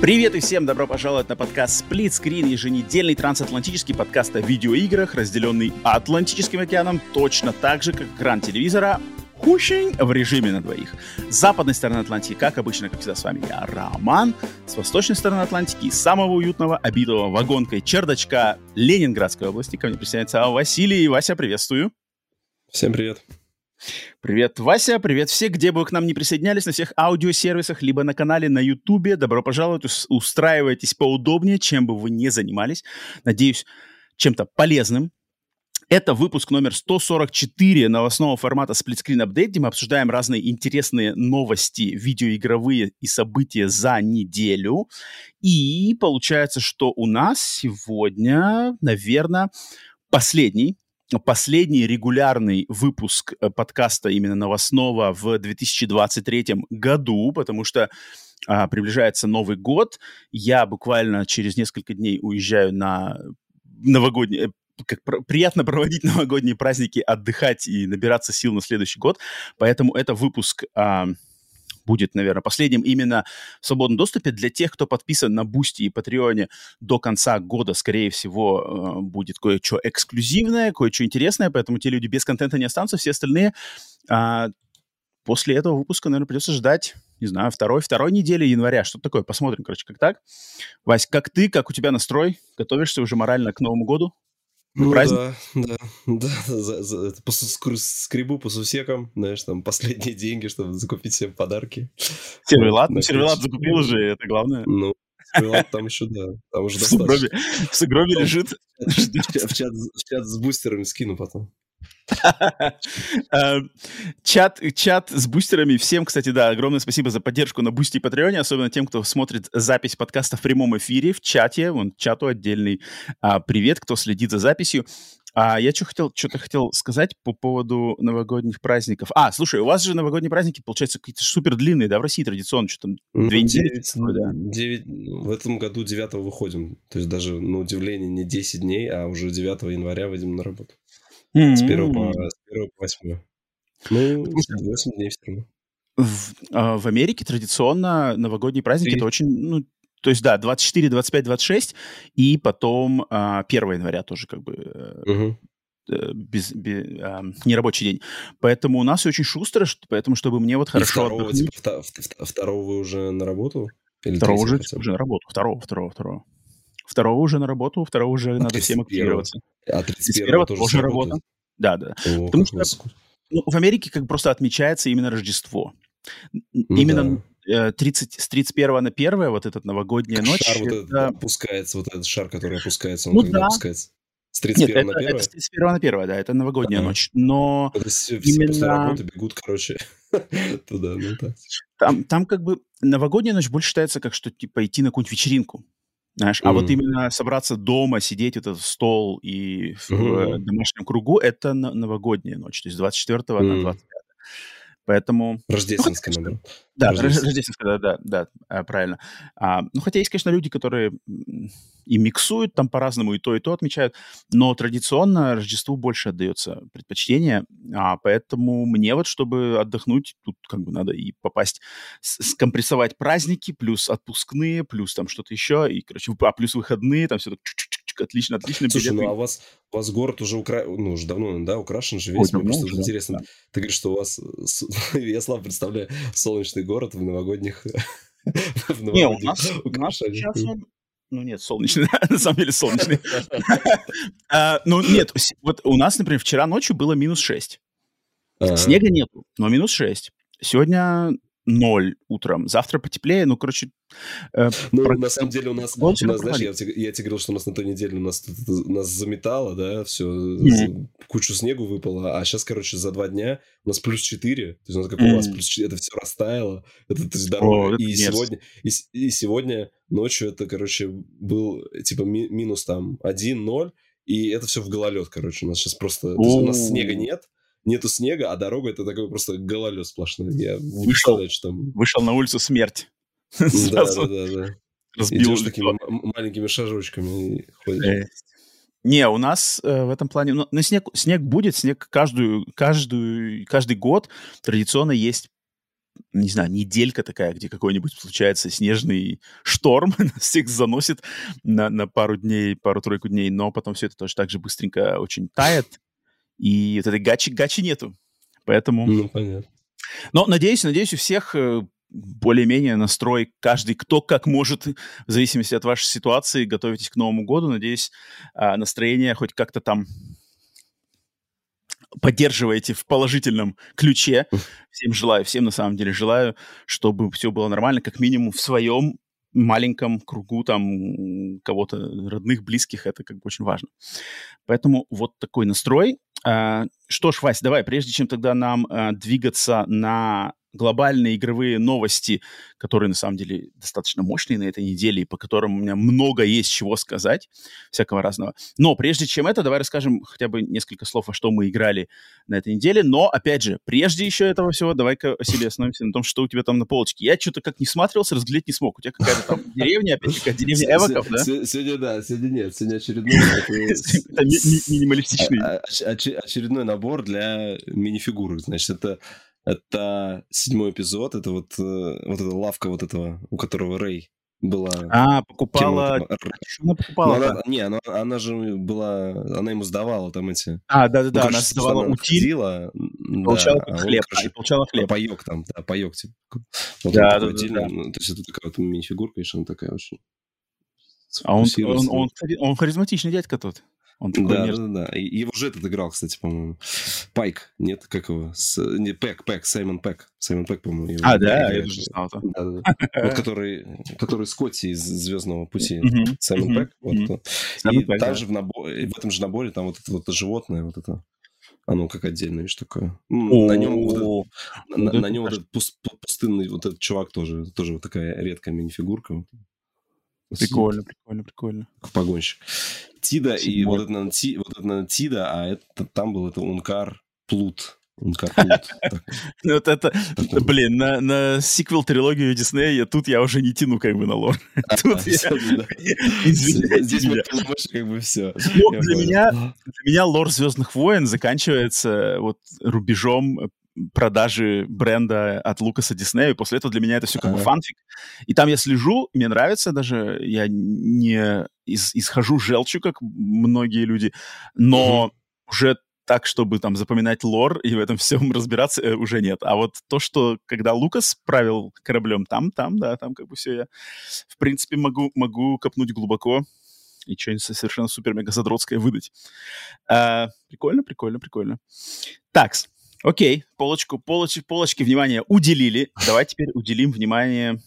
Привет и всем добро пожаловать на подкаст «Сплит Скрин», еженедельный трансатлантический подкаст о видеоиграх, разделенный Атлантическим океаном, точно так же, как экран телевизора, в режиме на двоих. С западной стороны Атлантики, как обычно, как всегда, с вами я, Роман. С восточной стороны Атлантики, из самого уютного, обитого вагонкой чердачка Ленинградской области, ко мне присоединяется Василий. Вася, приветствую. Всем привет. Привет, Вася, привет все, где бы вы к нам не присоединялись, на всех аудиосервисах, либо на канале на Ютубе. Добро пожаловать, устраивайтесь поудобнее, чем бы вы ни занимались. Надеюсь, чем-то полезным. Это выпуск номер 144 новостного формата Split Screen Update, где мы обсуждаем разные интересные новости, видеоигровые и события за неделю. И получается, что у нас сегодня, наверное, последний регулярный выпуск подкаста именно новостного в 2023 году, потому что приближается Новый год. Я буквально через несколько дней уезжаю на новогодний... приятно проводить новогодние праздники, отдыхать и набираться сил на следующий год. Поэтому это выпуск... будет, наверное, последним именно в свободном доступе. Для тех, кто подписан на Бусти и Патреоне, до конца года, скорее всего, будет кое-что эксклюзивное, кое-что интересное, поэтому те люди без контента не останутся, все остальные после этого выпуска, наверное, придется ждать, не знаю, второй недели января, что-то такое. Посмотрим, короче, как так. Вась, как ты, как у тебя настрой? Готовишься уже морально к Новому году? Ну праздник? Да. Скребу по сусекам, знаешь, там последние деньги, чтобы закупить себе подарки. Сервелат закупил уже, это главное. Ну, сервелат там еще, да, там уже достаточно. В сугробе лежит. В чат с бустерами скину потом. Чат с бустерами. Всем, кстати, да, огромное спасибо за поддержку на Бусти и Патреоне, особенно тем, кто смотрит запись подкаста в прямом эфире в чате. Вон, чату отдельный привет, кто следит за записью. Я что-то хотел сказать по поводу новогодних праздников. Слушай, у вас же новогодние праздники, получается, какие-то супер длинные, да, в России традиционно, что-то 2 недели. В этом году 9-го выходим, то есть даже, на удивление, не 10 дней, а уже 9 января выйдем на работу. С 1 по 8. Ну, 8 дней все равно. В Америке традиционно новогодние праздники это очень... Ну, то есть, да, 24, 25, 26, и потом 1 января тоже как бы... нерабочий день. Поэтому у нас очень шустро, поэтому чтобы мне вот хорошо... 2-го типа, вы уже на работу? Или 2-го уже на работу. 2-го. 2-го уже на работу, 2-го уже надо всем активироваться. А 31-го тоже работа. Да. Потому что в Америке как просто отмечается именно Рождество. Именно с 31 на 1 вот этот новогодняя ночь. Шар вот этот опускается, вот этот шар, который опускается, он когда опускается? С 31 на 1? Это с 31 на 1, да, это новогодняя ночь. Но все после работы бегут, короче, туда. Там как бы новогодняя ночь больше считается как, что типа идти на какую-нибудь вечеринку. Знаешь, а вот именно собраться дома, сидеть вот этот стол и в домашнем кругу, это новогодняя ночь, то есть 24-го на 25-го. Поэтому... Рождественская, наверное. Да, рождественская, да, правильно. Хотя есть, конечно, люди, которые и миксуют там по-разному, и то отмечают, но традиционно Рождеству больше отдается предпочтение, поэтому мне вот, чтобы отдохнуть, тут как бы надо и попасть, скомпрессовать праздники, плюс отпускные, плюс там что-то еще, и, короче, плюс выходные, там все так... Отлично. Слушай, билеты. Ну а у вас город уже уже давно, да, украшен же весь. Мне просто интересно. Да. Ты говоришь, что у вас, я слабо представляю, солнечный город в новогодних... Не, у нас сейчас он... Ну нет, солнечный, на самом деле солнечный. Ну нет, вот у нас, например, вчера ночью было минус 6. Снега нету, но минус 6. Сегодня... 0 утром. завтра потеплее, ну, короче... на самом деле у нас знаешь, я тебе говорил, что у нас на той неделе у нас заметало, да, все, кучу снегу выпало, а сейчас, короче, за 2 дня у нас плюс 4, то есть у нас, как у вас, плюс 4, это все растаяло, это, то есть, дорога, сегодня ночью это, короче, был, типа, минус там 1-0, И это все в гололед, короче. У нас сейчас просто... у нас снега нет. Нету снега, а дорога — это такой просто гололед сплошной. Я вышел на улицу — смерть. Да. Идешь такими маленькими шажочками и ходишь. Не, у нас в этом плане... Ну, снег будет, снег каждый год традиционно есть, не знаю, неделька такая, где какой-нибудь случается снежный шторм, нас всех заносит на пару дней, пару-тройку дней, но потом все это тоже так же быстренько очень тает, и вот этой гачи нету, поэтому... Ну, понятно. Но надеюсь, у всех более-менее настрой, каждый кто как может, в зависимости от вашей ситуации, готовитесь к Новому году, надеюсь, настроение хоть как-то там... поддерживаете в положительном ключе. Всем на самом деле желаю, чтобы все было нормально, как минимум в своем маленьком кругу там кого-то, родных, близких, это как бы очень важно. Поэтому вот такой настрой. Что ж, Вась, давай, прежде чем тогда нам двигаться на глобальные игровые новости, которые на самом деле достаточно мощные на этой неделе, и по которым у меня много есть чего сказать, всякого разного. Но прежде чем это, давай расскажем хотя бы несколько слов, во что мы играли на этой неделе. Но, опять же, прежде еще этого всего, давай-ка, Василий, остановимся на том, что у тебя там на полочке. Я что-то как не всматривался, разглядеть не смог. У тебя какая-то там деревня, опять же, какая-то деревня эвоков, да? Сегодня нет, сегодня очередной набор для минифигурок, значит, это 7-й эпизод, это вот эта лавка вот этого, у которого Рэй была... покупала... Она покупала, но она, не, она же была... Она ему сдавала там эти... да-да-да, она сдавала утиль, получала хлеб. Паёк там, да, паёк типа. Вот да. То есть это такая вот мини-фигурка, и она такая очень... А он харизматичный дядька тот. Да. Его же этот играл, кстати, по-моему. Пайк. Нет, как его? Саймон Пэк, по-моему. Его да, я тоже знал. Вот который Скотти из «Звездного пути». Саймон Пэк. И там же в этом же наборе там вот это вот животное, вот это. Оно как отдельная вещь такая. На нем вот этот пустынный вот этот чувак тоже вот такая редкая минифигурка. Прикольно. Погонщик. Тида, и вот это, наверное, Тида, а это там был это Ункар-Плут. Вот это, блин, на сиквел-трилогию Диснея тут я уже не тяну как бы на лор. Здесь мы как бы все. Для меня лор «Звездных войн» заканчивается вот рубежом продажи бренда от Лукаса Диснею, после этого для меня это все как бы фанфик. И там я слежу, мне нравится даже, я не исхожу желчью, как многие люди, но уже так, чтобы там запоминать лор и в этом всем разбираться, уже нет. А вот то, что когда Лукас правил кораблем, там как бы все я, в принципе, могу копнуть глубоко и что-нибудь совершенно супер-мега-задротское выдать. Прикольно. Такс. Окей, полочки, внимание, уделили. Давай теперь уделим внимание...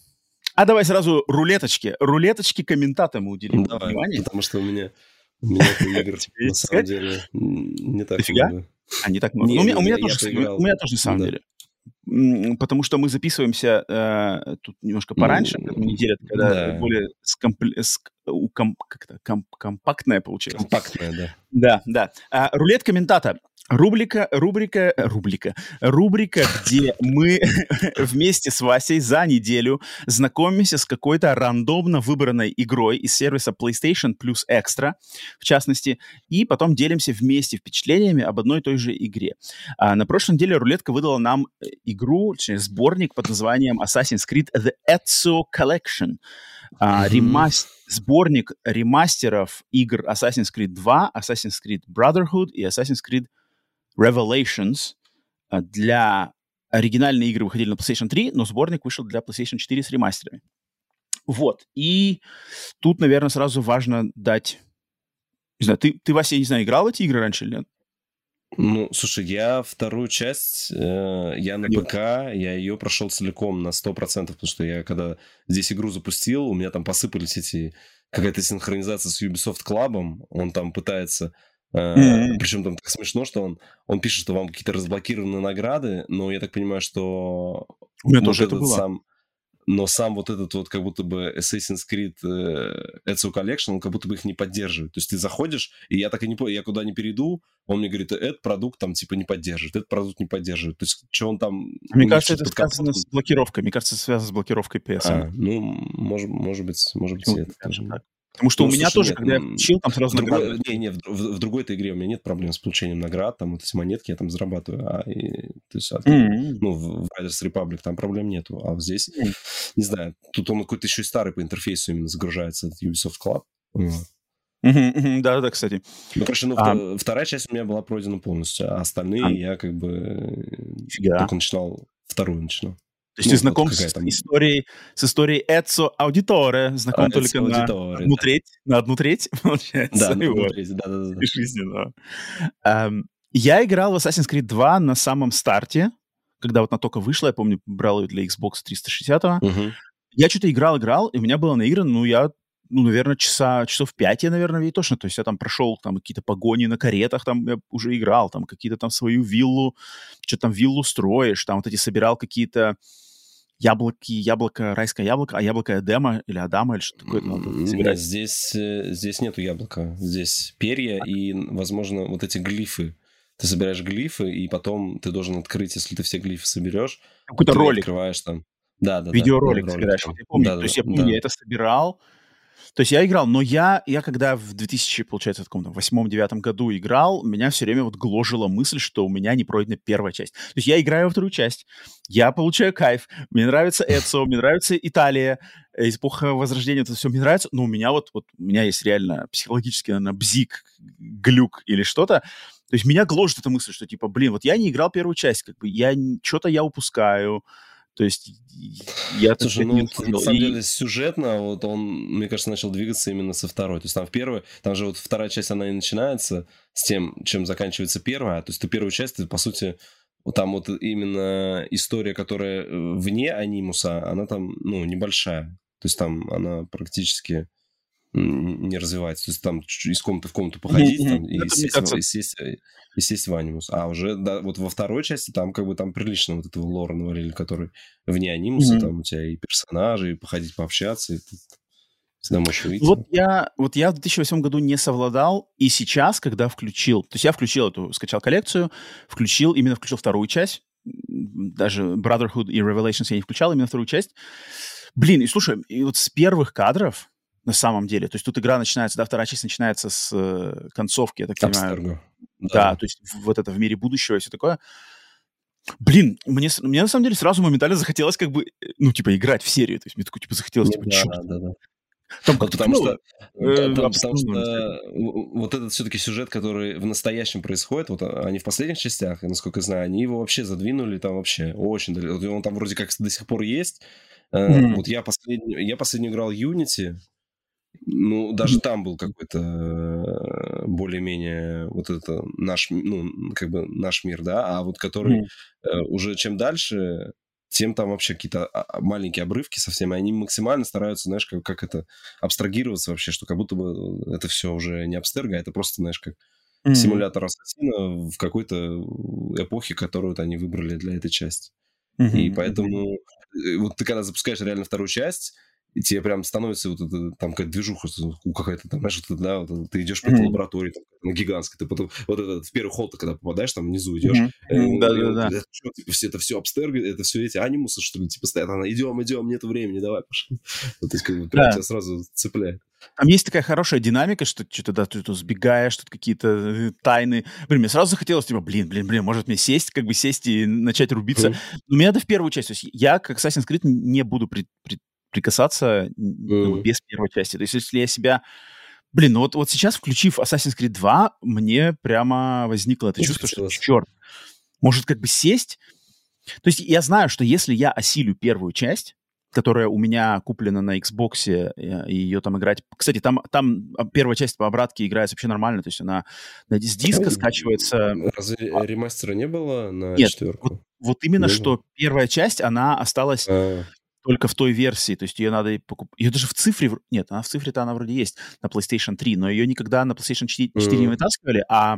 давай сразу рулеточки. Рулеточки комментатора мы уделим внимание. Потому что у меня игр, на самом деле, не так много. Не так много. У меня тоже, на самом деле. Потому что мы записываемся тут немножко пораньше, неделя, когда более компактная получилась. Компактная, да. Да. Рулет комментатора. Рубрика, где мы вместе с Васей за неделю знакомимся с какой-то рандомно выбранной игрой из сервиса PlayStation плюс Extra, в частности, и потом делимся вместе впечатлениями об одной и той же игре. На прошлой неделе рулетка выдала нам игру, точнее, сборник под названием Assassin's Creed The Ezio Collection. Сборник ремастеров игр Assassin's Creed 2, Assassin's Creed Brotherhood и Assassin's Creed Revelations. Для оригинальные игры выходили на PlayStation 3, но сборник вышел для PlayStation 4 с ремастерами. Вот. И тут, наверное, сразу важно дать... Не знаю, ты, Вася, не знаю, играл в эти игры раньше или нет? Ну, слушай, я вторую часть, я на ПК, я ее прошел целиком на 100%, потому что я, когда здесь игру запустил, у меня там посыпались какая-то синхронизация с Ubisoft Club, он там пытается... Причем там так смешно, что он пишет, что вам какие-то разблокированные награды, но я так понимаю, что... У меня тоже это было. но сам вот этот вот как будто бы Assassin's Creed Ezio Collection, он как будто бы их не поддерживает. То есть ты заходишь, и я так и не понял, я куда не перейду, он мне говорит, этот продукт там типа не поддерживает, этот продукт не поддерживает. То есть что он там... Мне кажется, это связано с блокировкой. Мне кажется, это связано с блокировкой PS. Может быть, это тоже. Потому что у меня слушай, тоже, нет, когда я включил, там сразу награды. В другой-то игре у меня нет проблем с получением наград, там вот эти монетки я там зарабатываю. То есть, в Riders Republic там проблем нету. А здесь, не знаю, тут он какой-то еще и старый по интерфейсу именно загружается, этот Ubisoft Club. Да, кстати. Ну, короче, вторая часть у меня была пройдена полностью, а остальные я как бы только начинал, вторую. То есть ты знаком вот с историей Ezio Auditore, знаком только на одну треть, получается. Да, на одну треть, да. Жизненно. Я играл в Assassin's Creed 2 на самом старте, когда вот она только вышла, я помню, брал ее для Xbox 360. Я что-то играл, и у меня было наиграно, наверное, часов 5 я, наверное, ведь точно. То есть я там прошел там какие-то погони на каретах, там я уже играл, там какие-то там свою виллу, что-то там виллу строишь, там вот эти собирал какие-то райское яблоко, а яблоко Эдема или Адама, или что-то такое. Нет, здесь нету яблока, здесь перья и, возможно, вот эти глифы. Ты собираешь глифы, и потом ты должен открыть, если ты все глифы соберешь, какой-то ролик открываешь там. Да. Видеоролик собираешь, я помню. Я это собирал. То есть я играл, но я когда в 2008-2009 году играл, меня все время вот гложила мысль, что у меня не пройдена первая часть. То есть я играю во вторую часть, я получаю кайф, мне нравится Эцио, мне нравится Италия, эпоха Возрождения, это все мне нравится, но у меня у меня есть реально психологический, наверное, бзик, глюк или что-то. То есть меня гложет эта мысль, что типа, я не играл первую часть, как бы я упускаю. То есть я... Слушай, на самом деле сюжетно он, мне кажется, начал двигаться именно со второй. То есть там в первой... Там же вторая часть, она и начинается с тем, чем заканчивается первая. То есть ты первую часть, по сути, там именно история, которая вне анимуса, она там, небольшая. То есть там она практически не развивается. То есть там из комнаты в комнату походить там, и сесть в анимус. А уже во второй части там как бы там прилично этого лора навалили, который вне анимуса, там у тебя и персонажи, и походить пообщаться, и ты всегда можешь увидеть. Я в 2008 году не совладал, и сейчас, когда включил... То есть я скачал коллекцию, включил вторую часть, даже Brotherhood и Revelations я не включал, именно вторую часть. Блин, и слушай, с первых кадров... На самом деле. То есть тут игра начинается, вторая часть начинается с концовки, я так понимаю. Да, то есть в мире будущего и все такое. Блин, мне на самом деле сразу моментально захотелось как бы, играть в серию. То есть мне такое, захотелось, черт. Да. Потому что этот все-таки сюжет, который в настоящем происходит, они в последних частях, насколько я знаю, они его вообще задвинули там вообще очень далеко. Он там вроде как до сих пор есть. Я последнюю играл Unity. Даже там был какой-то более-менее наш мир, да, а который уже чем дальше, тем там вообще какие-то маленькие обрывки совсем, и они максимально стараются, знаешь, как это, абстрагироваться вообще, что как будто бы это все уже не абстерго, а это просто, знаешь, как симулятор ассасина в какой-то эпохе, которую они выбрали для этой части. И поэтому ты когда запускаешь реально вторую часть, и тебе прям становится там какая-то движуха какая-то, там, знаешь, ты идешь по этой лаборатории, там, гигантской, ты потом в первый холл, когда попадаешь, там внизу идешь. Это все абстерго, это все эти анимусы, что ли, стоят, идем, нету времени, давай, пошли. То есть, тебя сразу цепляет. Там есть такая хорошая динамика, что ты сбегаешь, тут какие-то тайны. Блин, мне сразу захотелось, может мне сесть и начать рубиться. Но мне надо в первую часть. То есть я, как Assassin's Creed, не буду прикасаться без первой части. То есть, если я себя... Блин, сейчас, включив Assassin's Creed 2, мне прямо возникло это чувство, что черт, может сесть. То есть я знаю, что если я осилю первую часть, которая у меня куплена на Xbox, и ее там играть... Кстати, там первая часть по обратке играется вообще нормально, то есть она с диска скачивается... Разве ремастера не было на четверку? Нет, что первая часть, она осталась... Только в той версии, то есть ее надо покупать. Ее даже в цифре... Нет, она в цифре-то вроде есть на PlayStation 3, но ее никогда на PlayStation 4 не вытаскивали, а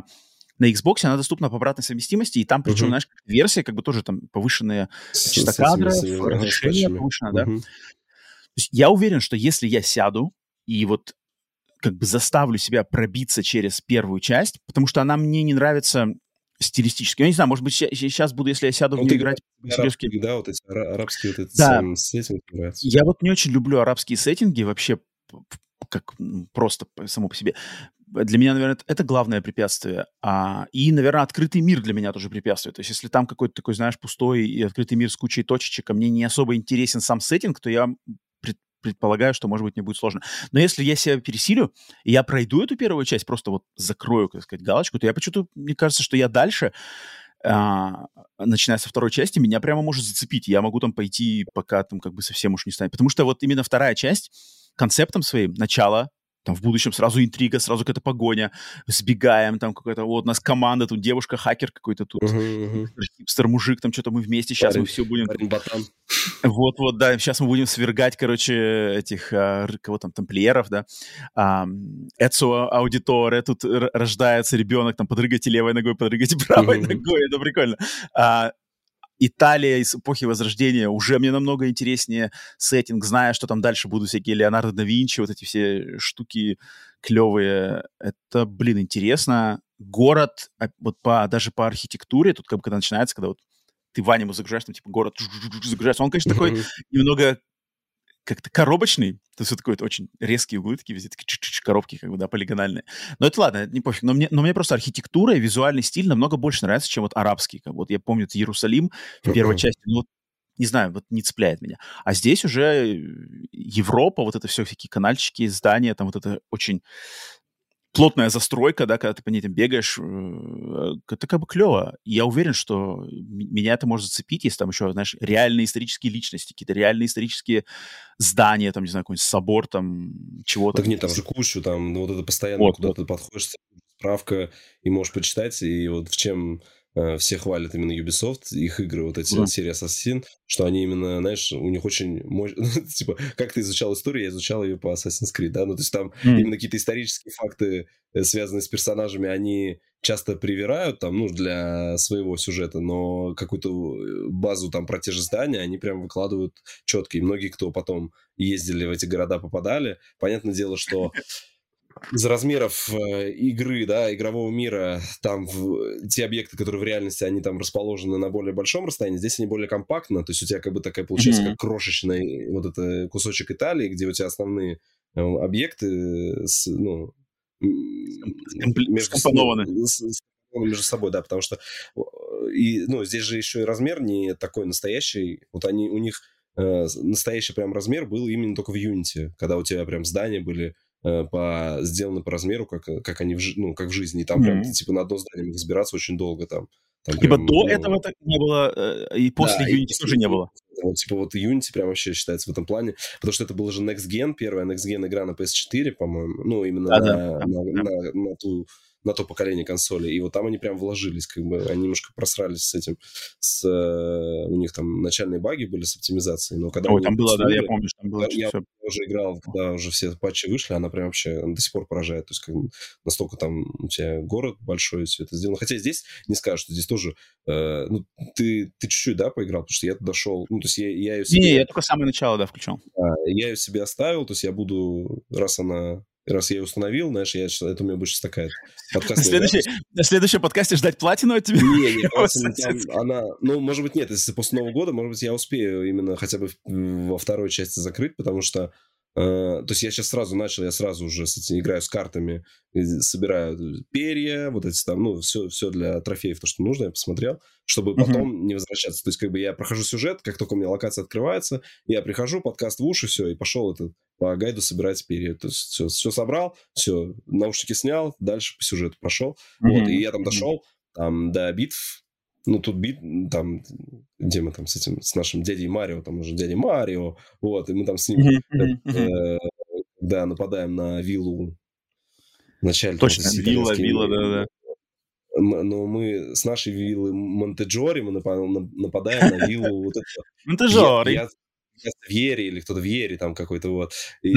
На Xbox она доступна по обратной совместимости, и там, причем, знаешь, версия как бы тоже там повышенная частота кадров, разрешение повышено, да. То есть я уверен, что если я сяду и вот как бы заставлю себя пробиться через первую часть, потому что она мне не нравится стилистически. Я не знаю, может быть, сейчас буду, если я сяду в нее играть... Арабские, да, вот эти арабские вот эти сеттинги нравятся. Я вот не очень люблю арабские сеттинги вообще как просто само по себе. Для меня, наверное, это главное препятствие. И, наверное, открытый мир для меня тоже препятствие. То есть если там какой-то такой, знаешь, пустой и открытый мир с кучей точечек, а мне не особо интересен сам сеттинг, то я... предполагаю, что, может быть, мне будет сложно. Но если я себя пересилю, и я пройду эту первую часть, просто вот закрою, так сказать, галочку, то я почему-то, мне кажется, что я дальше, начиная со второй части, меня прямо может зацепить. Я могу там пойти, пока там как бы совсем уж не станет. Потому что вот именно вторая часть концептом своим, начало, там в будущем сразу интрига, сразу какая-то погоня, сбегаем, там какая-то, вот у нас команда, тут девушка-хакер какой-то тут, хипстер-мужик, там что-то мы вместе, сейчас мы все будем... Вот-вот, да, сейчас мы будем свергать, короче, этих, кого там, тамплиеров, да. Эцио Аудиторе, тут рождается ребенок, там, подрыгайте левой ногой, подрыгайте правой ногой, это прикольно. Италия из эпохи Возрождения уже мне намного интереснее сеттинг, зная, что там дальше будут всякие Леонардо да Винчи, вот эти все штуки клевые. Это, блин, интересно. Город, вот по, даже по архитектуре, тут как бы когда начинается, когда вот ты в аниму загружаешь, там типа город загружаешь, он, конечно, такой немного как-то коробочный, то все такое, это очень резкие углы такие везде, такие коробки как бы, да, полигональные. Но это ладно, не пофиг, но мне просто архитектура и визуальный стиль намного больше нравится, чем вот арабский. Как бы. Вот я помню, это Иерусалим в первой части, ну вот, не знаю, вот не цепляет меня. А здесь уже Европа, вот это все всякие канальчики, здания, там вот это очень плотная застройка, да, когда ты по ней там бегаешь, это как бы клево. Я уверен, что меня это может зацепить, если там еще, знаешь, реальные исторические личности, какие-то реальные исторические здания, там, не знаю, какой-нибудь собор, там, чего-то. Так нет, там же кучу, там, вот это постоянно вот, куда-то подходишь, справка, и можешь почитать, и вот в чем... Все хвалят именно Ubisoft, их игры, вот эти серии Assassin, что они именно, знаешь, у них очень... типа, как ты изучал историю, я изучал ее по Assassin's Creed, да? Ну, то есть там именно какие-то исторические факты, связанные с персонажами, они часто привирают там, ну, для своего сюжета, но какую-то базу там про те же здания они прям выкладывают четко. И многие, кто потом ездили в эти города, попадали. Понятное дело, что... Из размеров игры, да, игрового мира, там те объекты, которые в реальности, они там расположены на более большом расстоянии, здесь они более компактно, то есть у тебя как бы такая получается как крошечный вот этот кусочек Италии, где у тебя основные объекты, ну... между собой, да, потому что... И, ну, здесь же еще и размер не такой настоящий, вот они, у них настоящий прям размер был именно только в Unity, когда у тебя прям здания были сделаны по размеру, как они как в жизни. И там прям, типа, на одно здание мог сбираться очень долго там. Типа до этого так не было, и после Unity тоже не было. Вот, типа, вот Unity прям вообще считается в этом плане, потому что это был же Next Gen, первая Next Gen игра на PS4, по-моему, ну, именно на то поколение консоли. И вот там они прям вложились, как бы, они немножко просрались с этим. У них там начальные баги были с оптимизацией. Но когда там было, да, я помню, что там было. Я уже играл, когда уже все патчи вышли, она прям вообще до сих пор поражает. То есть как, настолько там у тебя город большой, все это сделано. Хотя здесь, не скажу, что здесь тоже... ты чуть-чуть, да, поиграл? Потому что я туда шел... Ну, то есть я ее себе... Не, я только самое начало, да, включал. Я ее себе оставил, то есть я буду... Раз я ее установил, знаешь, это у меня больше такая подкастная... На следующем подкасте ждать платину от тебя? Не, платину она... Ну, может быть, нет, если после Нового года, может быть, я успею именно хотя бы во второй части закрыть, потому что... то есть я сейчас сразу начал, я сразу уже с этим играю с картами, собираю перья, вот эти там, ну, все для трофеев, то, что нужно, я посмотрел, чтобы потом не возвращаться. То есть как бы я прохожу сюжет, как только у меня локация открывается, я прихожу, подкаст в уши, все, и пошел по гайду собирать перья. То есть все собрал, все, наушники снял, дальше по сюжету пошел. Вот, и я там дошел там, до битв. Ну, тут там, где мы там с нашим дядей Марио, там уже дядя Марио, вот, и мы там с ним, когда нападаем на виллу вначале. Точно, вилла, да-да. Но мы с нашей виллы Монтеджори мы нападаем на виллу вот это. Монтеджори. в Ере, или кто-то в Ере там какой-то, вот. И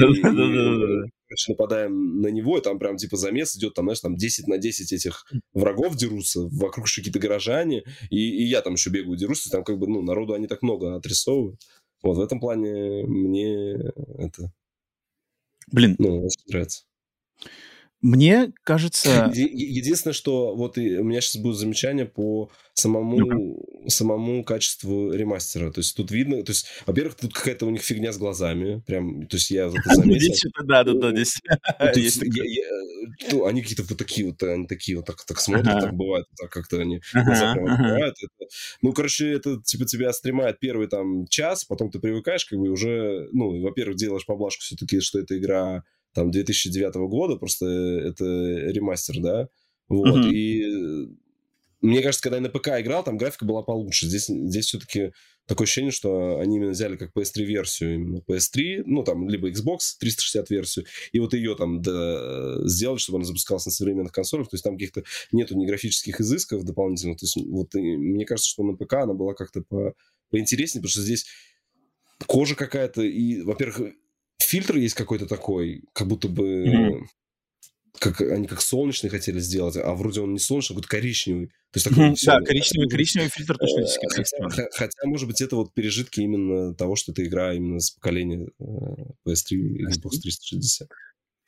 нападаем на него, и там прям типа замес идет, там, знаешь, там 10-10 этих врагов дерутся, вокруг еще какие-то горожане, и я там еще бегаю, дерусь, и там как бы, ну, народу они так много отрисовывают. Вот, в этом плане мне это... Блин. Ну, очень нравится. Мне кажется... Единственное, что вот и у меня сейчас будет замечание по самому качеству ремастера. То есть тут видно... То есть, во-первых, тут какая-то у них фигня с глазами. Прям, то есть я заметил... Да-да-да, здесь... Они какие-то вот такие вот, они такие вот так смотрят, так бывает, так как-то они глаза прям открывают. Ну, короче, это типа тебя стримает первый там час, потом ты привыкаешь, как бы уже... Ну, во-первых, делаешь поблажку все-таки, что эта игра... там, 2009 года, просто это ремастер, да, вот, и мне кажется, когда я на ПК играл, там графика была получше, здесь все-таки такое ощущение, что они именно взяли как PS3-версию, именно PS3, ну, там, либо Xbox 360-версию, и вот ее там сделали, чтобы она запускалась на современных консолях, то есть там каких-то нету ни графических изысков дополнительных, то есть вот мне кажется, что на ПК она была как-то поинтереснее, потому что здесь кожа какая-то, и, во-первых, фильтр есть какой-то такой, как будто бы как, они как солнечный хотели сделать, а вроде он не солнечный, а какой-то коричневый. То есть, такой, да, коричневый фильтр точно. Хотя, может быть, это вот пережитки именно того, что эта игра именно с поколения PS3 и Xbox 360.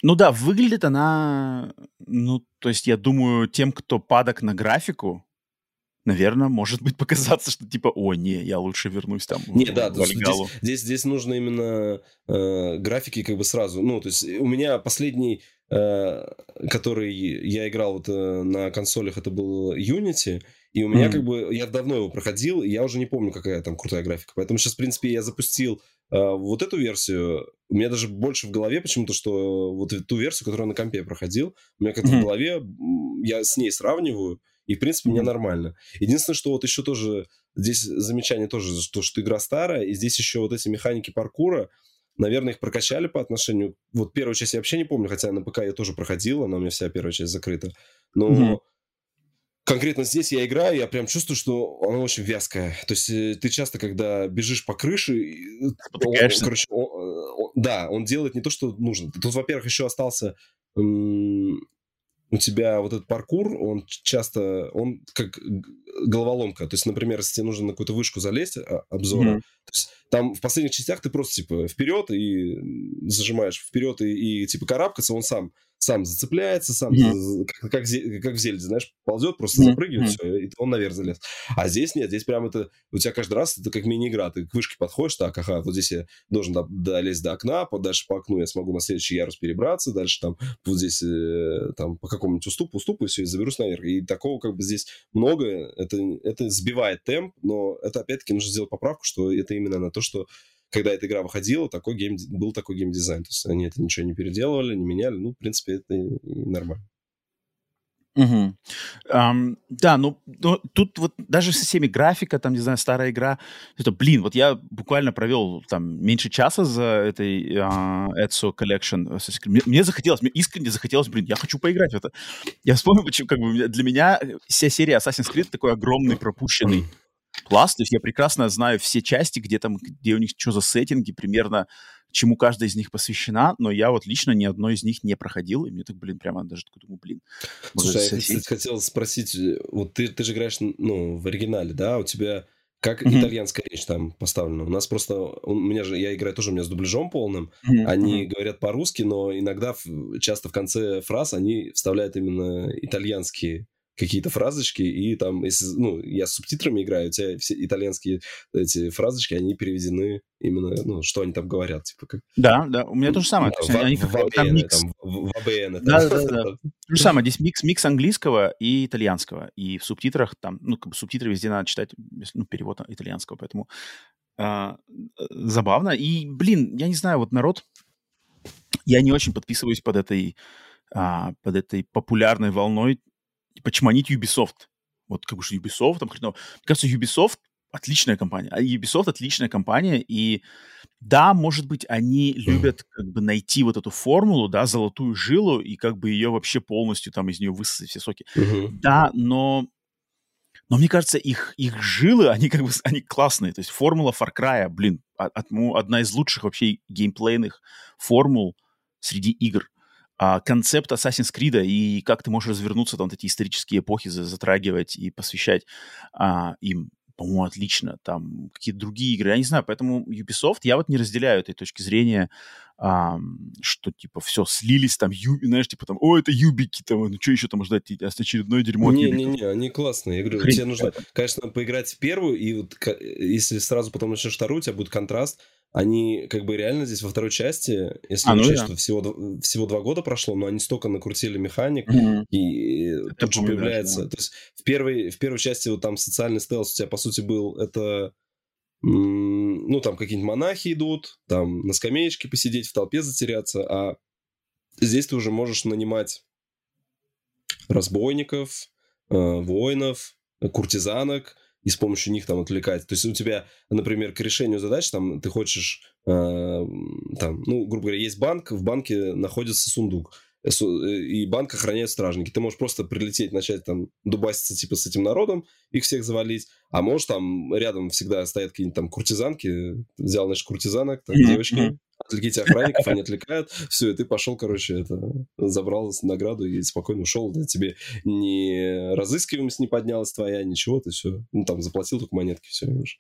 Ну да, выглядит она... Ну, то есть, я думаю, тем, кто падок на графику, наверное, может быть показаться, что типа, о, не, я лучше вернусь там. Не, да, здесь нужно именно графики как бы сразу. Ну, то есть у меня последний, который я играл вот на консолях, это был Unity, и у меня как бы, я давно его проходил, и я уже не помню, какая там крутая графика. Поэтому сейчас, в принципе, я запустил вот эту версию. У меня даже больше в голове почему-то, что вот ту версию, которую я на компе проходил, у меня как-то в голове, я с ней сравниваю, и, в принципе, мне нормально. Единственное, что вот еще тоже... Здесь замечание тоже, что игра старая, и здесь еще вот эти механики паркура, наверное, их прокачали по отношению... Вот первую часть я вообще не помню, хотя на ПК я тоже проходил, она у меня вся первая часть закрыта. Но конкретно здесь я играю, я прям чувствую, что она очень вязкая. То есть ты часто, когда бежишь по крыше... Он делает не то, что нужно. Тут, во-первых, еще остался... У тебя вот этот паркур, он часто, он как головоломка. То есть, например, если тебе нужно на какую-то вышку залезть обзора, то есть, там в последних частях ты просто, типа, вперед и зажимаешь вперед и типа, карабкаться, он сам зацепляется, сам, как в Зельде, знаешь, ползет, просто запрыгивает, все, и он наверх залез. А здесь нет, здесь прям это, у тебя каждый раз это как мини-игра, ты к вышке подходишь, так, ага, вот здесь я должен долезть до окна, дальше по окну я смогу на следующий ярус перебраться, дальше там, вот здесь, там, по какому-нибудь уступу, и все, и заберусь наверх. И такого как бы здесь много, это сбивает темп, но это, опять-таки, нужно сделать поправку, что это именно на то, что когда эта игра выходила, был такой геймдизайн. То есть они это ничего не переделывали, не меняли. Ну, в принципе, это и нормально. Угу. Да, но тут вот даже в системе графика, там, не знаю, старая игра, это, блин, вот я буквально провел там меньше часа за этой Ezio Collection. Мне захотелось, мне искренне захотелось, блин, я хочу поиграть в это. Я вспомнил, почему как бы для меня вся серия Assassin's Creed такой огромный пропущенный класс, то есть я прекрасно знаю все части, где у них что за сеттинги, примерно чему каждая из них посвящена, но я вот лично ни одной из них не проходил, и мне так, блин, прямо даже думаю, блин. Слушай, я, кстати, хотел спросить, вот ты же играешь, ну, в оригинале, да, у тебя как итальянская речь там поставлена? У нас просто, я играю тоже, у меня с дубляжом полным, они говорят по-русски, но иногда, часто в конце фраз они вставляют именно итальянские какие-то фразочки, и там, если, ну, я с субтитрами играю, у тебя все итальянские эти фразочки, они переведены именно, ну, что они там говорят, типа как... Да, у меня то же самое. В АБН. Да. То же самое, здесь микс английского и итальянского, и в субтитрах там, ну, как бы субтитры везде надо читать, ну, перевод итальянского, поэтому забавно. И, блин, я не знаю, вот народ, я не очень подписываюсь под этой популярной волной, почманить Ubisoft. Вот как бы что Ubisoft, там хреново. Мне кажется, Ubisoft отличная компания. И да, может быть, они любят как бы найти вот эту формулу, да, золотую жилу, и как бы ее вообще полностью там из нее высосать все соки. Да, но мне кажется, их жилы, они классные. То есть формула Far Cry, блин, одна из лучших вообще геймплейных формул среди игр. Концепт Assassin's Creed и как ты можешь развернуться, там, такие исторические эпохи затрагивать и посвящать им, по-моему, отлично. Там какие-то другие игры, я не знаю, поэтому Ubisoft, я вот не разделяю этой точки зрения, что, типа, все, слились, там, знаешь, типа, там, о, это юбики, там, ну, что еще там ждать, очередное дерьмо. Не-не-не, они классные, я говорю, тебе нужно, конечно, поиграть в первую, и вот, если сразу потом начнешь вторую, у тебя будет контраст. Они как бы реально здесь во второй части, если учесть, что всего 2 года прошло, но они столько накрутили механик, и тут же появляется... То есть в первой части вот там социальный стелс у тебя, по сути, был это... Ну, там какие-нибудь монахи идут, там на скамеечке посидеть, в толпе затеряться, а здесь ты уже можешь нанимать разбойников, воинов, куртизанок, и с помощью них там отвлекать. То есть у тебя, например, к решению задач, там, ты хочешь, там, ну, грубо говоря, есть банк, в банке находится сундук, и банк охраняют стражники. Ты можешь просто прилететь, начать там дубаситься типа с этим народом, их всех завалить, а можешь там рядом всегда стоят какие-нибудь там куртизанки, взял, значит, куртизанок, там, девочки, отвлеките охранников, они отвлекают, все, и ты пошел, короче, это, забрал награду и спокойно ушел, да, тебе не разыскиваемость не поднялась твоя, ничего, ты все, ну, там, заплатил только монетки, все, видишь.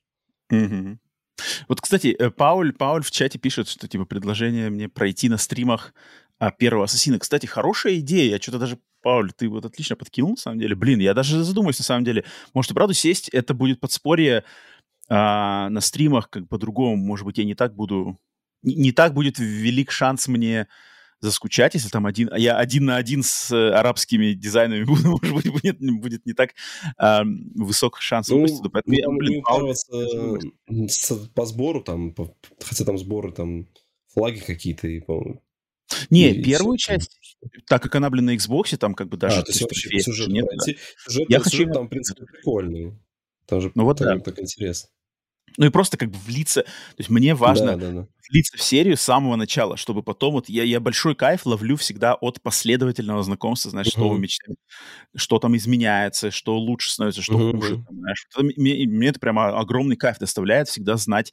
Вот, кстати, Пауль в чате пишет, что, типа, предложение мне пройти на стримах первого Ассасина. Кстати, хорошая идея, я что-то даже, Пауль, ты вот отлично подкинул, на самом деле, блин, я даже задумаюсь, на самом деле, может, и правда сесть, это будет подспорье на стримах, как по-другому, может быть, я не так буду... Не так будет велик шанс мне заскучать, если там я один на один с арабскими дизайнами буду, может быть, будет не так высок шанс выпустить. Ну, поэтому по сбору там, хотя там сборы, там флаги какие-то, и, по-моему... Не, и первую часть, так как она, блин, на Xbox'е, там как бы даже... то есть вообще сюжет, нет, да. Сюжет там, в принципе, прикольный. Там же так интересно. Ну и просто как бы влиться, то есть мне важно влиться в серию с самого начала, чтобы потом вот я большой кайф ловлю всегда от последовательного знакомства, знаешь, с новыми мечтами, что там изменяется, что лучше становится, что хуже, знаешь. Мне это прямо огромный кайф доставляет всегда знать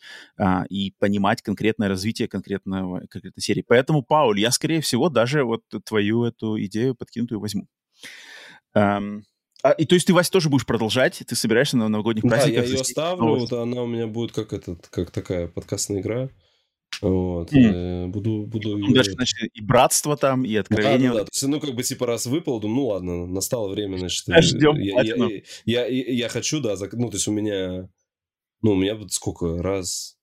и понимать конкретное развитие конкретной серии. Поэтому, Пауль, я, скорее всего, даже вот твою эту идею подкинутую возьму. И то есть ты, Вася, тоже будешь продолжать? Ты собираешься на новогодних праздниках? Да, я ее ставлю, новости. Вот она у меня будет как такая подкастная игра. Вот. Буду ну, даже, значит, и братство там, и откровение. Да. То есть, ну, как бы, типа, раз выпал, думаю, ну, ладно, настало время, значит... Ждем платину. Я хочу, да, ну, то есть у меня вот сколько раз...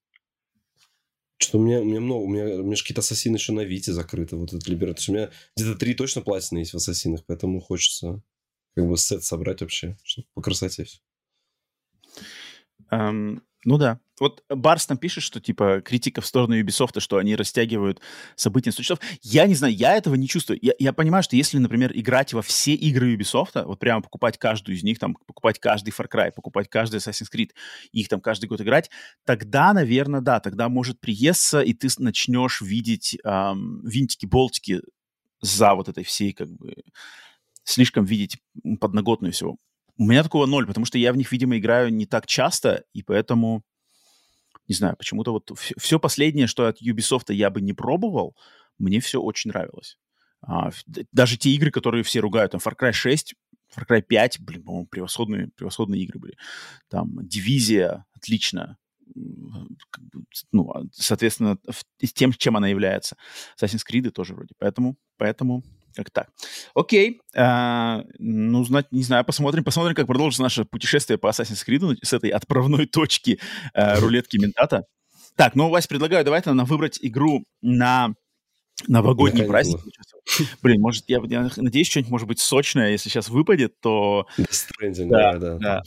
Что у меня много, у меня же какие-то ассасины еще на Вите закрыты, вот этот Либерат. То есть у меня где-то 3 точно платины есть в ассасинах, поэтому хочется... Как бы сет собрать вообще, чтобы по красоте все. Ну да. Вот Барс там пишет, что типа критика в сторону Ubisoft, что они растягивают события на 100 часов. Я не знаю, я этого не чувствую. Я понимаю, что если, например, играть во все игры Ubisoft, вот прямо покупать каждую из них, там, покупать каждый Far Cry, покупать каждый Assassin's Creed, их там каждый год играть, тогда, наверное, да, тогда может приесться, и ты начнешь видеть винтики-болтики за вот этой всей как бы... слишком видеть подноготную всего. У меня такого 0, потому что я в них, видимо, играю не так часто, и поэтому, не знаю, почему-то вот все последнее, что от Ubisoft я бы не пробовал, мне все очень нравилось. Даже те игры, которые все ругают, там Far Cry 6, Far Cry 5, блин, по-моему, превосходные игры были. Там Дивизия, отлично. Ну, соответственно, тем, чем она является. Assassin's Creed тоже вроде, поэтому... Как так. Окей. Ну, не знаю, посмотрим, как продолжится наше путешествие по Assassin's Creed с этой отправной точки рулетки ментата. Так, ну, Вась, предлагаю, давайте нам выбрать игру на новогодний праздник. Блин, может, я надеюсь, что-нибудь, может быть, сочное, если сейчас выпадет, то... Death Stranding, да.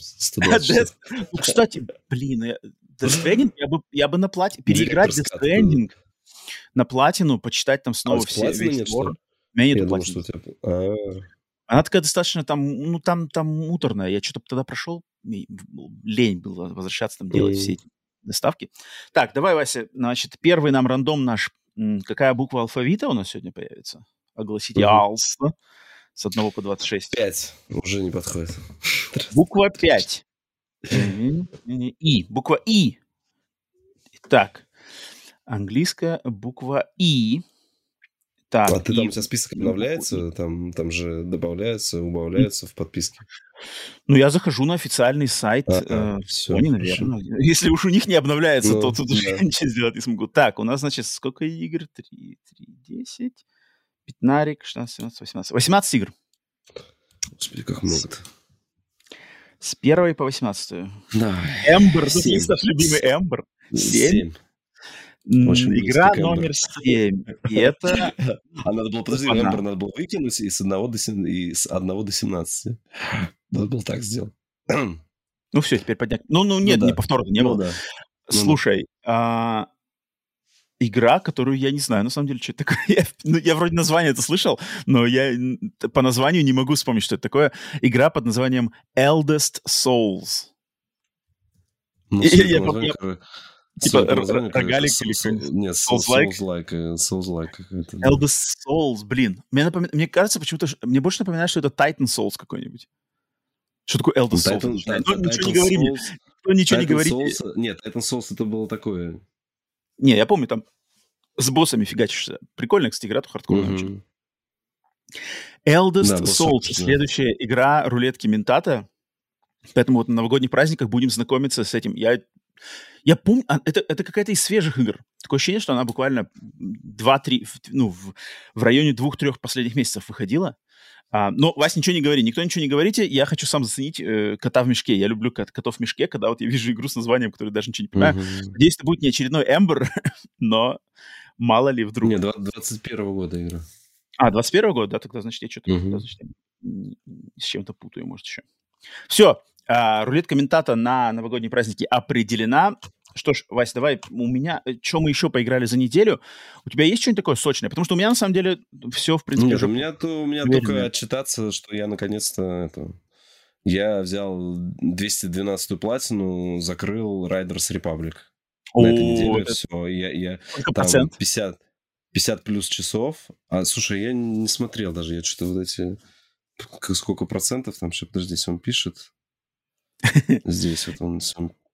Ну, кстати, блин, Death Stranding, я бы на платину... Переиграть Death Stranding на платину, почитать там снова все вещи. У меня нету платины. Она такая достаточно там муторная. Я что-то тогда прошел, лень было возвращаться, там делать все эти доставки. Так, давай, Вася, значит, первый нам рандом наш. Какая буква алфавита у нас сегодня появится? Огласите алфавит с 1 по 26. 5. Уже не подходит. Буква 5. И. Буква И. Так. Английская буква «И». Так, а ты там у тебя список обновляется? Там же добавляется, убавляется в подписке. Ну, я захожу на официальный сайт Sony, наверное. Хорошо. Если уж у них не обновляется, то тут уже ничего сделать не смогу. Так, у нас, значит, сколько игр? 10, 15, 16, 17, 18. 18 игр. Господи, как много-то. С 1 по 18. Да. Эмбер, наш любимый Эмбер. 7. Очень игра номер 7. И это... А надо было, подожди, Эмбер надо было выкинуть и с 1 до 17. Надо было так сделать. Ну все, теперь подняк. Ну нет, не повторно не было. Слушай, игра, которую я не знаю, на самом деле, что это такое. Я вроде название это слышал, но я по названию не могу вспомнить, что это такое. Игра под названием Eldest Souls. Ну, типа рогалик или... Нет, Souls-like. Eldest Souls, блин. Мне кажется, почему-то... Мне больше напоминает, что это Titan Souls какой-нибудь. Что такое Eldest Souls? Ничего не говори мне. Нет, Titan Souls это было такое... Не, я помню, там с боссами фигачишься. Прикольно, кстати, игра-то хардкорная. Mm-hmm. Eldest Souls. Следующая игра рулетки Ментата. Поэтому вот на новогодних праздниках будем знакомиться с этим. Я помню... Это какая-то из свежих игр. Такое ощущение, что она буквально 2-3... Ну, в районе 2-3 последних месяцев выходила. Но, Вась, ничего не говори. Никто ничего не говорите. Я хочу сам заценить кота в мешке. Я люблю котов в мешке, когда вот я вижу игру с названием, которое даже ничего не понимаю. Угу. Надеюсь, это будет не очередной Эмбер, но мало ли вдруг. Нет, 21-го года игра. 21-го года? Да, тогда, значит, я что-то... Угу. Тогда, значит, с чем-то путаю, может, еще. Все. Рулетка Ментата на новогодние праздники определена. Что ж, Вась, давай, у меня... Что мы еще поиграли за неделю? У тебя есть что-нибудь такое сочное? Потому что у меня, на самом деле, все, в принципе... Нет, у меня только отчитаться, что я, наконец-то, я взял 212-ю платину, закрыл Riders Republic. На этой неделе все. Сколько процент? 50 плюс часов. Слушай, я не смотрел даже. Я что-то вот эти... Сколько процентов там? Сейчас, подожди, он пишет. Здесь вот он...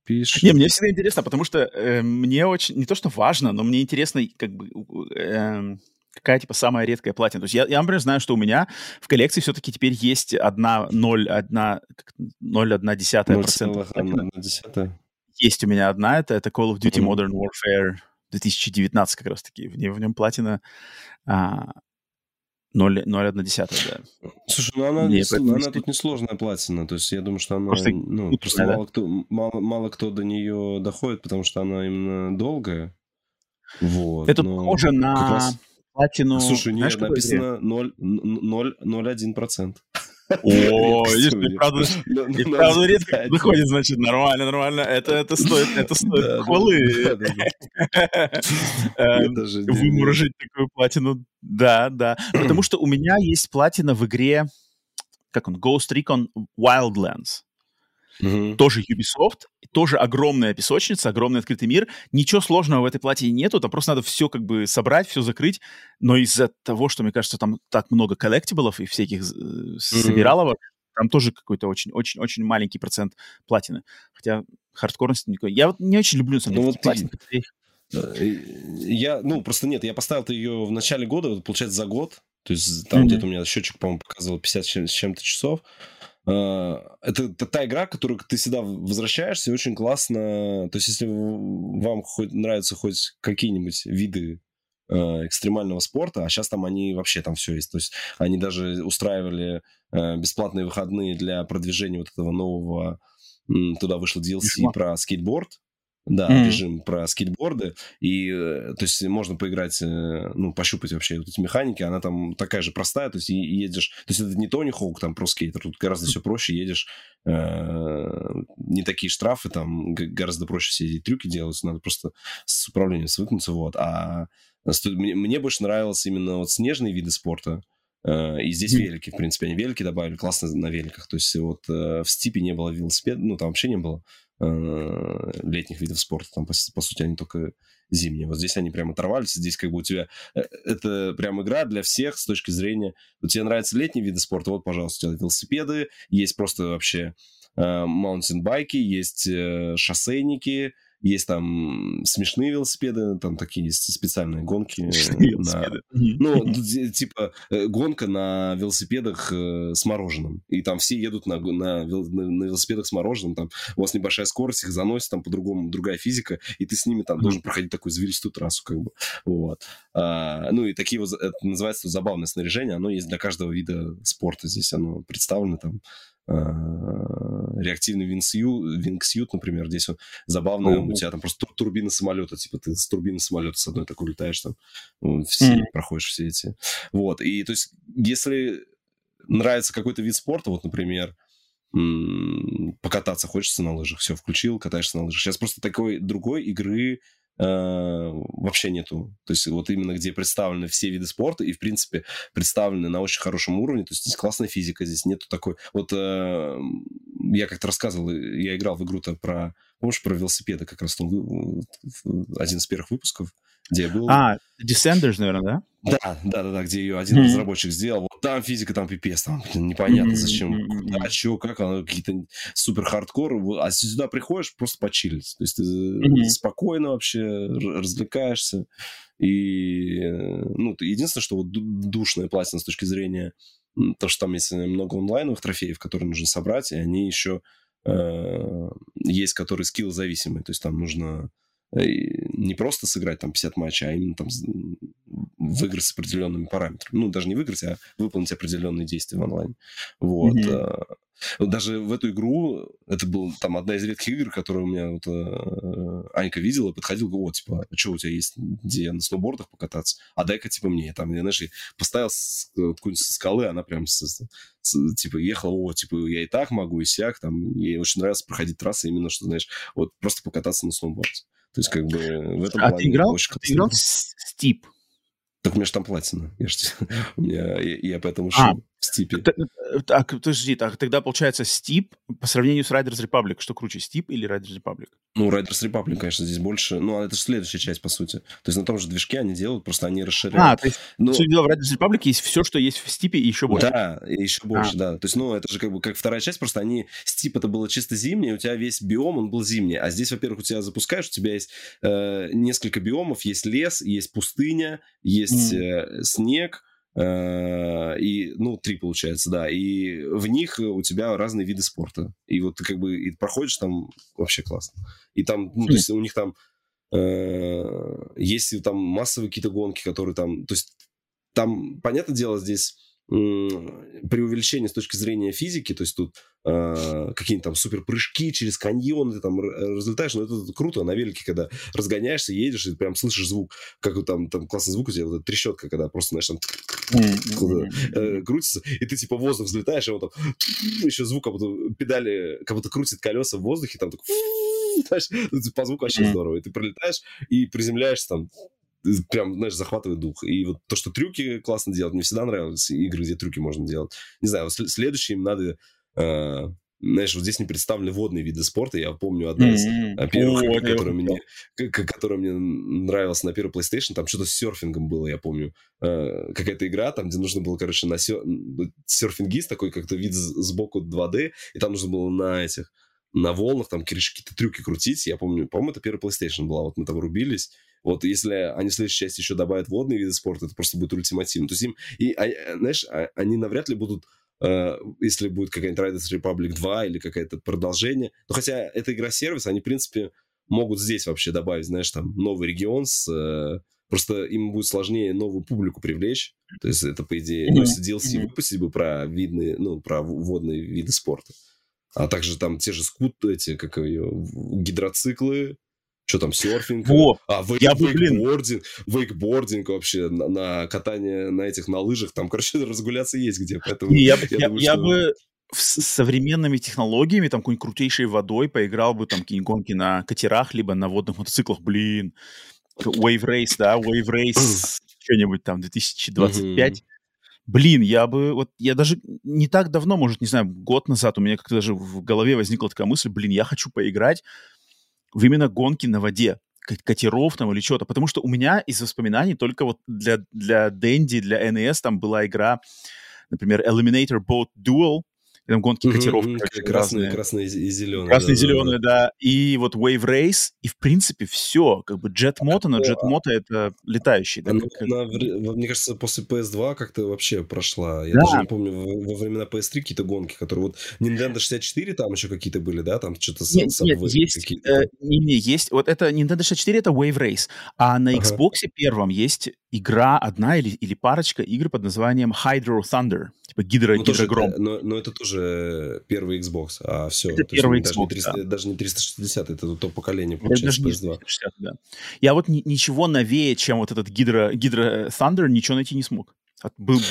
Пишет. Не, мне всегда интересно, потому что мне очень, не то что важно, но мне интересно, как бы, какая, типа, самая редкая платина. То есть я, например, знаю, что у меня в коллекции все-таки теперь есть 0,1%. Есть у меня одна, это Call of Duty Modern Warfare 2019 как раз-таки. В нем платина... 0,1, да. Слушай, ну она тут несложная платина. То есть я думаю, что она... Просто мало кто до нее доходит, потому что она именно долгая. Вот. Это похоже на платину... Слушай, у нее написано 0,1%. О, видишь, правда редко выходит, значит, нормально. Это стоит хвалы. Выморожить такую платину. Да. Потому что у меня есть платина в игре, как он, Ghost Recon Wildlands. Тоже Ubisoft, тоже огромная песочница, огромный открытый мир. Ничего сложного в этой платине нету, там просто надо все как бы собрать, все закрыть. Но из-за того, что, мне кажется, там так много коллектиблов и всяких собираловок, там тоже какой-то очень-очень-очень маленький процент платины. Хотя хардкорности никакой. Я вот не очень люблю, на самом деле, платины. Я поставил ее в начале года, вот, получается, за год. То есть там где-то у меня счетчик, по-моему, показывал 50 с чем-то часов. Это та игра, к которой ты всегда возвращаешься, и очень классно. То есть если вам нравятся хоть какие-нибудь виды экстремального спорта, а сейчас там они вообще там все есть. То есть они даже устраивали бесплатные выходные для продвижения вот этого нового... Туда вышел DLC про скейтборд. Да, режим про скейтборды. И, то есть, можно поиграть, пощупать вообще вот эти механики. Она там такая же простая, то есть, и едешь... То есть, это не Тони Хоук, там, про скейтер. Тут гораздо все проще. Едешь, не такие штрафы, там, гораздо проще все эти трюки делаются. Надо просто с управлением свыкнуться, вот. А мне больше нравилось именно вот снежные виды спорта. И здесь велики, в принципе. Они велики добавили, классно на великах. То есть, вот, в степи не было велосипеда, там вообще не было летних видов спорта. Там, по сути, они только зимние. Вот здесь они прям оторвались. Здесь как бы у тебя... Это прям игра для всех с точки зрения... Вот тебе нравятся летние виды спорта, вот, пожалуйста, у тебя велосипеды, есть просто вообще маунтинбайки, есть шоссейники, Есть там смешные велосипеды, там такие есть специальные гонки. Ну, типа гонка на велосипедах с мороженым. И там все едут на велосипедах с мороженым. Там у вас небольшая скорость, их заносит, там по-другому другая физика, и ты с ними там должен проходить такую зверистую трассу, как бы. Вот. Ну, и такие вот, это называется забавное снаряжение. Оно есть для каждого вида спорта. Здесь оно представлено там. Реактивный вингсьют, например, здесь он забавный, у тебя там просто турбина самолета, типа ты с турбины самолета с одной такой летаешь, там все, проходишь все эти. Вот, и то есть, если нравится какой-то вид спорта, вот, например, покататься хочется на лыжах, все, включил, катаешься на лыжах. Сейчас просто такой другой игры вообще нету. То есть вот именно где представлены все виды спорта и, в принципе, представлены на очень хорошем уровне. То есть здесь классная физика, здесь нету такой... Вот я как-то рассказывал, я играл в игру-то про... Помнишь, про велосипеды как раз? Один из первых выпусков, где я был... Descenders, наверное, да? Да, где ее один разработчик сделал. Вот там физика, там пипец, там непонятно зачем, куда, что, как, она какие-то супер хардкоры. А сюда приходишь просто почилить. То есть ты спокойно вообще развлекаешься. И, ну, единственное, что вот душная пластина с точки зрения того, что там есть много онлайновых трофеев, которые нужно собрать, и они еще есть, которые скилл-зависимые. То есть там нужно... не просто сыграть там 50 матчей, а именно там выиграть с определенными параметрами. Ну, даже не выиграть, а выполнить определенные действия в онлайне. Вот. Даже в эту игру, это была там одна из редких игр, которую у меня вот Анька видела, подходила, говорила, типа, что у тебя есть, где на сноубордах покататься? А дай-ка, типа, мне. Там, я, знаешь, поставил какую-нибудь со скалы, она прям, типа, ехала, я и так могу, и сяк, там, ей очень нравилось проходить трассы, именно, что, знаешь, вот просто покататься на сноуборде. То есть, как бы, в этом плане очень классно. А ты играл в Стип? Так у меня же там платина. Я поэтому шел в Стипе. Так, подожди, тогда, получается, Стип по сравнению с Riders Republic. Что круче, Стип или Riders Republic? Ну, Riders Republic, конечно, здесь больше... Ну, это же следующая часть, по сути. То есть, на том же движке они делают, просто они расширяют. То есть, суть дела, в Riders Republic есть все, что есть в Стипе, и еще больше. Да, и еще больше, да. То есть, ну, это же как бы как вторая часть, просто они... Стип, это было чисто зимний, у тебя весь биом, он был зимний. А здесь, во-первых, у тебя запускаешь, у тебя есть несколько биомов, есть лес, есть пустыня, есть снег, и, ну, 3 получается, да, и в них у тебя разные виды спорта, и вот ты как бы и проходишь там вообще классно, и там, ну, то есть у них там есть там массовые какие-то гонки, которые там, то есть там, понятное дело, здесь преувеличение с точки зрения физики, то есть тут какие-нибудь там супер прыжки через каньон, ты там разлетаешь, но это круто на велике, когда разгоняешься, едешь, и прям слышишь звук, как там классный звук у тебя, вот эта трещотка, когда просто, знаешь, там крутится, и ты типа в воздух взлетаешь, и вот там еще звук, как будто педали, как будто крутит колеса в воздухе, там такой по звуку вообще здорово, и ты пролетаешь и приземляешься там, прям, знаешь, захватывает дух. И вот то, что трюки классно делают, мне всегда нравились игры, где трюки можно делать. Не знаю, вот следующие им надо... знаешь, вот здесь не представлены водные виды спорта. Я помню одна из первых игр, которая мне нравилась на первой PlayStation. Там что-то с серфингом было, я помню. Какая-то игра, там, где нужно было, короче, на серфингист такой, как-то вид сбоку 2D, и там нужно было на этих... на волнах, там, какие-то трюки крутить. Я помню, по-моему, это первая PlayStation была. Вот мы там рубились. Вот если они в следующей части еще добавят водные виды спорта, это просто будет ультимативно. То есть им... И, знаешь, они навряд ли будут... если будет какая-нибудь Riders Republic 2 или какое-то продолжение. Но хотя эта игра-сервис, они, в принципе, могут здесь вообще добавить, знаешь, там, новый регион с... Просто им будет сложнее новую публику привлечь. То есть это, по идее... Ну, если DLC выпустить бы про видные... Ну, про водные виды спорта. А также там те же скуты, эти, как ее, гидроциклы, что там, серфинг, вейкбординг вообще, на катание на этих, на лыжах, там, короче, разгуляться есть где. Поэтому я думаю, с современными технологиями, там, какой-нибудь крутейшей водой поиграл бы, там, какие-нибудь гонки на катерах, либо на водных мотоциклах, блин, Wave Race, что-нибудь там, 2025. Блин, я даже не так давно, может, не знаю, год назад у меня как-то даже в голове возникла такая мысль, блин, я хочу поиграть в именно гонки на воде, катеров там или что-то, потому что у меня из воспоминаний только вот для Dendy, для NES там была игра, например, Eliminator Boat Duel, и там гонки котировки. Красные и зеленые. Красные и зеленые, да. И вот Wave Race, и в принципе все. Как бы Jet-Moto, но Jet-Moto это летающий. Да? Мне кажется, после PS2 как-то вообще прошла. Я даже не помню, во времена PS3 какие-то гонки, которые вот Nintendo 64 там еще какие-то были, да? Там что-то с Subway какие-то. Есть. Вот это Nintendo 64 это Wave Race, а на Xbox'е первом есть игра одна или парочка игр под названием Hydro Thunder, типа гидрогром. Но это тоже первый Xbox, а все. Это первый Xbox, даже не 360, это то поколение, получается, PS2. Да. Я вот ничего новее, чем вот этот Hydro Thunder, ничего найти не смог.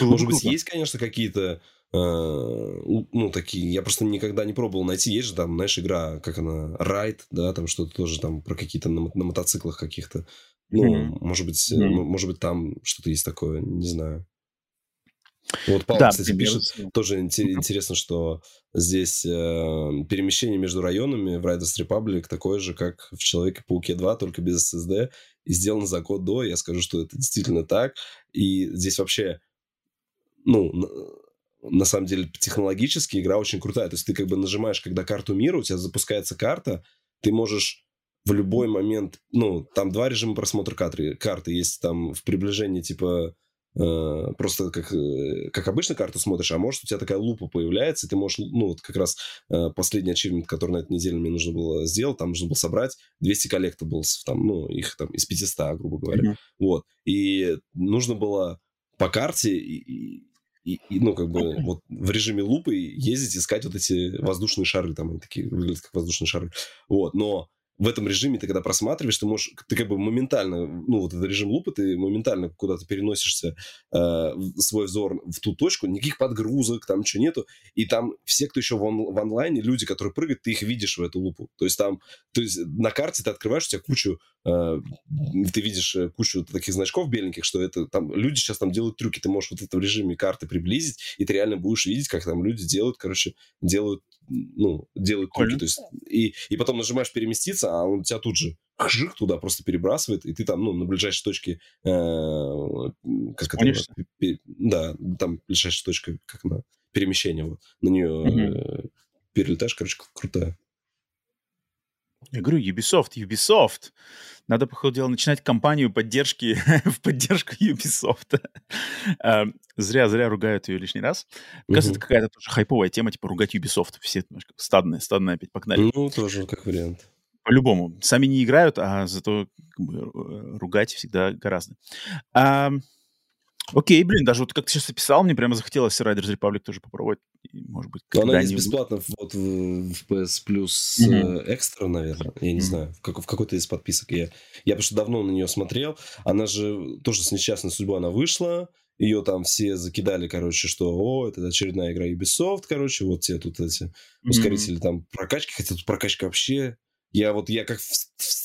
Может быть, есть, конечно, какие-то ну, такие, я просто никогда не пробовал найти. Есть же там, знаешь, игра, как она, Ride, да, там что-то тоже там про какие-то на мотоциклах каких-то. Ну, может быть, там что-то есть такое, не знаю. Вот Павел, кстати, пишет, тоже интересно, что здесь перемещение между районами в Riders Republic такое же, как в Человеке-пауке 2, только без SSD, и сделано за год до, я скажу, что это действительно так. И здесь вообще, ну, на самом деле, технологически игра очень крутая. То есть ты как бы нажимаешь, когда карту мира, у тебя запускается карта, ты можешь в любой момент... Ну, там два режима просмотра карты. Есть там в приближении, типа... просто как обычно карту смотришь, а может у тебя такая лупа появляется, и ты можешь, ну вот как раз последний ачивмент, который на этой неделе мне нужно было сделать, там нужно было собрать 200 коллектаблс, там, ну их там из 500, грубо говоря, вот, и нужно было по карте и ну как бы вот в режиме лупы ездить, искать вот эти воздушные шары, там они такие выглядят как воздушные шары, вот, но в этом режиме ты когда просматриваешь, ты можешь, ты как бы моментально, ну вот этот режим лупы, ты моментально куда-то переносишься, свой взор в ту точку, никаких подгрузок, там ничего нету, и там все, кто еще в онлайне, люди, которые прыгают, ты их видишь в эту лупу, то есть там, то есть на карте ты открываешь, у тебя кучу, ты видишь кучу таких значков беленьких, что это там, люди сейчас там делают трюки, ты можешь вот в этом режиме карты приблизить, и ты реально будешь видеть, как там люди делают, короче, делают трюки, то есть, и потом нажимаешь переместиться, а он тебя тут же жик туда просто перебрасывает, и ты там, ну, на ближайшей точке, да, там ближайшая точка, как на перемещение, вот, на нее перелетаешь, короче, крутая. Я говорю, Ubisoft. Надо, по ходу дела, начинать кампанию поддержки в поддержку Ubisoft. Зря ругают ее лишний раз. Кажется, это какая-то тоже хайповая тема, типа ругать Ubisoft. Все немножко стадные опять погнали. Ну, тоже как вариант. По-любому. Сами не играют, а зато как бы ругать всегда гораздо. Окей, блин, даже вот как ты сейчас описал, мне прямо захотелось Riders Republic тоже попробовать. И, может быть, когда-нибудь... Она есть бесплатно вот в PS Plus Extra, наверное, я не знаю, в какой-то из подписок. Я просто давно на нее смотрел, она же тоже с несчастной судьбой она вышла, ее там все закидали, короче, что, это очередная игра Ubisoft, короче, вот тебе тут эти ускорители там прокачки, хотя тут прокачка вообще... Я как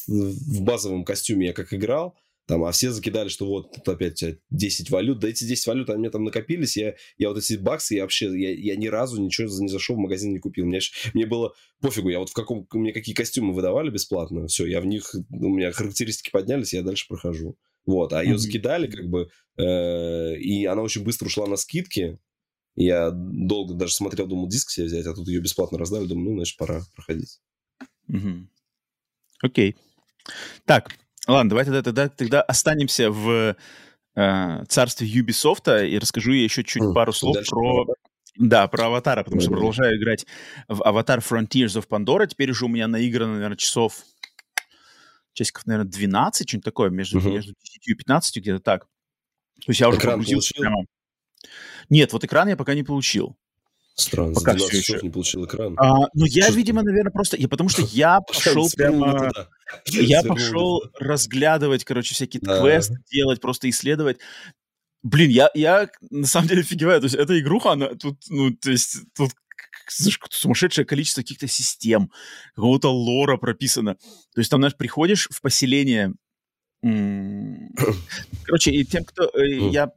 в базовом костюме, я как играл, там, а все закидали, что вот, тут опять 10 валют. Да эти 10 валют, они у меня там накопились. Я вот эти баксы, я ни разу ничего не зашел в магазин, не купил. Мне было пофигу, я вот в каком... Мне какие костюмы выдавали бесплатно, все, я в них... У меня характеристики поднялись, я дальше прохожу. Вот, а ее закидали, как бы, и она очень быстро ушла на скидки. Я долго даже смотрел, думал, диск себе взять, а тут ее бесплатно раздали. Думаю, ну, значит, пора проходить. Окей. Так. Ладно, давай тогда останемся в царстве Ubisoft, и расскажу я еще чуть пару слов про Аватара, потому что продолжаю играть в Avatar Frontiers of Pandora. Теперь уже у меня наиграно, наверное, часиков, 12, что-нибудь такое, между 10 и 15, где-то так. То есть я уже погрузился прямо. Нет, вот экран я пока не получил. Странно, пока за 12 часов не получил экран. Потому что я пошел прямо... Я пошел разглядывать, короче, всякие квесты делать, просто исследовать. Блин, я на самом деле офигеваю. То есть эта игруха, она тут, ну, то есть тут сумасшедшее количество каких-то систем, какого-то лора прописано. То есть там, знаешь, приходишь в поселение... Короче, и тем, кто... Я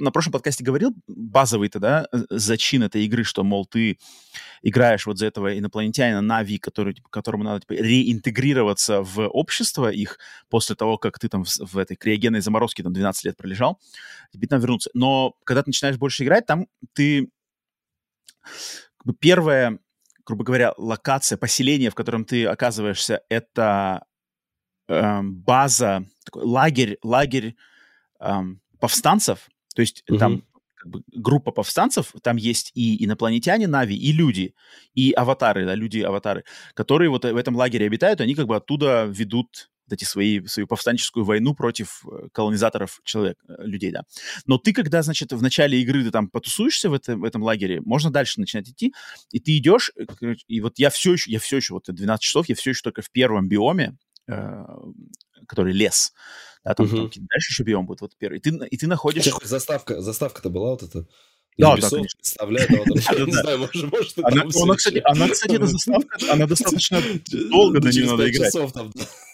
на прошлом подкасте говорил, базовый тогда зачин этой игры, что, мол, ты играешь вот за этого инопланетянина Na'vi, которому надо типа реинтегрироваться в общество их после того, как ты там в этой криогенной заморозке там 12 лет пролежал, тебе надо вернуться. Но когда ты начинаешь больше играть, там ты... первое, грубо говоря, локация, поселение, в котором ты оказываешься, это база, такой лагерь повстанцев, то есть там как бы группа повстанцев, там есть и инопланетяне, Na'vi, и люди, и аватары, да, люди-аватары, которые вот в этом лагере обитают, они как бы оттуда ведут вот эти свою повстанческую войну против колонизаторов людей, да. Но ты, когда, значит, в начале игры ты там потусуешься в этом лагере, можно дальше начинать идти, и ты идешь, и вот я все еще, вот 12 часов, я все еще только в первом биоме, который лес, да, там дальше еще биом будет, вот первый, и ты находишь... Заставка-то была вот эта? Да, Ubisoft представляет, а вот там, не знаю, может, она, кстати, эта заставка, она достаточно долго на нее надо играть.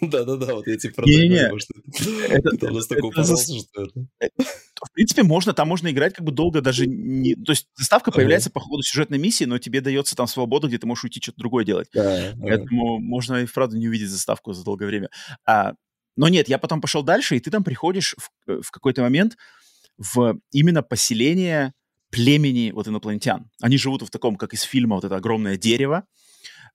Да-да-да, вот я тебе продаю, что это настолько упорно. В принципе, там можно играть как бы долго даже не... То есть заставка появляется по ходу сюжетной миссии, но тебе дается там свобода, где ты можешь уйти что-то другое делать. Поэтому можно и вправду не увидеть заставку за долгое время. Но нет, я потом пошел дальше, и ты там приходишь в какой-то момент в именно поселение... племени вот инопланетян. Они живут в таком, как из фильма, вот это огромное дерево,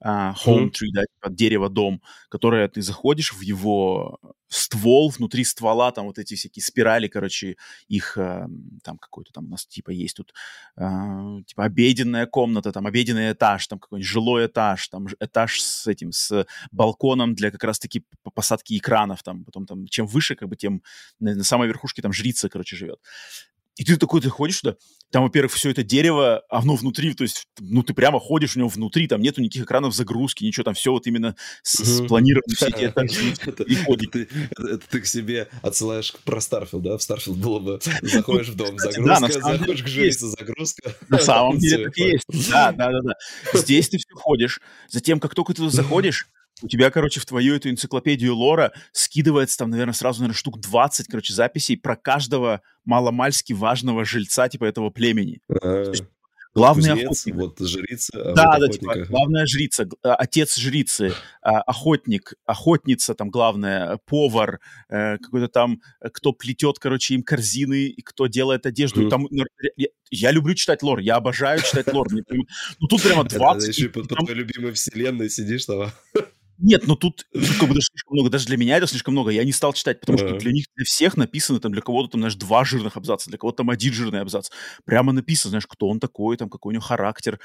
home tree, да, дерево-дом, которое ты заходишь в его ствол, внутри ствола там вот эти всякие спирали, короче, их там какой-то там у нас типа есть тут типа обеденная комната, там обеденный этаж, там какой-нибудь жилой этаж, там этаж с балконом для как раз-таки посадки экранов, там потом там чем выше, как бы тем на самой верхушке там жрица, короче, живет. И ты такой, ты ходишь туда, там, во-первых, все это дерево, оно внутри, то есть, ну, ты прямо ходишь в него внутри, там нету никаких экранов загрузки, ничего, там все вот именно спланировано, все эти этажи. Это ты к себе отсылаешь про Старфилд, да? В Старфилд было бы, заходишь в дом, загрузка, заходишь к жильцу, загрузка. На самом деле так и есть, да. Здесь ты все ходишь, затем, как только ты туда заходишь, у тебя, короче, в твою эту энциклопедию лора скидывается там, наверное, сразу, штук 20, короче, записей про каждого маломальски важного жильца, типа, этого племени. Главный охотник. Вот жрица, да, типа, главная жрица, отец жрицы, охотник, охотница, там, главная, повар, какой-то там, кто плетет, короче, им корзины, и кто делает одежду. И там, я люблю читать лор, я обожаю читать лор. Ну, тут прямо 20. Ты еще под твоей любимой вселенной сидишь там... Нет, ну тут как бы даже слишком много. Даже для меня это слишком много. Я не стал читать, потому что для них, для всех написано, там, для кого-то там, знаешь, 2 жирных абзаца, для кого-то там 1 жирный абзац. Прямо написано, знаешь, кто он такой, там, какой у него характер,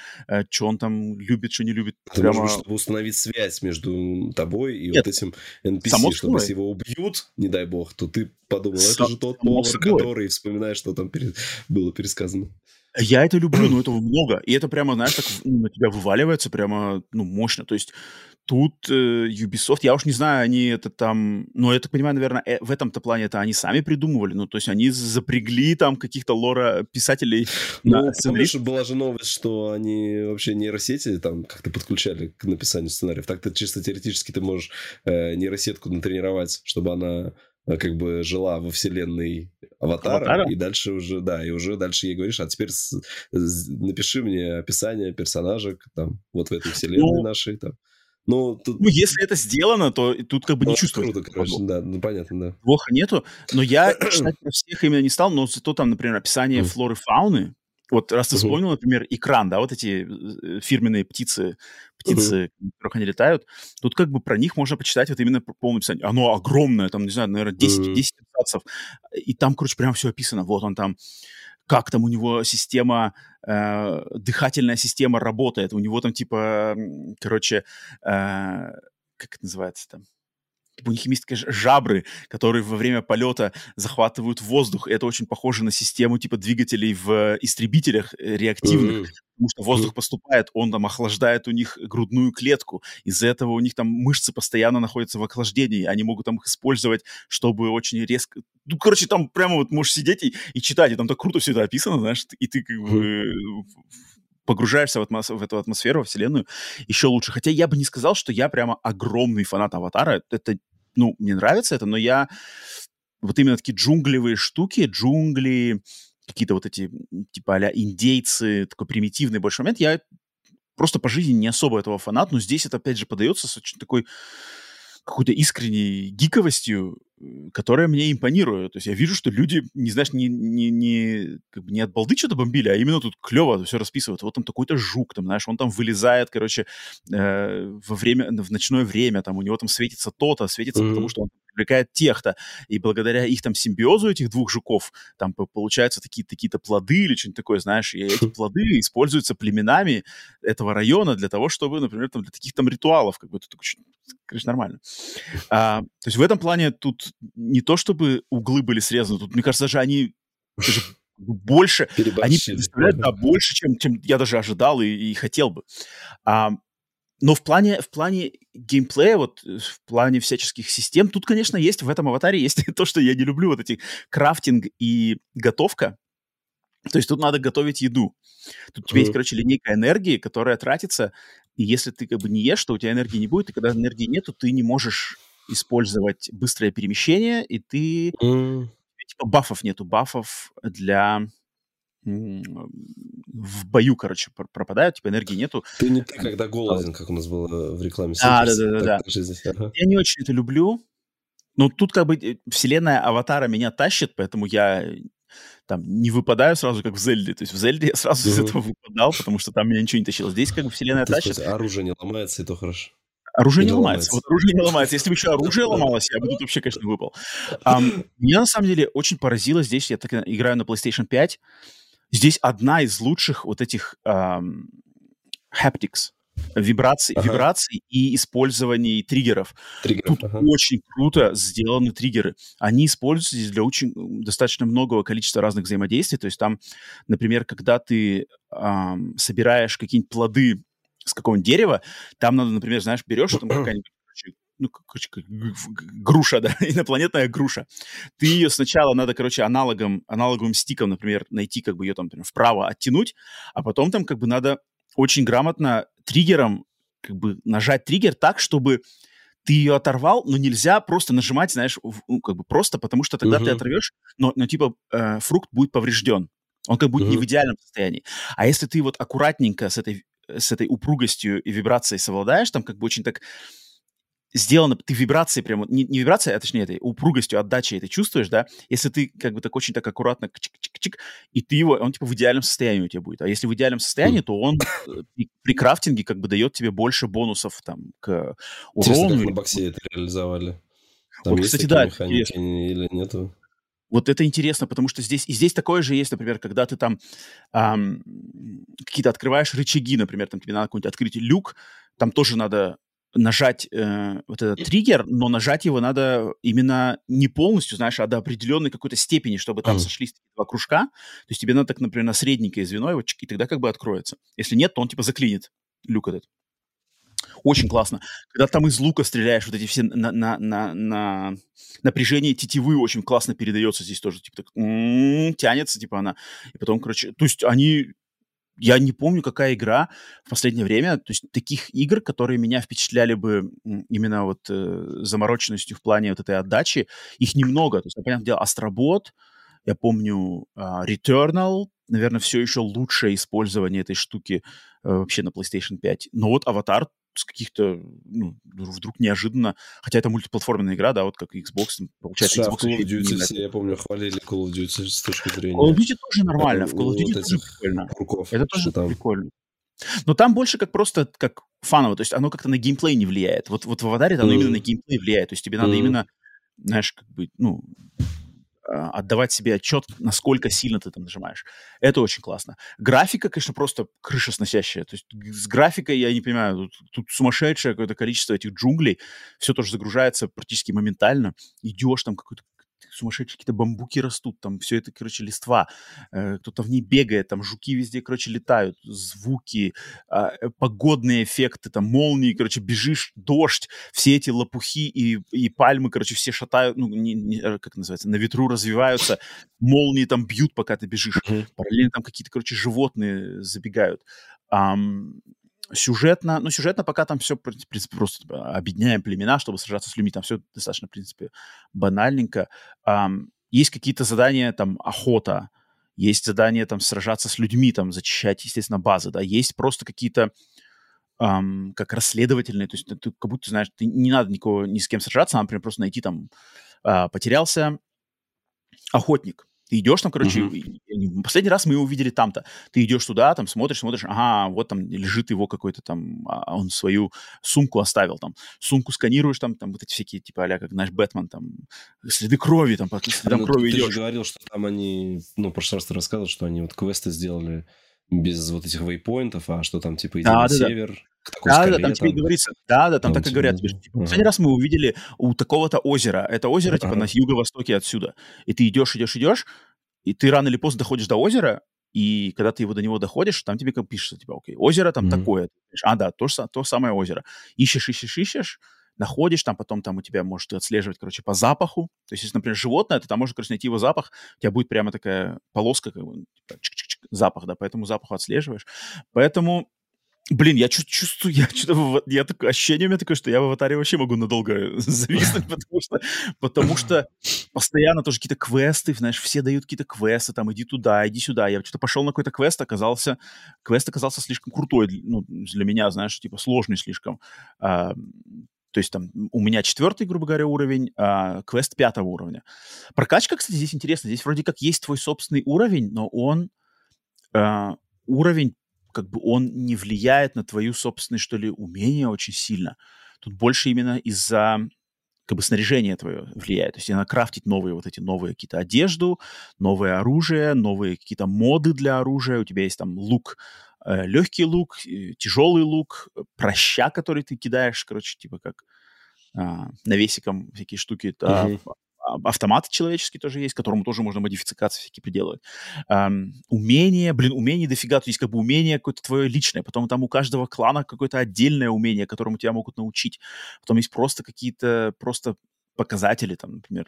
что он там любит, что не любит. Прямо... Может, чтобы установить связь между тобой и вот этим NPC, чтобы если его убьют, не дай бог, то ты подумал, это же тот повар, который вспоминает, что там было пересказано. Я это люблю, но этого много. И это прямо, знаешь, так на тебя вываливается прямо, ну, мощно. То есть тут Ubisoft, я уж не знаю, они это там... Ну, я так понимаю, наверное, в этом-то плане это они сами придумывали. Ну, то есть они запрягли там каких-то лора-писателей. Ну, конечно, была же новость, что они вообще нейросети там как-то подключали к написанию сценариев. Так-то чисто теоретически ты можешь нейросетку натренировать, чтобы она... как бы жила во вселенной Аватара, и дальше уже, да, и уже дальше ей говоришь, а теперь напиши мне описание персонажа, там, вот в этой вселенной нашей, там. Ну, если это сделано, то тут как бы не чувствуется. Круто, короче, да, ну, понятно, да. Плохо нету, но я читать про всех именно не стал, но зато там, например, описание флоры, фауны, вот раз ты вспомнил, например, экран, да, вот эти фирменные птицы, которых они летают, тут как бы про них можно почитать вот именно полное описание. Оно огромное, там, не знаю, наверное, 10 абзацев, и там, короче, прям все описано. Вот он там, как там у него система, дыхательная система работает, у него там типа, короче, как это называется там? У них есть, конечно, жабры, которые во время полета захватывают воздух. Это очень похоже на систему типа двигателей в истребителях реактивных. Потому что воздух поступает, он там охлаждает у них грудную клетку. Из-за этого у них там мышцы постоянно находятся в охлаждении. Они могут там их использовать, чтобы очень резко... Ну, короче, там прямо вот можешь сидеть и читать. И там так круто все это описано, знаешь. И ты как бы... погружаешься в эту атмосферу, во вселенную, еще лучше. Хотя я бы не сказал, что я прямо огромный фанат Аватара. Это, ну, мне нравится это, но я... Вот именно такие джунглевые штуки, джунгли, какие-то вот эти, типа, а-ля индейцы, такой примитивный больше момент, я просто по жизни не особо этого фанат, но здесь это, опять же, подается с очень такой... какой-то искренней гиковостью, которая мне импонирует. То есть я вижу, что люди, не знаешь, не от балды что-то бомбили, а именно тут клево все расписывают. Вот там такой-то жук, там, знаешь, он там вылезает, короче, в ночное время, там у него там светится то-то, светится, потому что он привлекает тех-то. И благодаря их там симбиозу, этих двух жуков, там получаются такие-то плоды или что-нибудь такое, знаешь, и эти плоды используются племенами этого района для того, чтобы, например, там, для таких там ритуалов, как бы, это, короче, нормально. То есть в этом плане тут не то, чтобы углы были срезаны, тут, мне кажется, даже они даже больше, они представляют, да, больше, чем я даже ожидал и хотел бы. Но в плане геймплея, вот в плане всяческих систем, тут, конечно, есть в этом аватаре есть то, что я не люблю, вот эти крафтинг и готовка. То есть тут надо готовить еду. Тут у тебя есть, короче, линейка энергии, которая тратится, и если ты как бы не ешь, то у тебя энергии не будет, и когда энергии нет, то ты не можешь использовать быстрое перемещение, и ты... Типа бафов нету, бафов для... в бою, короче, пропадают, типа энергии нету. Ты не ты, когда голоден, как у нас было в рекламе. Да. Я не очень это люблю. Но тут как бы вселенная Аватара меня тащит, поэтому я там не выпадаю сразу, как в Зельде. То есть в Зельде я сразу из этого выпадал, потому что там меня ничего не тащило. Здесь как бы вселенная тащит. Оружие не ломается, и то хорошо. Оружие не ломается. Вот оружие не ломается. Если бы еще оружие ломалось, я бы тут вообще, конечно, выпал. Меня на самом деле очень поразило здесь. Я так играю на PlayStation 5. Здесь одна из лучших вот этих haptics, вибраций и использований триггеров. Тут очень круто сделаны триггеры. Они используются здесь для очень достаточно многого количества разных взаимодействий. То есть там, например, когда ты собираешь какие-нибудь плоды с какого-нибудь дерева, там надо, например, знаешь, берешь там какая-нибудь... груша, да, инопланетная груша. Ты ее сначала надо, короче, аналоговым стиком, например, найти, как бы ее там, например, вправо оттянуть, а потом там как бы надо очень грамотно триггером как бы нажать триггер так, чтобы ты ее оторвал, но нельзя просто нажимать, знаешь, как бы просто, потому что тогда ты оторвешь, но типа фрукт будет поврежден. Он как бы будет не в идеальном состоянии. А если ты вот аккуратненько с этой упругостью и вибрацией совладаешь, там как бы очень так... сделано, ты вибрации прямо, не вибрация, а точнее этой упругостью, отдачей это чувствуешь, да, если ты как бы так очень так аккуратно чик-чик-чик, и ты его, он типа в идеальном состоянии у тебя будет, а если в идеальном состоянии, то он при крафтинге как бы дает тебе больше бонусов там к урону. Интересно, как на боксе это реализовали? Там вот, есть, кстати, да, механики или нету? Вот это интересно, потому что здесь такое же есть, например, когда ты там какие-то открываешь рычаги, например, там тебе надо какой-нибудь открыть люк, там тоже надо нажать вот этот триггер, но нажать его надо именно не полностью, знаешь, а до определенной какой-то степени, чтобы там сошлись два кружка. То есть тебе надо так, например, на средненькое звено его, и тогда как бы откроется. Если нет, то он типа заклинит люк этот. Очень классно. Когда там из лука стреляешь, вот эти все на напряжение тетивы очень классно передается здесь тоже. Типа так тянется, типа она. И потом, короче, то есть они... Я не помню, какая игра в последнее время, то есть таких игр, которые меня впечатляли бы именно вот замороченностью в плане вот этой отдачи, их немного. То есть, понятное дело, Астробот, я помню Returnal, наверное, все еще лучшее использование этой штуки вообще на PlayStation 5. Но вот Аватар с каких-то, ну, вдруг неожиданно, хотя это мультиплатформенная игра, да, вот как Xbox, получается, Xbox... Call of Duty, я помню, хвалили Call of Duty с точки зрения... Call of Duty тоже нормально, в Call of Duty вот тоже прикольно. Руков, это тоже там... прикольно. Но там больше как просто как фаново, то есть оно как-то на геймплей не влияет. Вот в Аватаре оно именно на геймплей влияет, то есть тебе надо именно, знаешь, как бы, ну... отдавать себе отчет, насколько сильно ты там нажимаешь. Это очень классно. Графика, конечно, просто крышесносящая. То есть с графикой, я не понимаю, тут сумасшедшее какое-то количество этих джунглей. Все тоже загружается практически моментально. Идешь, там какой-то сумасшедшие какие-то бамбуки растут, там все это, короче, листва. Кто-то в ней бегает, там жуки везде, короче, летают. Звуки, погодные эффекты, там молнии, короче, бежишь, дождь. Все эти лопухи и пальмы, короче, все шатают, ну, как называется, на ветру развиваются. Молнии там бьют, пока ты бежишь. Параллельно там какие-то, короче, животные забегают. Сюжетно пока там все, в принципе, просто объединяем племена, чтобы сражаться с людьми, там все достаточно, в принципе, банальненько. Есть какие-то задания, там, охота, есть задания, там, сражаться с людьми, там, зачищать, естественно, базы, да, есть просто какие-то, как расследовательные, то есть ты, как будто, знаешь, ты не надо никого, ни с кем сражаться, а, например, просто найти, там, потерялся охотник. Ты идешь там, короче, последний раз мы его увидели там-то. Ты идешь туда, там смотришь, ага, вот там лежит его какой-то там, он свою сумку оставил там. Сумку сканируешь там вот эти всякие, типа, а-ля, как наш Бэтмен, там, следы крови, там, по следам крови идешь. Ты же говорил, что там они, в прошлый раз ты рассказывал, что они вот квесты сделали без вот этих вейпоинтов, а что там, типа, иди на север. Там тебе и говорится. Там так и говорят. Последний раз мы увидели у такого-то озера. Это озеро, типа, на юго-востоке отсюда. И ты идешь, и ты рано или поздно доходишь до озера, и когда ты до него доходишь, там тебе как пишется, типа, окей, озеро там такое. То самое озеро. Ищешь, находишь, там потом там у тебя может отслеживать, короче, по запаху. То есть, если, например, животное, ты там можешь, короче, найти его запах, у тебя будет прямо такая полоска, как бы, типа, запах, да, поэтому запаху отслеживаешь. Поэтому... Блин, я чувствую, ощущение у меня такое, что я в «Аватаре» вообще могу надолго зависнуть, потому что постоянно тоже какие-то квесты, знаешь, все дают какие-то квесты, там, иди туда, иди сюда. Я что-то пошел на какой-то квест оказался слишком крутой, для меня, знаешь, типа сложный слишком. То есть там у меня 4-й, грубо говоря, уровень, а квест 5-го уровня. Прокачка, кстати, здесь интересно. Здесь вроде как есть твой собственный уровень, но он уровень как бы он не влияет на твою собственную, что ли, умение очень сильно. Тут больше именно из-за как бы снаряжения твое влияет. То есть надо крафтить новые какие-то одежду, новое оружие, новые какие-то моды для оружия. У тебя есть там лук, легкий лук, тяжелый лук, проща, который ты кидаешь, короче, типа как навесиком всякие штуки. Автоматы человеческие тоже есть, которому тоже можно модификации всякие приделывать. Умения дофига. То есть как бы умение какое-то твое личное. Потом там у каждого клана какое-то отдельное умение, которому тебя могут научить. Потом есть просто какие-то показатели, там, например.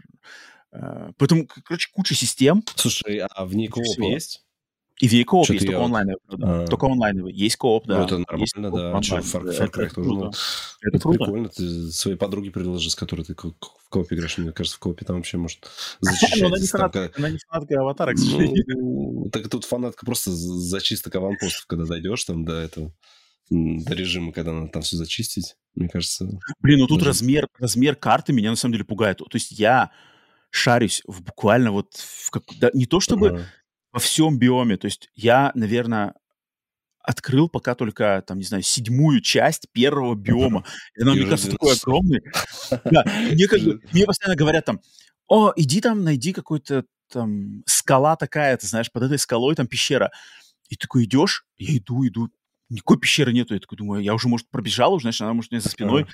Поэтому, короче, куча систем. Слушай, а в ней кооп есть? И в ней кооп есть, только онлайн. Только онлайн. Есть кооп, да. Это нормально, да. Это прикольно. Ты своей подруге предложи, с которой ты в коопе играешь. Мне кажется, в коопе там вообще может защищаться. Она не фанатка аватара, к сожалению. Так тут фанатка просто зачисток аванпостов, когда зайдешь там до этого. До режима, когда надо там все зачистить, мне кажется. Блин, ну тут размер карты меня на самом деле пугает. То есть я шарюсь буквально вот... Не то чтобы... Во всем биоме. То есть я, наверное, открыл пока только, там, не знаю, 7-ю часть 1-го биома. И она, мне кажется, такой огромный. Мне постоянно говорят там, о, иди там, найди какой-то там скала такая, ты знаешь, под этой скалой там пещера. И ты такой идешь, я иду, никакой пещеры нету. Я такой думаю, я уже, может, пробежал, значит, она, может, у меня за спиной.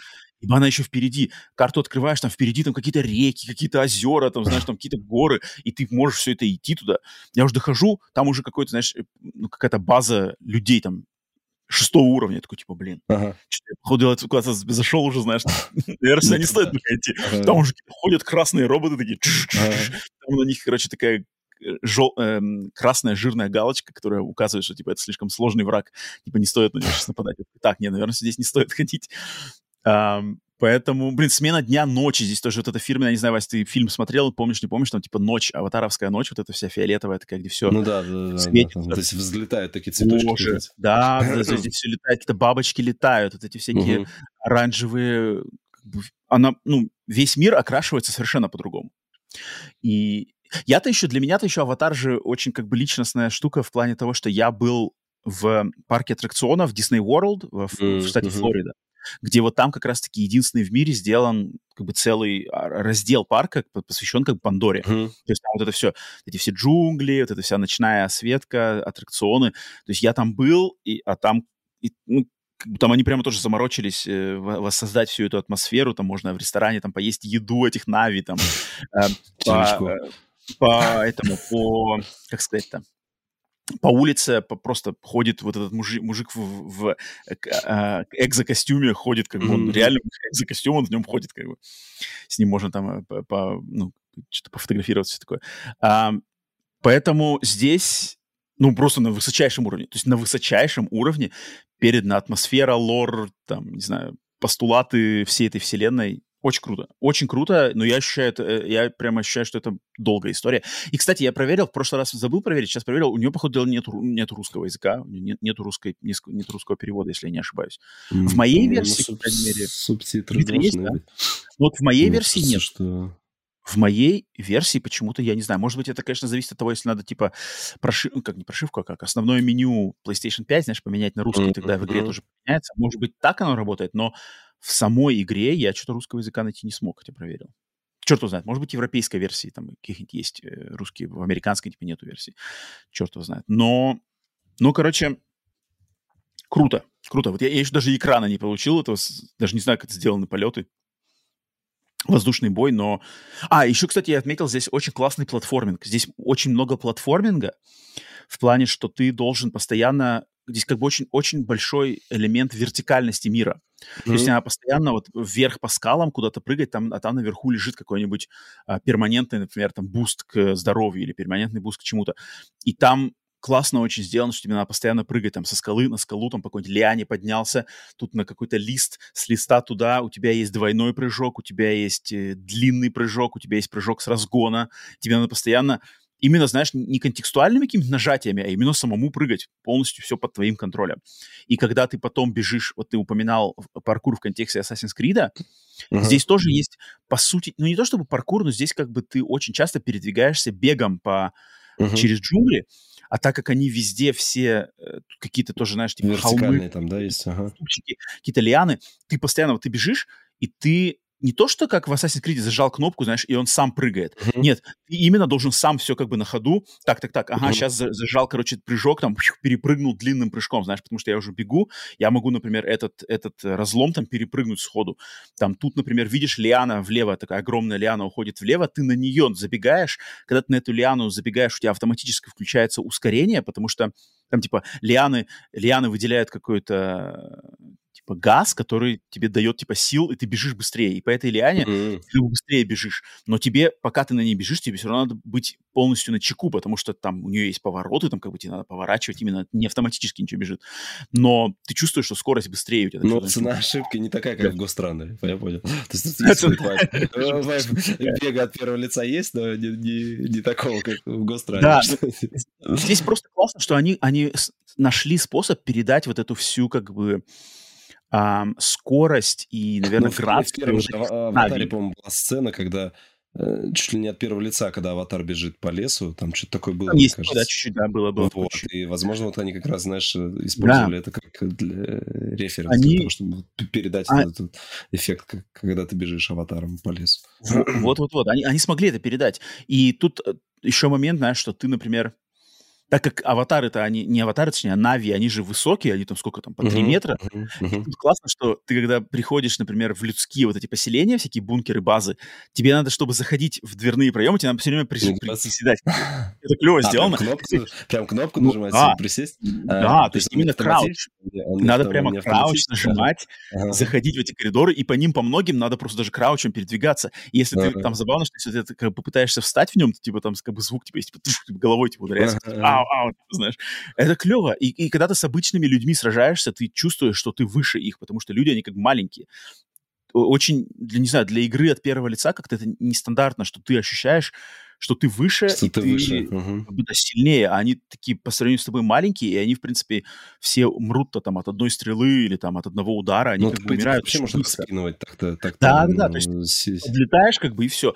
Ибо она еще впереди. Карту открываешь, там впереди там какие-то реки, какие-то озера, там, знаешь, там какие-то горы, и ты можешь все это идти туда. Я уже дохожу, там уже какой-то, знаешь, какая-то база людей там 6-го уровня. Я такой, типа, блин, что-то я, походу, куда-то зашел уже, знаешь, наверное, сюда не стоит пока идти. Там уже ходят красные роботы такие, там на них, короче, такая красная жирная галочка, которая указывает, что, типа, это слишком сложный враг, типа, не стоит на него сейчас нападать. Так, не, наверное, здесь не стоит ходить. Поэтому, блин, смена дня, ночи. Здесь тоже вот эта фирма, я не знаю, Вась, ты фильм смотрел, помнишь, не помнишь, там типа ночь, аватаровская ночь, вот эта вся фиолетовая такая, где все светит. Да. То есть взлетают такие цветочки. Боже, да, здесь все летает, какие-то бабочки летают, вот эти всякие оранжевые. Она, весь мир окрашивается совершенно по-другому. И для меня аватар же очень как бы личностная штука в плане того, что я был в парке аттракционов Disney World в штате Флорида, где вот там как раз-таки единственный в мире сделан как бы целый раздел парка, посвящен как бы Пандоре. То есть там вот это все, эти все джунгли, вот эта вся ночная осветка, аттракционы. То есть я там был, там они прямо тоже заморочились воссоздать всю эту атмосферу. Там можно в ресторане там поесть еду этих Na'vi, там, как сказать-то, по улице просто ходит вот этот мужик в экзокостюме, ходит, как бы он реально экзокостюм, он в нем ходит, как бы. С ним можно там что-то пофотографироваться, все такое. Поэтому здесь, просто на высочайшем уровне. То есть на высочайшем уровне передана атмосфера, лор, там, не знаю, постулаты всей этой вселенной. Очень круто, но я прямо ощущаю, что это долгая история. И, кстати, я проверил, в прошлый раз забыл проверить, сейчас проверил, у нее, походу, нет русского языка, нет русского перевода, если я не ошибаюсь. В моей версии, по крайней мере... Субтитры должны быть. Вот в моей версии нет. В моей версии почему-то, я не знаю, может быть, это, конечно, зависит от того, если надо, типа, как основное меню PlayStation 5, знаешь, поменять на русский, тогда в игре тоже поменяется. Может быть, так оно работает, но в самой игре я что-то русского языка найти не смог, хотя проверил. Черт его знает, может быть, европейской версии там каких-нибудь есть русские, в американской типа нету версии, черт его знает. Но, короче, круто, круто. Вот я еще даже экрана не получил этого, даже не знаю, как это сделаны полеты, воздушный бой, но... А, еще, кстати, я отметил, здесь очень классный платформинг. Здесь очень много платформинга в плане, что ты должен постоянно... Здесь как бы очень-очень большой элемент вертикальности мира. То есть она постоянно вот вверх по скалам куда-то прыгает, там наверху лежит какой-нибудь перманентный, например, там буст к здоровью или перманентный буст к чему-то. И там классно очень сделано, что тебе надо постоянно прыгать там со скалы на скалу, там по какой-нибудь лиане поднялся, тут на какой-то лист, с листа туда, у тебя есть двойной прыжок, у тебя есть длинный прыжок, у тебя есть прыжок с разгона. Тебе надо постоянно... Именно, знаешь, не контекстуальными какими-то нажатиями, а именно самому прыгать. Полностью все под твоим контролем. И когда ты потом бежишь, вот ты упоминал паркур в контексте Assassin's Creed, здесь тоже есть, по сути, ну не то чтобы паркур, но здесь как бы ты очень часто передвигаешься бегом через джунгли, а так как они везде все какие-то тоже, знаешь, типа холмы, там, да, есть, какие-то лианы, ты постоянно, вот ты бежишь, и ты... Не то, что как в Assassin's Creed зажал кнопку, знаешь, и он сам прыгает. Нет, ты именно должен сам все как бы на ходу. Так, ага, сейчас зажал, короче, прыжок, там, перепрыгнул длинным прыжком, знаешь, потому что я уже бегу, я могу, например, этот разлом там перепрыгнуть сходу. Там тут, например, видишь, лиана влево, такая огромная лиана уходит влево, ты на нее забегаешь. Когда ты на эту лиану забегаешь, у тебя автоматически включается ускорение, потому что там, типа, лианы выделяют какое-то... типа газ, который тебе дает типа сил, и ты бежишь быстрее. И по этой лиане ты быстрее бежишь. Но тебе, пока ты на ней бежишь, тебе все равно надо быть полностью на чеку, потому что там у нее есть повороты, там как бы тебе надо поворачивать, именно не автоматически ничего бежит. Но ты чувствуешь, что скорость быстрее у тебя. Но цена ошибки не такая, как в Гостране. Я понял. Бега от первого лица есть, но не такого, как в Гостране. Да. Здесь просто классно, что они нашли способ передать вот эту всю как бы скорость и, наверное, график. В первом же Аватаре, по-моему, была сцена, когда чуть ли не от первого лица, когда Аватар бежит по лесу, там что-то такое было, мне кажется. Да, чуть-чуть, да, было. Вот, и, возможно, вот они как раз, знаешь, использовали это как для референса, для того, чтобы передать этот эффект, когда ты бежишь Аватаром по лесу. Вот. Они смогли это передать. И тут еще момент, знаешь, что ты, например... Так как аватары-то, они не аватары, точнее, а Na'vi, они же высокие, они там сколько там, по 3 метра. Классно, что ты, когда приходишь, например, в людские вот эти поселения, всякие бункеры, базы, тебе надо, чтобы заходить в дверные проемы, тебе надо все время приседать. Это клево сделано. Прям кнопку нажимать, присесть? Да, то есть именно крауч. Надо прямо крауч нажимать, заходить в эти коридоры, и по ним, по многим, надо просто даже краучем передвигаться. И если ты там забавно, что если ты как бы пытаешься встать в нем, то типа там как бы звук, типа есть, головой типа ударяется. Знаешь, это клево. И когда ты с обычными людьми сражаешься, ты чувствуешь, что ты выше их, потому что люди, они как маленькие. Очень, не знаю, для игры от первого лица как-то это нестандартно, что ты ощущаешь, что ты выше, что и ты выше. Сильнее. А они такие по сравнению с тобой маленькие, и они, в принципе, все мрут-то там от одной стрелы или там от одного удара, они как бы умирают. Вообще можно спинывать так-то. Да, то есть подлетаешь как бы и все.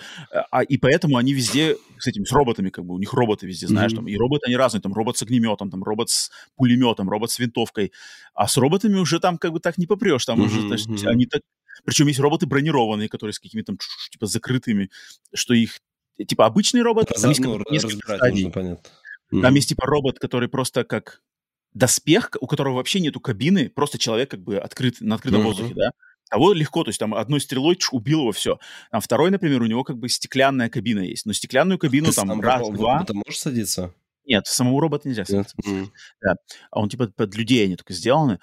И поэтому они везде с роботами как бы, у них роботы везде, знаешь, там, и роботы они разные, там робот с огнеметом, там робот с пулеметом, робот с винтовкой. А с роботами уже там как бы так не попрешь, там уже они так... Причем есть роботы бронированные, которые с какими-то там типа закрытыми, что их... Типа обычный робот, там есть несколько стадий. Там есть типа робот, который просто как доспех, у которого вообще нету кабины, просто человек как бы открыт, на открытом воздухе, да? А вот легко, то есть там одной стрелой убил его, все. А второй, например, у него как бы стеклянная кабина есть. Но стеклянную кабину ты там раз-два... Ты можешь садиться? Нет, самому роботу нельзя садиться. Да. А он типа под людей они только сделаны.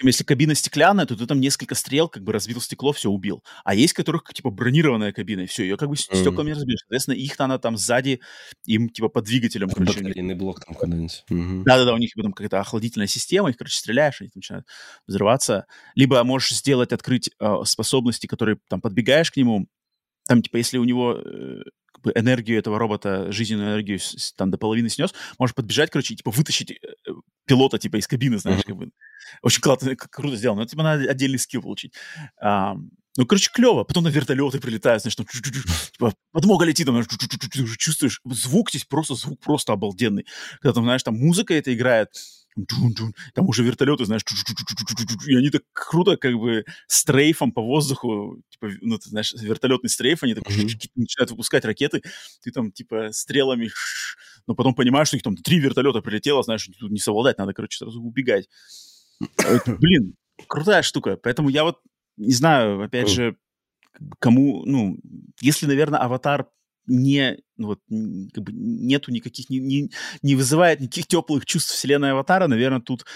Если кабина стеклянная, то ты там несколько стрел как бы разбил стекло, все, убил. А есть, которых типа бронированная кабина, и все, ее как бы стеклами не разбьешь. Соответственно, их надо там сзади, им типа под двигателем... Батарейный блок там куда-нибудь. Да-да-да, у них там какая-то охладительная система, их, короче, стреляешь, они там начинают взрываться. Либо можешь сделать, открыть способности, которые там подбегаешь к нему. Там типа если у него... энергию этого робота, жизненную энергию там до половины снес, можешь подбежать, короче, и, типа, вытащить пилота, типа, из кабины, знаешь, как бы. Очень круто сделано. Но, типа, надо отдельный скилл получить. Ну, короче, клево. Потом на вертолеты прилетают, значит, там типа, подмога летит, там, чувствуешь, звук здесь просто, звук просто обалденный. Когда там, знаешь, там музыка эта играет, там уже вертолеты, знаешь, и они так круто как бы стрейфом по воздуху, типа, ну, ты знаешь, вертолетный стрейф, они так начинают выпускать ракеты, ты там, типа, стрелами, но потом понимаешь, что их там 3 вертолета прилетело, знаешь, тут не совладать, надо, короче, сразу убегать. Блин, крутая штука, поэтому я вот не знаю, опять же, кому, ну, если, наверное, «Аватар» не, ну, вот, как бы нету никаких, не вызывает никаких теплых чувств вселенной «Аватара», наверное, тут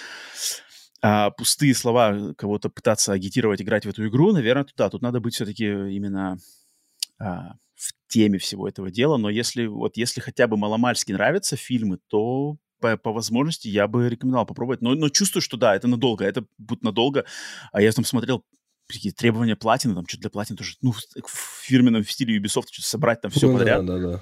пустые слова кого-то пытаться агитировать, играть в эту игру, наверное, туда. Тут надо быть все-таки именно в теме всего этого дела, но если, вот, если хотя бы маломальски нравятся фильмы, то... По возможности я бы рекомендовал попробовать. Но чувствую, что да, это надолго. Это будет надолго. А я там смотрел какие требования платины. Там что-то для платины тоже. Ну, в фирменном стиле Ubisoft что-то собрать там все подряд. Да.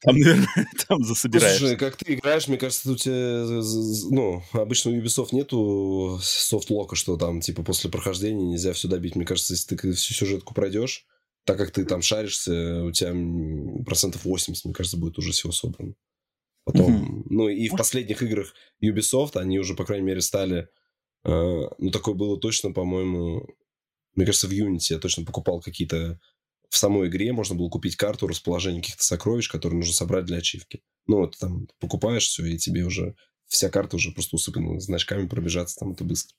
Там, наверное, там засобираешься. Слушай, как ты играешь, мне кажется, тут у тебя... Ну, обычно у Ubisoft нету софт-лока, что там, типа, после прохождения нельзя все добить. Мне кажется, если ты всю сюжетку пройдешь, так как ты там шаришься, у тебя 80%, мне кажется, будет уже всего собрано. Потом, ну и в последних играх Ubisoft они уже, по крайней мере, стали... ну, такое было точно, по-моему... Мне кажется, в Unity я точно покупал какие-то... В самой игре можно было купить карту расположения каких-то сокровищ, которые нужно собрать для ачивки. Ну, вот там покупаешь все, и тебе уже... Вся карта уже просто усыпана значками, пробежаться там это быстро.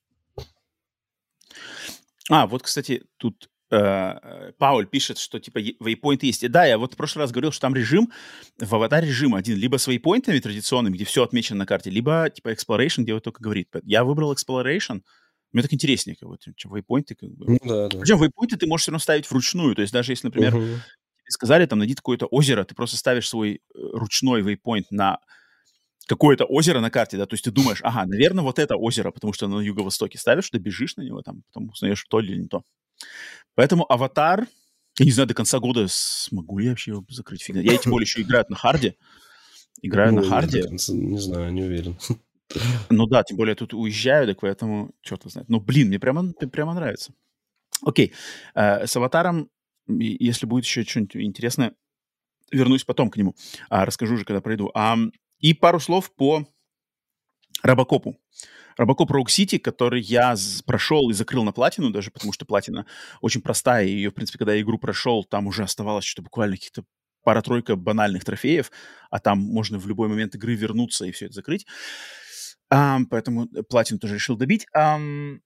А, вот, кстати, тут... Пауль пишет, что, типа, вейпоинты есть. И да, я вот в прошлый раз говорил, что там режим, в «Аватаре» режим один. Либо с вейпоинтами традиционными, где все отмечено на карте, либо, типа, exploration, где он только говорит. Я выбрал exploration. Мне так интереснее, как бы, чем вейпоинты. Как бы. Ну, да. Причем вейпоинты ты можешь все равно ставить вручную. То есть даже если, например, тебе сказали, там, найди какое-то озеро, ты просто ставишь свой ручной вейпоинт на какое-то озеро на карте, да, то есть ты думаешь, ага, наверное, вот это озеро, потому что оно на юго-востоке. Ставишь, ты бежишь на него, там, потом узнаешь, то или не то. Поэтому «Аватар», я не знаю, до конца года смогу ли я вообще его закрыть, фигня. Я, тем более, еще играю на харде. Не знаю, не уверен. Ну да, тем более, я тут уезжаю, так поэтому черт знает. Ну, блин, мне прямо нравится. Окей, с «Аватаром», если будет еще что-нибудь интересное, вернусь потом к нему. Расскажу уже, когда пройду. И пару слов по «Робокопу». RoboCop: Rogue City, который я прошел и закрыл на платину, даже потому что платина очень простая, и ее, в принципе, когда я игру прошел, там уже оставалось что-то буквально каких-то пара-тройка банальных трофеев, а там можно в любой момент игры вернуться и все это закрыть. Поэтому платину тоже решил добить.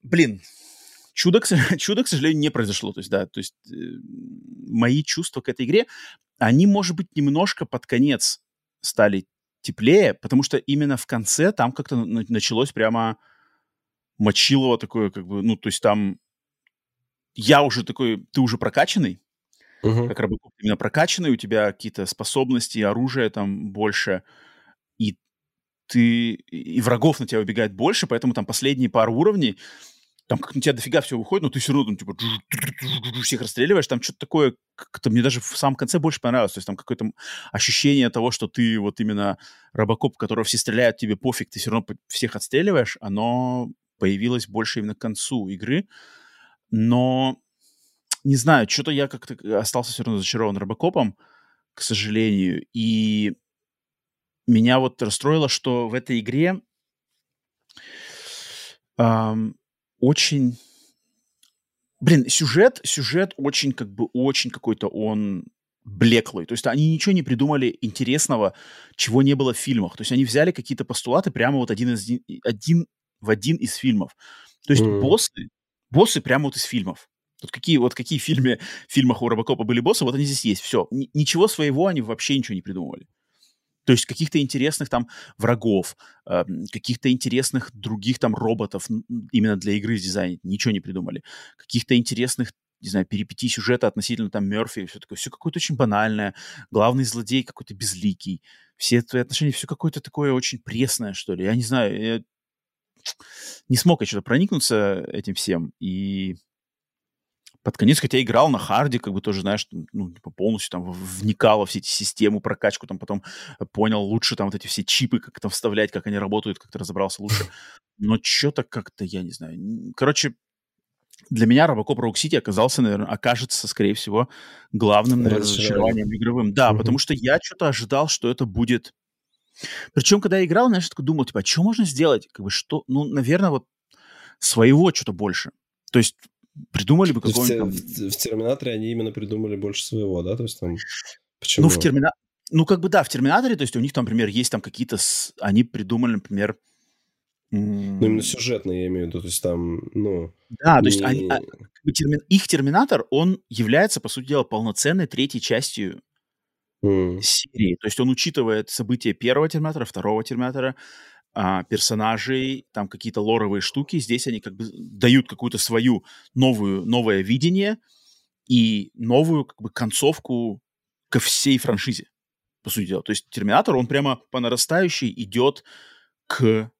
Блин, чудо, к сожалению, не произошло. То есть, да, то есть мои чувства к этой игре, они, может быть, немножко под конец стали теплее, потому что именно в конце там как-то началось прямо мочилово такое, как бы, ну, то есть там я уже такой, ты уже прокачанный, как робокоп, именно прокачанный, у тебя какие-то способности, оружие там больше, и ты, и врагов на тебя убегает больше, поэтому там последние пару уровней, там как на тебя дофига всего выходит, но ты все равно там типа всех расстреливаешь, там что-то такое, как-то мне даже в самом конце больше понравилось, то есть там какое-то ощущение того, что ты вот именно робокоп, которого все стреляют, тебе пофиг, ты все равно всех отстреливаешь, оно появилось больше именно к концу игры, но не знаю, что-то я как-то остался все равно зачарован робокопом, к сожалению, и меня вот расстроило, что в этой игре очень... Блин, сюжет очень, как бы, очень какой-то он блеклый. То есть они ничего не придумали интересного, чего не было в фильмах. То есть они взяли какие-то постулаты прямо вот один из фильмов. То есть боссы прямо вот из фильмов. Вот какие в фильмах у Робокопа были боссы, вот они здесь есть. Все. Ничего своего они вообще ничего не придумывали. То есть каких-то интересных там врагов, каких-то интересных других там роботов именно для игры с дизайном ничего не придумали. Каких-то интересных, не знаю, перипетий сюжета относительно там Мёрфи и все такое. Все какое-то очень банальное. Главный злодей какой-то безликий. Все твои отношения, все какое-то такое очень пресное, что ли. Я не знаю, я не смог я что-то проникнуться этим всем. И под конец, хотя играл на харде, как бы тоже, знаешь, ну, полностью там вникал во все эти системы, прокачку, там потом понял лучше там вот эти все чипы, как там вставлять, как они работают, как-то разобрался лучше. Но что-то как-то, я не знаю. Короче, Для меня RoboCop: Rogue City оказался, наверное, окажется, скорее всего, главным, наверное, разочарованием игровым. Да, потому что я что-то ожидал, что это будет. Причем, когда я играл, я все-таки думал, типа, а что можно сделать? Как бы что, ну, наверное, вот своего что-то больше. То есть придумали бы какого-нибудь... В Терминаторе они именно придумали больше своего, да? То есть там... Почему? Ну, ну, как бы да, в Терминаторе, то есть у них там, например, есть там какие-то... Они придумали, например... Ну, именно сюжетные, я имею в виду, то есть там, ну... Да, то есть они, их Терминатор, он является, по сути дела, полноценной третьей частью серии. То есть он учитывает события первого Терминатора, второго Терминатора, персонажей, там какие-то лоровые штуки. Здесь они как бы дают какую-то свою новое видение и новую как бы концовку ко всей франшизе, по сути дела. То есть Терминатор, он прямо по нарастающей идет к...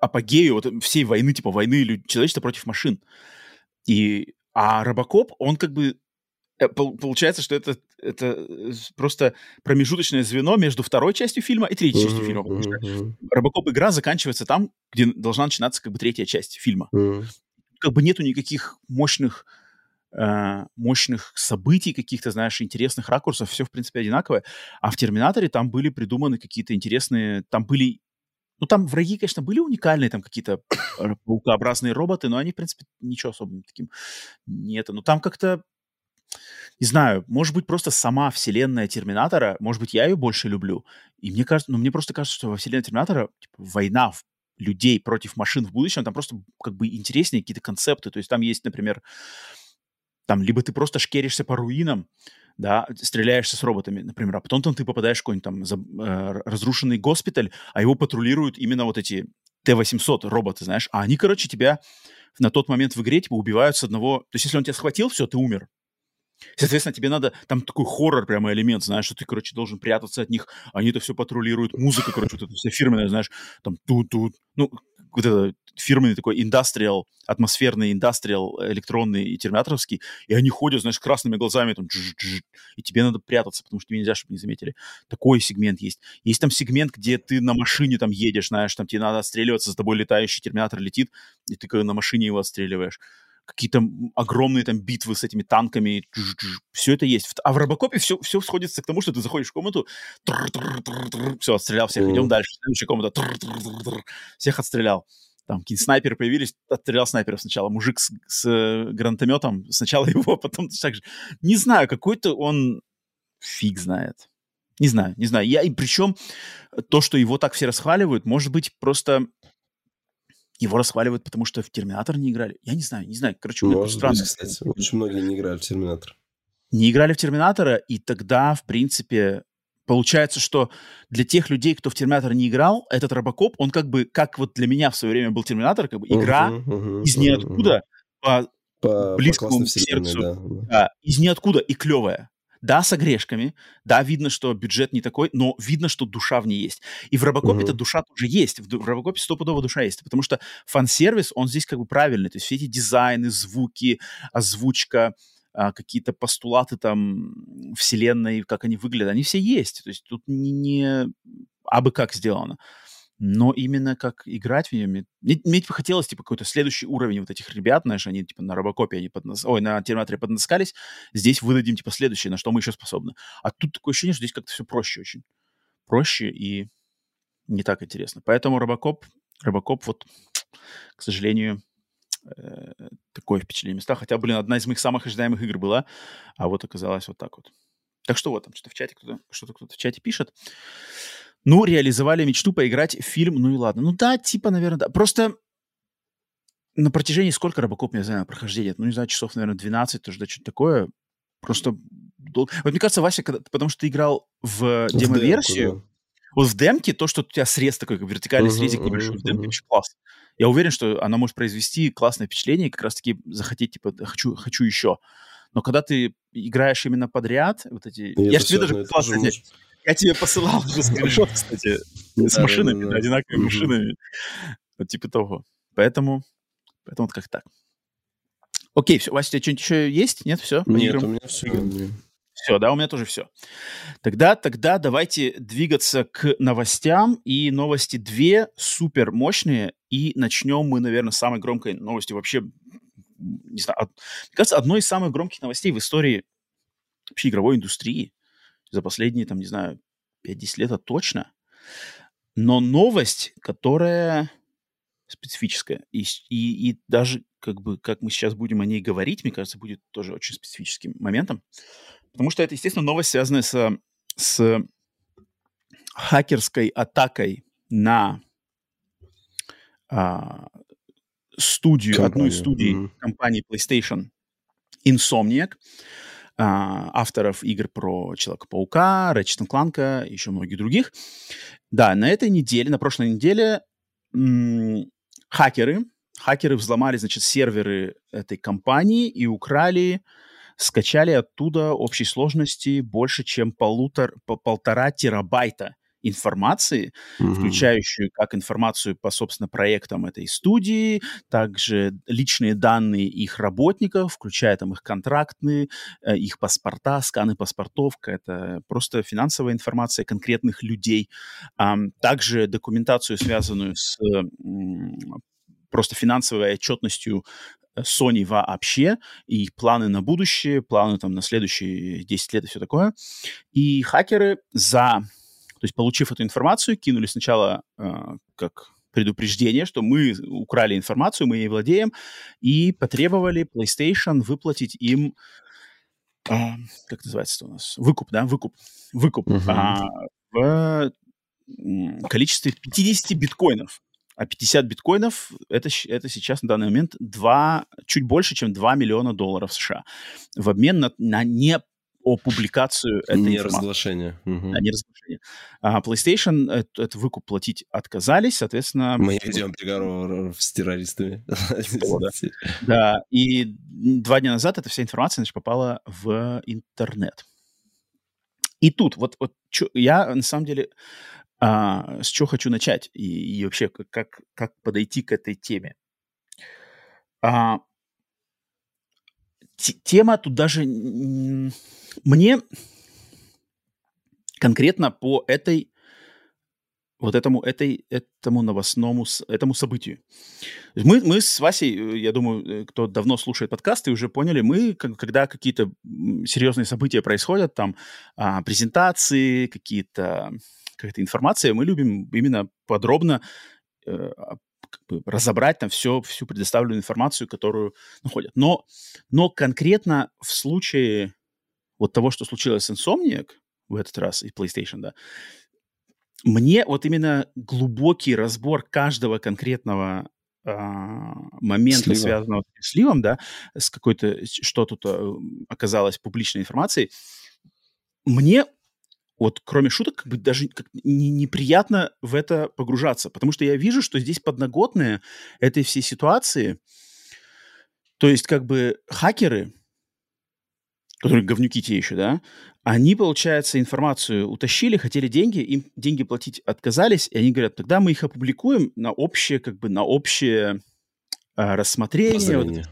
апогею вот всей войны, типа войны человечества против машин. А RoboCop, он как бы... Получается, что это просто промежуточное звено между второй частью фильма и третьей частью фильма. Потому что RoboCop игра заканчивается там, где должна начинаться как бы третья часть фильма. Как бы нету никаких мощных событий каких-то, знаешь, интересных ракурсов. Все, в принципе, одинаковое. А в «Терминаторе» там были придуманы какие-то интересные... Там были... Ну, там враги, конечно, были уникальные, там какие-то паукообразные роботы, но они, в принципе, ничего особенного таким не это. Ну, там как-то, не знаю, может быть, просто сама вселенная Терминатора, может быть, я ее больше люблю. И мне кажется, ну, мне просто кажется, что во вселенной Терминатора типа, война людей против машин в будущем, там просто как бы интереснее какие-то концепты. То есть там есть, например, там либо ты просто шкеришься по руинам, да, стреляешься с роботами, например, а потом там ты попадаешь в какой-нибудь там разрушенный госпиталь, а его патрулируют именно вот эти Т-800 роботы, знаешь, а они, короче, тебя на тот момент в игре типа убивают с одного... То есть если он тебя схватил, все, ты умер. Соответственно, тебе надо... Там такой хоррор прямо элемент, знаешь, что ты, короче, должен прятаться от них, они это все патрулируют, музыка, короче, вот это все фирменная, знаешь, там тут-тут, ну, вот это фирменный такой индастриал, атмосферный индастриал, электронный и терминаторовский, и они ходят, знаешь, красными глазами, там, и тебе надо прятаться, потому что тебе нельзя, чтобы не заметили. Такой сегмент есть. Есть там сегмент, где ты на машине там едешь, знаешь, там тебе надо отстреливаться, за тобой летающий терминатор летит, и ты на машине его отстреливаешь. Какие-то огромные там битвы с этими танками, все это есть. А в RoboCop'е все сходится к тому, что ты заходишь в комнату, все, отстрелял всех, идем дальше, следующая комната, всех отстрелял. Там какие-то снайперы появились, отстрелял снайперов сначала, мужик с гранатометом, сначала его, потом так же. Не знаю, какой-то он фиг знает. Не знаю. И причем то, что его так все расхваливают, может быть, просто... Его расхваливают, потому что в «Терминатор» не играли. Я не знаю. Короче, ну, странно. Кстати, очень многие не играли в «Терминатор». Не играли в «Терминатора», и тогда, в принципе, получается, что для тех людей, кто в «Терминатор» не играл, этот RoboCop, он как бы, как вот для меня в свое время был «Терминатор», как бы игра из ниоткуда по близкому сердцу. Да. Из ниоткуда и клевая. Да, с огрешками, да, видно, что бюджет не такой, но видно, что душа в ней есть. И в RoboCop'е эта душа тоже есть, в RoboCop'е стопудово душа есть, потому что фан-сервис, он здесь как бы правильный, то есть все эти дизайны, звуки, озвучка, какие-то постулаты там вселенной, как они выглядят, они все есть, то есть тут не абы как сделано. Но именно как играть в нее... Мне типа хотелось типа какой-то следующий уровень вот этих ребят, знаешь, они типа на RoboCop'е, на Терминаторе поднаскались, здесь выдадим типа следующее, на что мы еще способны. А тут такое ощущение, что здесь как-то все проще очень. Проще и не так интересно. Поэтому RoboCop вот, к сожалению, такое впечатление места. Хотя, блин, одна из моих самых ожидаемых игр была, а вот оказалась вот так вот. Так что вот, там что-то в чате кто-то в чате пишет. Ну, реализовали мечту поиграть в фильм, ну и ладно. Ну да, типа, наверное, да. Просто на протяжении сколько RoboCop мне заняло прохождение? Ну, не знаю, часов, наверное, 12, тоже, да, что-то такое. Просто долго. Вот мне кажется, Вася, потому что ты играл в демо-версию, демку, да. Вот в демке то, что у тебя срез такой, как вертикальный срезик небольшой, в демке очень классно. Я уверен, что она может произвести классное впечатление и как раз-таки захотеть, типа, хочу еще. Но когда ты играешь именно подряд, вот эти... Я же тебе даже классно... Я тебе посылал уже скриншот, кстати, с машинами, да, одинаковыми машинами. Вот типа того. Поэтому вот как так. Окей, все. Вася, у тебя что-нибудь еще есть? Нет, все? Нет, у меня все. Все, да, у меня тоже все. Тогда давайте двигаться к новостям. И новости две супер мощные. И начнем мы, наверное, с самой громкой новости вообще. Не знаю, мне кажется, одной из самых громких новостей в истории вообще игровой индустрии за последние, там, не знаю, 5-10 лет, а точно. Но новость, которая специфическая. И даже, как бы, как мы сейчас будем о ней говорить, мне кажется, будет тоже очень специфическим моментом. Потому что это, естественно, новость, связанная с хакерской атакой на одну из студий компании PlayStation Insomniac, авторов игр про Человека-паука, Ratchet & Clank, еще многих других. Да, на прошлой неделе хакеры взломали, значит, серверы этой компании и скачали оттуда общей сложности больше, чем 1,5 терабайта информации, включающую как информацию по, собственно, проектам этой студии, также личные данные их работников, включая там их контрактные, их паспорта, сканы паспортов, это просто финансовая информация конкретных людей, также документацию, связанную с просто финансовой отчетностью Sony вообще, и планы на будущее, планы там на следующие 10 лет и все такое. И хакеры то есть, получив эту информацию, кинули сначала как предупреждение, что мы украли информацию, мы ей владеем, и потребовали PlayStation выплатить им, как называется это у нас, выкуп в количестве 50 биткоинов. А 50 биткоинов – это сейчас на данный момент чуть больше, чем 2 миллиона долларов США в обмен на публикацию этой информации. Не разглашение. PlayStation этот выкуп платить отказались, соответственно... Мы ведем переговоры с террористами. Да, и 2 дня назад эта вся информация, значит, попала в интернет. И тут вот я, на самом деле, с чего хочу начать и вообще как подойти к этой теме. Тема тут даже... Мне конкретно по этому событию. Мы с Васей, я думаю, кто давно слушает подкасты, уже поняли, когда какие-то серьезные события происходят, там презентации, какая-то информация, мы любим именно подробно разобрать там всю предоставленную информацию, которую находят. Но конкретно в случае вот того, что случилось с Insomniac в этот раз и PlayStation, да, мне вот именно глубокий разбор каждого конкретного момента, связанного с сливом, да, с какой-то, что тут оказалось публичной информацией, мне... Вот, кроме шуток, как бы даже неприятно в это погружаться, потому что я вижу, что здесь подноготные этой всей ситуации, то есть как бы хакеры, которые говнюки те еще, да, они, получается, информацию утащили, хотели деньги, им деньги платить отказались, и они говорят, тогда мы их опубликуем на общее, как бы на общее рассмотрение.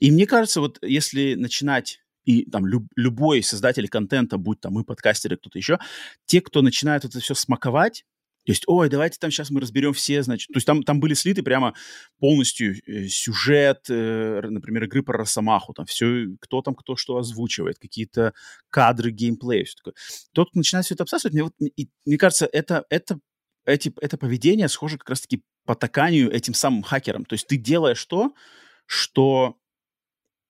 И мне кажется, вот если начинать... И там любой создатель контента, будь там мы, подкастеры, кто-то еще, те, кто начинает это все смаковать, то есть, давайте там сейчас мы разберем все, значит... То есть там были слиты прямо полностью сюжет, например, игры про Росомаху, там все, кто что озвучивает, какие-то кадры, геймплей, все такое. Тот, кто начинает все это обсасывать, мне кажется, это поведение схоже как раз-таки по потаканию этим самым хакерам. То есть ты делаешь то, что...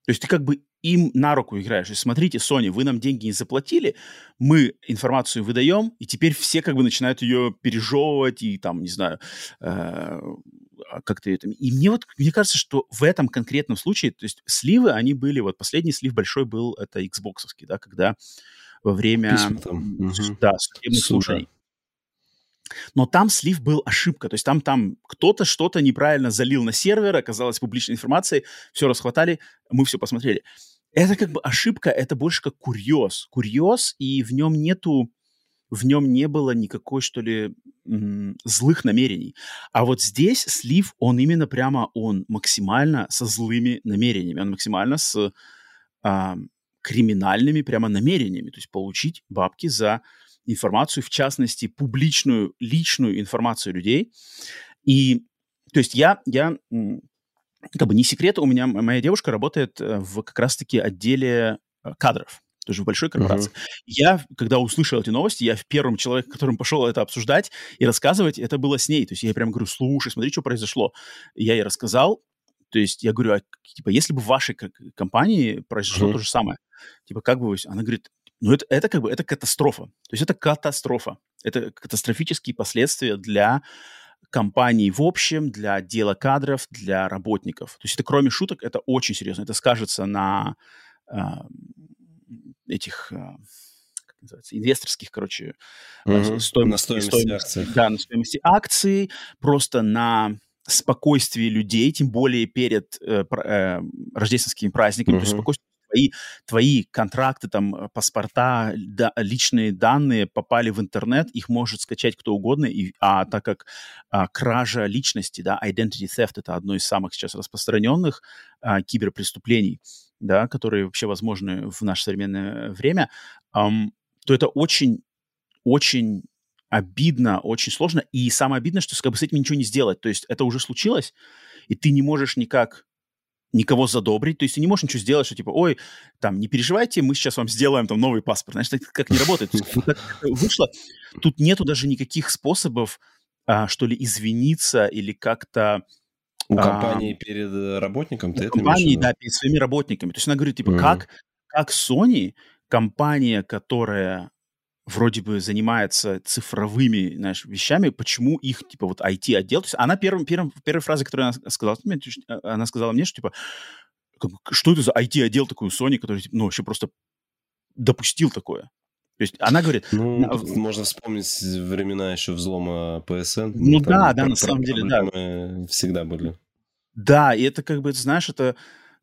То есть ты как бы им на руку играешь. И смотрите, Sony, вы нам деньги не заплатили, мы информацию выдаем, и теперь все как бы начинают ее пережевывать и там, не знаю, как-то это... И мне кажется, что в этом конкретном случае, то есть сливы, они были... Вот последний слив большой был, это Xbox-овский, да, когда во время... судебных слушаний. Но там слив был ошибка, то есть там кто-то что-то неправильно залил на сервер, оказалось публичной информацией, все расхватали, мы все посмотрели. Это как бы ошибка, это больше как курьез, и в нем не было никакой, что ли, злых намерений. А вот здесь слив, он максимально со злыми намерениями, он максимально с криминальными прямо намерениями, то есть получить бабки за информацию, в частности, публичную, личную информацию людей. И, то есть, я как бы не секрет, у меня моя девушка работает в как раз-таки отделе кадров, тоже в большой корпорации. Uh-huh. Я, когда услышал эти новости, я в первом человеке, которым пошел это обсуждать и рассказывать, это было с ней. То есть я ей прям говорю, слушай, смотри, что произошло. Я ей рассказал. То есть я говорю, а, типа, если бы в вашей компании произошло то же самое, типа, как бы вы... Она говорит, ну, это как бы, это катастрофа. То есть это катастрофа. Это катастрофические последствия для компаний в общем, для отдела кадров, для работников. То есть это, кроме шуток, это очень серьезно. Это скажется на этих... инвесторских, короче, стоимости акций. Да, на стоимости акций, просто на спокойствии людей, тем более перед рождественскими праздниками. То есть спокойствие, твои контракты, там, паспорта, да, личные данные попали в интернет, их может скачать кто угодно, а так как кража личности, да, identity theft, это одно из самых сейчас распространенных киберпреступлений, да, которые вообще возможны в наше современное время, то это очень-очень обидно, очень сложно. И самое обидное, что как бы, с этим ничего не сделать. То есть это уже случилось, и ты не можешь никак никого задобрить. То есть ты не можешь ничего сделать, что типа, ой, там, не переживайте, мы сейчас вам сделаем там новый паспорт. Значит, это как не работает. То есть, как вышло, тут нету даже никаких способов, что ли, извиниться или как-то... У компании перед работником? У компании, да, перед своими работниками. То есть она говорит, типа, как Sony, компания, которая вроде бы занимается цифровыми, знаешь, вещами, почему их, типа, вот IT-отдел... То есть она первой фразой, которую она сказала мне, что, типа, что это за IT-отдел такой у Sony, который, ну, вообще просто допустил такое. То есть она говорит... Ну, можно вспомнить времена еще взлома PSN. Ну да, на самом деле, да. Всегда были. Да, и это как бы, знаешь, это...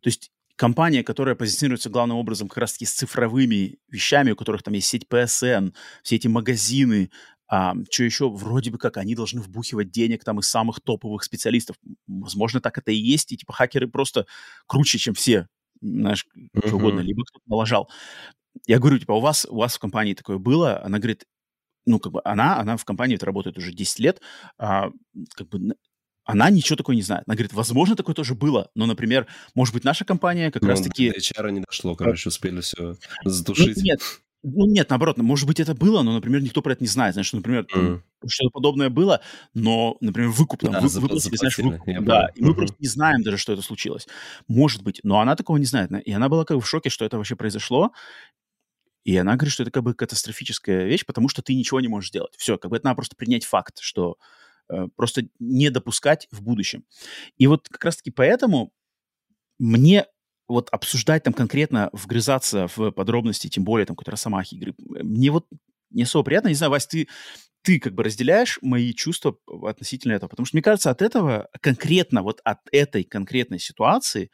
То есть компания, которая позиционируется главным образом как раз-таки с цифровыми вещами, у которых там есть сеть PSN, все эти магазины, что еще, вроде бы как они должны вбухивать денег там из самых топовых специалистов. Возможно, так это и есть, и типа хакеры просто круче, чем все, знаешь, что угодно, либо кто-то налажал. Я говорю, типа, у вас в компании такое было? Она говорит, ну, как бы, она в компании работает уже 10 лет, как бы, она ничего такого не знает. Она говорит, возможно, такое тоже было, но, например, может быть, наша компания как раз-таки... До HR не дошло, короче, успели все затушить. Нет, наоборот, может быть, это было, но, например, никто про это не знает. Значит, например, что-то подобное было, но, например, выкуп там, да, выплатили, да, и мы просто не знаем даже, что это случилось. Может быть, но она такого не знает. И она была как бы в шоке, что это вообще произошло. И она говорит, что это как бы катастрофическая вещь, потому что ты ничего не можешь сделать. Все, как бы это надо просто принять факт, что просто не допускать в будущем. И вот как раз-таки поэтому мне вот обсуждать там конкретно, вгрызаться в подробности, тем более там какой-то росомахи игры, мне вот не особо приятно. Не знаю, Вась, ты как бы разделяешь мои чувства относительно этого? Потому что, мне кажется, от этого конкретно, вот от этой конкретной ситуации,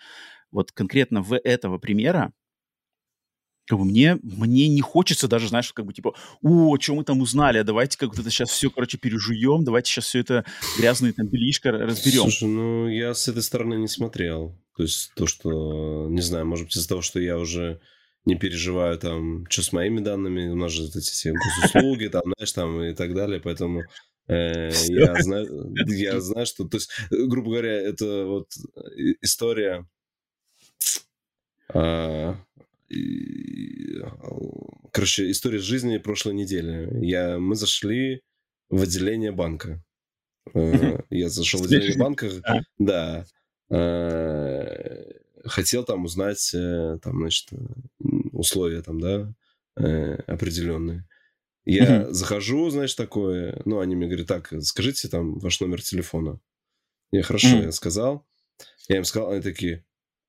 вот конкретно в этого примера, как бы мне не хочется даже, знаешь, как бы типа, о чем мы там узнали, а давайте как-то это сейчас все, короче, пережуем, давайте сейчас все это грязное там бельишко разберем. Слушай, ну я с этой стороны не смотрел. То есть то, что, не знаю, может быть, из-за того, что я уже не переживаю там, что с моими данными, у нас же эти все госуслуги, там, знаешь, там и так далее, поэтому... Я знаю, что... То есть, грубо говоря, это вот история... Короче, история жизни прошлой недели. Мы зашли в отделение банка. Я зашел в отделение банка, да. Хотел там узнать, там, значит, условия там, да, определенные. Я захожу, значит, такое, ну, они мне говорят, так, скажите там ваш номер телефона. Я, хорошо, я сказал. Я им сказал, они такие,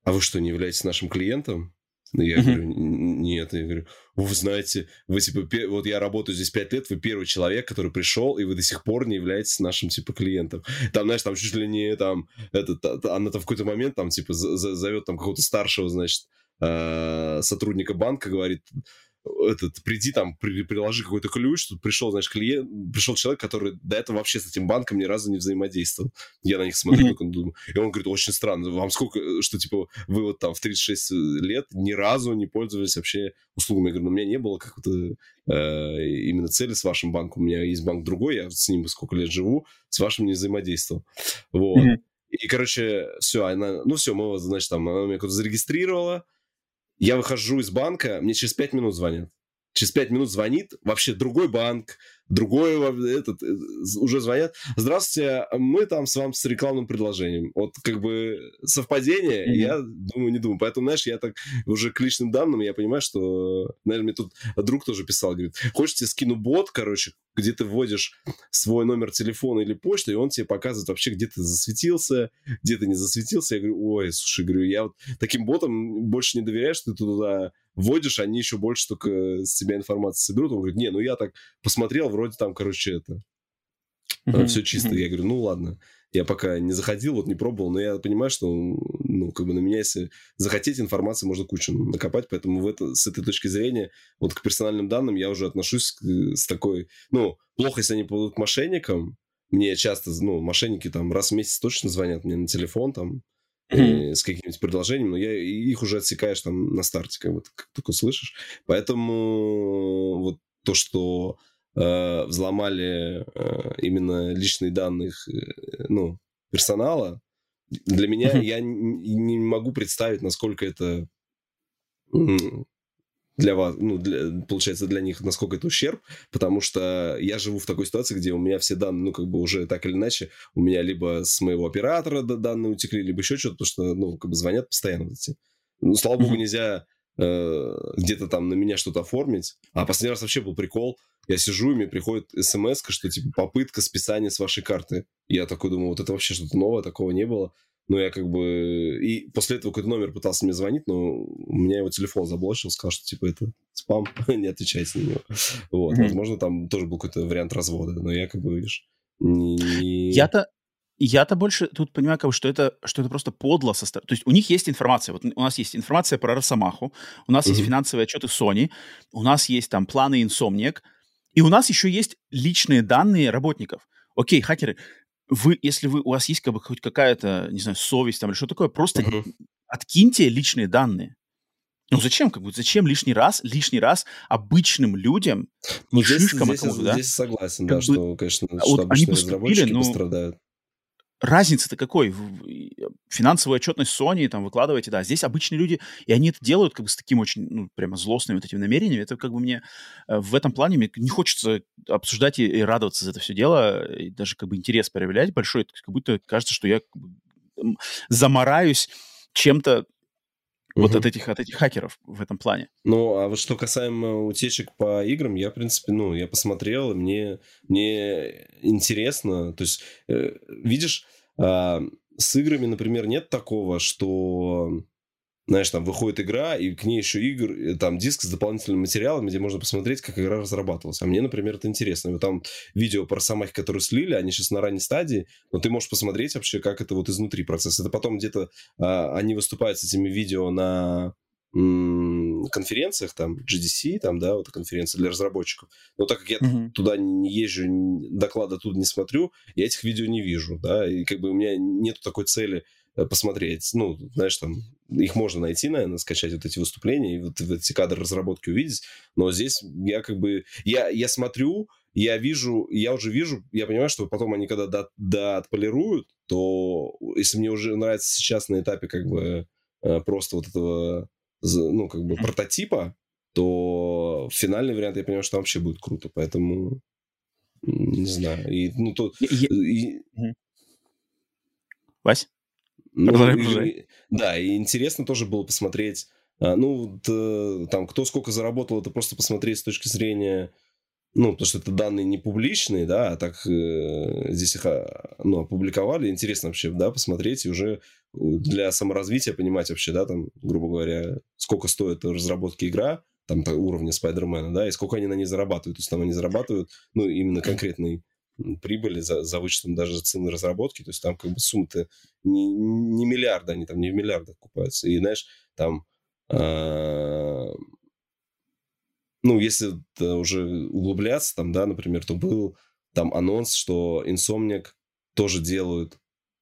а вы что, не являетесь нашим клиентом? Я говорю, нет. Я говорю, вы знаете, вы типа, вот я работаю здесь 5 лет, вы первый человек, который пришел, и вы до сих пор не являетесь нашим, типа, клиентом. Там, знаешь, там чуть ли не, там, она там в какой-то момент, там, типа, зовет там какого-то старшего, значит, сотрудника банка, говорит, приди там, приложи какой-то ключ, тут пришел, значит, клиент, пришел человек, который до этого вообще с этим банком ни разу не взаимодействовал. Я на них смотрю, как он думает. И он говорит, очень странно, вам сколько, что, типа, вы вот там в 36 лет ни разу не пользовались вообще услугами. Я говорю, ну, у меня не было какой-то именно цели с вашим банком. У меня есть банк другой, я с ним сколько лет живу, с вашим не взаимодействовал. Вот. И, короче, все, она, ну, все, мы, значит, там, она меня куда-то зарегистрировала. Я выхожу из банка, мне через 5 минут звонят. Через 5 минут звонит вообще другой банк, другой этот, уже звонят. Здравствуйте, мы там с вами с рекламным предложением. Вот как бы совпадение, я думаю, не думаю. Поэтому, знаешь, я так уже к личным данным, я понимаю, что, наверное, мне тут друг тоже писал, говорит, хочешь, тебе скину бот, короче, где ты вводишь свой номер телефона или почту, и он тебе показывает вообще, где ты засветился, где ты не засветился. Я говорю, ой, слушай, говорю, я вот таким ботам больше не доверяю, что ты туда вводишь, они еще больше только с тебя информации соберут. Он говорит, не, ну я так посмотрел, вроде там, короче, это все чисто. Я говорю, ну ладно. Я пока не заходил, вот не пробовал, но я понимаю, что, ну, как бы на меня, если захотеть, информации можно кучу накопать, поэтому в это, с этой точки зрения, вот к персональным данным я уже отношусь с такой... Ну, плохо, если они будут мошенникам. Мне часто, ну, мошенники там раз в месяц точно звонят мне на телефон там с каким-нибудь предложением, но я их уже отсекаешь там на старте, как вот, как только слышишь. Поэтому вот то, что... взломали именно личные данные, ну, персонала, для меня я не могу представить, насколько это для вас, ну, получается, для них, насколько это ущерб, потому что я живу в такой ситуации, где у меня все данные, ну, как бы уже так или иначе, у меня либо с моего оператора данные утекли, либо еще что-то, потому что, ну, как бы звонят постоянно вот эти. Ну, слава богу, нельзя где-то там на меня что-то оформить. А последний раз вообще был прикол. Я сижу, и мне приходит смс-ка, что типа попытка списания с вашей карты. Я такой думаю, вот это вообще что-то новое, такого не было. Но я как бы... И после этого какой-то номер пытался мне звонить, но у меня его телефон заблочил, сказал, что типа это спам, не отвечайте на него. Вот, возможно, там тоже был какой-то вариант развода, но я как бы, видишь, не... Я-то больше тут понимаю, как бы, что это просто подло со стороны. То есть у них есть информация. Вот у нас есть информация про Росомаху, у нас есть финансовые отчеты Sony, у нас есть там планы Insomniac, и у нас еще есть личные данные работников. Окей, хакеры, вы, если вы, у вас есть как бы хоть какая-то, не знаю, совесть там или что такое, просто откиньте личные данные. Ну зачем, как бы, зачем лишний раз обычным людям, не шишкам, а кому-то, да? Здесь согласен, как да, бы, что, конечно, вот обычные разработчики пострадают. Разница-то какой? Финансовая отчетность Sony там выкладываете, да. Здесь обычные люди, и они это делают как бы с таким очень, ну, прямо злостным вот этим намерением. Это как бы мне в этом плане мне не хочется обсуждать и радоваться за это все дело, и даже как бы интерес проявлять большой. Как будто кажется, что я как бы замараюсь чем-то вот от этих хакеров в этом плане. Ну, а вот что касаемо утечек по играм, я, в принципе, ну, я посмотрел, и мне интересно. То есть, видишь, с играми, например, нет такого, что, знаешь, там выходит игра, и к ней еще игр, там диск с дополнительным материалом, где можно посмотреть, как игра разрабатывалась. А мне, например, это интересно. Вот там видео про Росомахи, которые слили, они сейчас на ранней стадии, но ты можешь посмотреть вообще, как это вот изнутри процесс. Это потом где-то они выступают с этими видео на конференциях, там, GDC, там, да, вот конференция для разработчиков. Но так как я туда не езжу, доклады тут не смотрю, я этих видео не вижу, да, и как бы у меня нет такой цели посмотреть, ну, знаешь, там, их можно найти, наверное, скачать вот эти выступления и вот эти кадры разработки увидеть, но здесь я как бы, я смотрю, я уже вижу, я понимаю, что потом они когда доотполируют, то если мне уже нравится сейчас на этапе как бы просто вот этого, ну, как бы прототипа, то финальный вариант, я понимаю, что там вообще будет круто, поэтому не знаю. И, ну, тут... Вась? Ну, да, и интересно тоже было посмотреть, ну, там, кто сколько заработал, это просто посмотреть с точки зрения, ну, потому что это данные не публичные, да, а так здесь их, ну, опубликовали, интересно вообще, да, посмотреть и уже для саморазвития понимать вообще, да, там, грубо говоря, сколько стоит разработки игра, там, уровня Спайдермена, да, и сколько они на ней зарабатывают, то есть там они зарабатывают, ну, именно конкретный прибыли за вычетом даже цены разработки, то есть там как бы суммы-то не миллиарды, они там не в миллиардах купаются. И, знаешь, там ну, если уже углубляться, там, да, например, то был там анонс, что Insomniac тоже делают,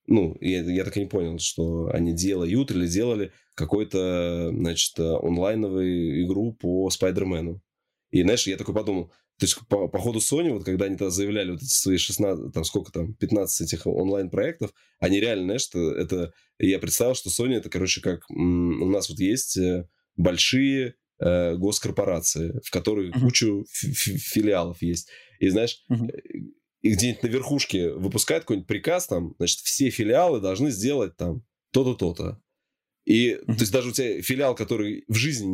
ну, я так и не понял, что они делают или делали какую-то, значит, онлайновую игру по Спайдермену. И, знаешь, я такой подумал, то есть, по ходу Sony, вот когда они тогда заявляли вот эти свои 16, там, сколько там, 15 этих онлайн-проектов, они реально, знаешь, это, я представил, что Sony это, короче, как у нас вот есть большие госкорпорации, в которых кучу филиалов есть. И, знаешь, и где-нибудь на верхушке выпускают какой-нибудь приказ, там, значит, все филиалы должны сделать там то-то, то-то. И, то есть, даже у тебя филиал, который в жизни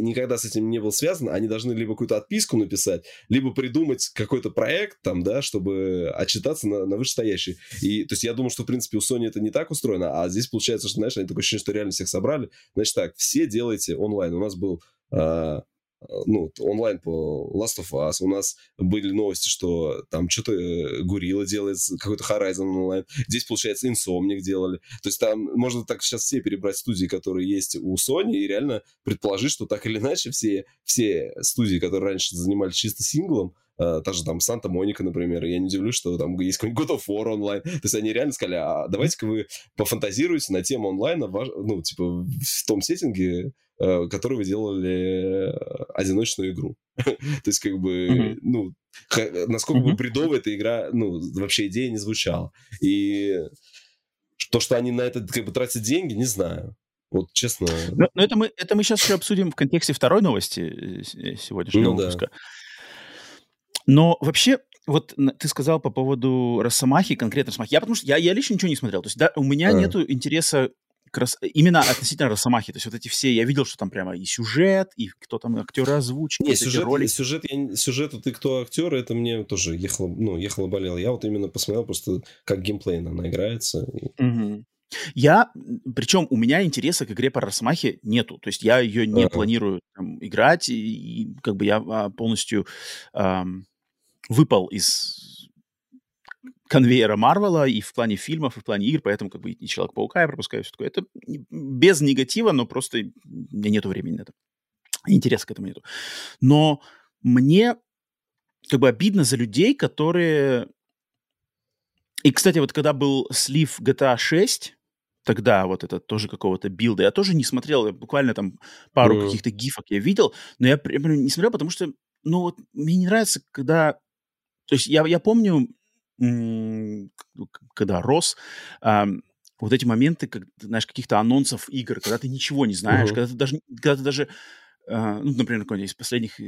никогда с этим не был связан, они должны либо какую-то отписку написать, либо придумать какой-то проект там, да, чтобы отчитаться на вышестоящий. И, то есть, я думал, что, в принципе, у Sony это не так устроено, а здесь получается, что, знаешь, они такое ощущение, что реально всех собрали. Значит так, все делайте онлайн. У нас был, ну, онлайн по Last of Us, у нас были новости, что там что-то Гурилла делает, какой-то Horizon онлайн, здесь, получается, Insomniac делали, то есть там можно так сейчас все перебрать студии, которые есть у Sony, и реально предположить, что так или иначе все студии, которые раньше занимались чисто синглом, та же там Санта-Моника, например, я не удивлюсь, что там есть какой-нибудь God of War онлайн, то есть они реально сказали, а давайте-ка вы пофантазируете на тему онлайна, ну, типа, в том сеттинге, который вы делали одиночную игру. То есть, как бы, ну, насколько бы бредовая эта игра, ну, вообще идея не звучала. И то, что они на это, как бы, тратят деньги, не знаю. Вот, честно... Но это мы сейчас еще обсудим в контексте второй новости сегодняшнего выпуска. Но вообще... Вот ты сказал по поводу Росомахи, конкретно Росомахи. Потому что я лично ничего не смотрел. То есть, да, у меня нету интереса именно относительно Росомахи. То есть вот эти все... Я видел, что там прямо и сюжет, и кто там актеры озвучки. Нет, сюжет, и кто актеры, это мне тоже ехало болело. Я вот именно посмотрел просто, как геймплейно она играется. Причем у меня интереса к игре по Росомахе нету. То есть я ее не планирую там играть, и как бы я полностью... выпал из конвейера Марвела и в плане фильмов, и в плане игр, поэтому как бы и Человек-паука я пропускаю, все такое. Это без негатива, но просто у меня нету времени на это. Интереса к этому нету. Но мне как бы обидно за людей, которые... И, кстати, вот когда был слив GTA 6, тогда вот это тоже какого-то билда, я тоже не смотрел, я буквально там пару каких-то гифок я видел, но я прям не смотрел, потому что, ну вот, мне не нравится, когда... То есть я помню, когда рос, вот эти моменты, как, знаешь, каких-то анонсов игр, когда ты ничего не знаешь, когда ты даже ну, например, какой-нибудь из последних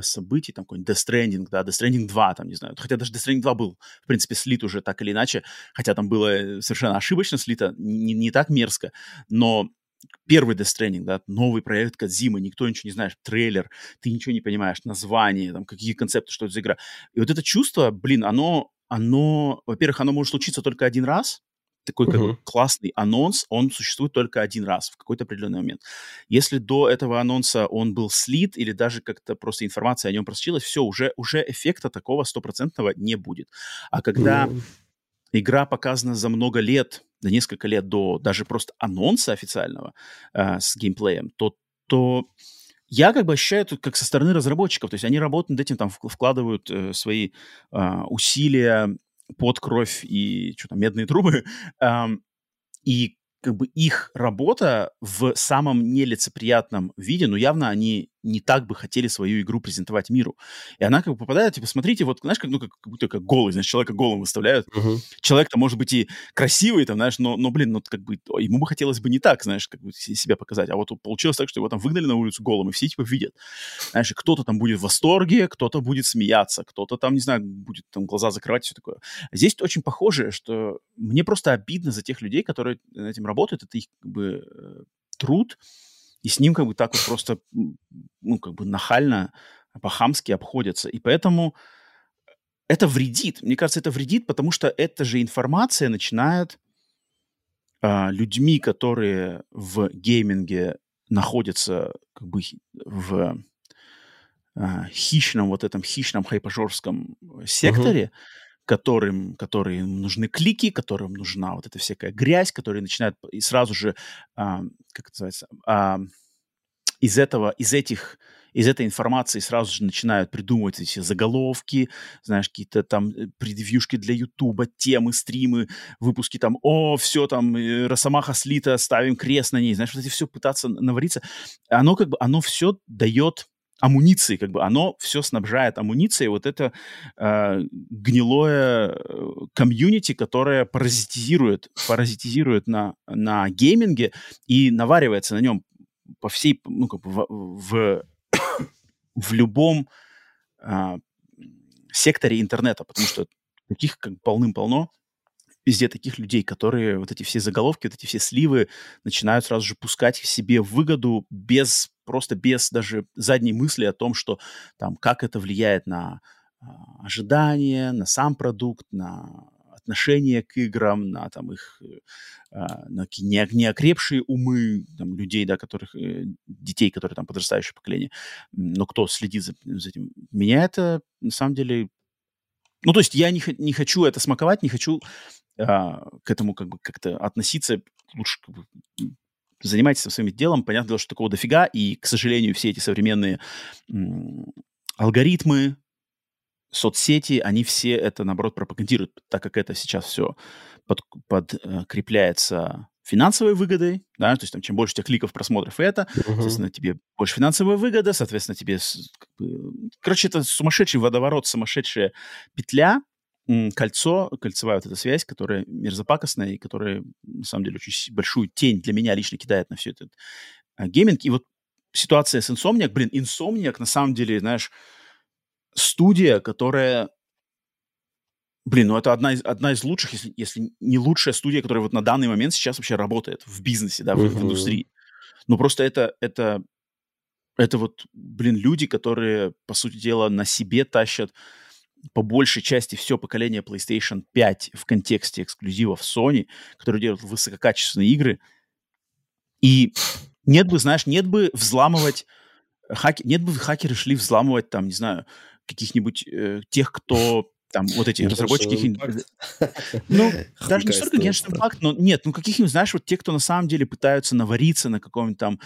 событий, там какой-нибудь Death Stranding, да, Death Stranding 2, там, не знаю, хотя даже Death Stranding 2 был, в принципе, слит уже так или иначе, хотя там было совершенно ошибочно слито, не так мерзко, но... Первый Death Stranding, да, новый проект Кодзимы, никто ничего не знает, трейлер, ты ничего не понимаешь, название, там, какие концепты, что это за игра. И вот это чувство, блин, оно во-первых, оно может случиться только один раз, такой как бы классный анонс, он существует только один раз в какой-то определенный момент. Если до этого анонса он был слит или даже как-то просто информация о нем просочилась, все, уже эффекта такого стопроцентного не будет. А когда... Игра показана за много лет, за несколько лет до даже просто анонса официального с геймплеем, то я как бы ощущаю это как со стороны разработчиков. То есть они работают над этим, там вкладывают свои усилия, пот, кровь и что там, медные трубы. И как бы их работа в самом нелицеприятном виде, но явно они не так бы хотели свою игру презентовать миру. И она как бы попадает, типа, смотрите, вот, знаешь, как, ну, как будто как голый, знаешь, человека голым выставляют. Человек-то, может быть, и красивый, там, знаешь, но блин, ну, как бы, ему бы хотелось бы не так, знаешь, как бы себя показать. А вот получилось так, что его там выгнали на улицу голым, и все, типа, видят. Знаешь, кто-то там будет в восторге, кто-то будет смеяться, кто-то там, не знаю, будет там глаза закрывать, все такое. Здесь очень похоже, что мне просто обидно за тех людей, которые над этим работают, это их, как бы, труд, и с ним как бы так вот просто, ну, как бы нахально, по-хамски обходятся. И поэтому это вредит. Мне кажется, это вредит, потому что эта же информация начинает людьми, которые в гейминге находятся как бы в хищном, вот этом хищном хайпажорском секторе, которые нужны клики, которым нужна вот эта всякая грязь, которые начинают и сразу же, как это называется, из этой информации сразу же начинают придумывать эти заголовки, знаешь, какие-то там превьюшки для Ютуба, темы, стримы, выпуски там, все там, Росомаха слита, ставим крест на ней, знаешь, вот эти все пытаться навариться. Оно все дает амуниции, оно все снабжает амуницией вот это гнилое комьюнити, которое паразитизирует на гейминге и наваривается на нем по всей, в любом секторе интернета, потому что таких полным-полно, везде таких людей, которые вот эти все заголовки, вот эти все сливы начинают сразу же пускать в себе выгоду без даже задней мысли о том, что там, как это влияет на ожидания, на сам продукт, на отношение к играм, на там их на неокрепшие умы там, людей, да, детей, которые там подрастающее поколение. Но кто следит за этим? Меня это на самом деле... Ну, то есть я не хочу это смаковать, не хочу к этому как-то относиться. Лучше занимайтесь своим делом. Понятное дело, что такого дофига. И, к сожалению, все эти современные алгоритмы, соцсети, они все это, наоборот, пропагандируют, так как это сейчас все подкрепляется финансовой выгодой, да, то есть там чем больше у тебя кликов, просмотров, соответственно, тебе больше финансовая выгода, соответственно, тебе... Короче, это сумасшедший водоворот, сумасшедшая петля, кольцевая вот эта связь, которая мерзопакостная и которая, на самом деле, очень большую тень для меня лично кидает на все этот гейминг. И вот ситуация с Insomniac, Insomniac, на самом деле, знаешь... Студия, которая... это одна из лучших, если не лучшая студия, которая вот на данный момент сейчас вообще работает в бизнесе, да, в индустрии. Но просто это вот, люди, которые, по сути дела, на себе тащат по большей части все поколение PlayStation 5 в контексте эксклюзивов Sony, которые делают высококачественные игры. И нет бы взламывать... Нет бы хакеры шли взламывать там, не знаю, каких-нибудь тех, кто там вот эти разработчики... Ну, даже не столько геншный пакт, но нет, каких-нибудь, знаешь, вот те, кто на самом деле пытаются навариться на каком-нибудь там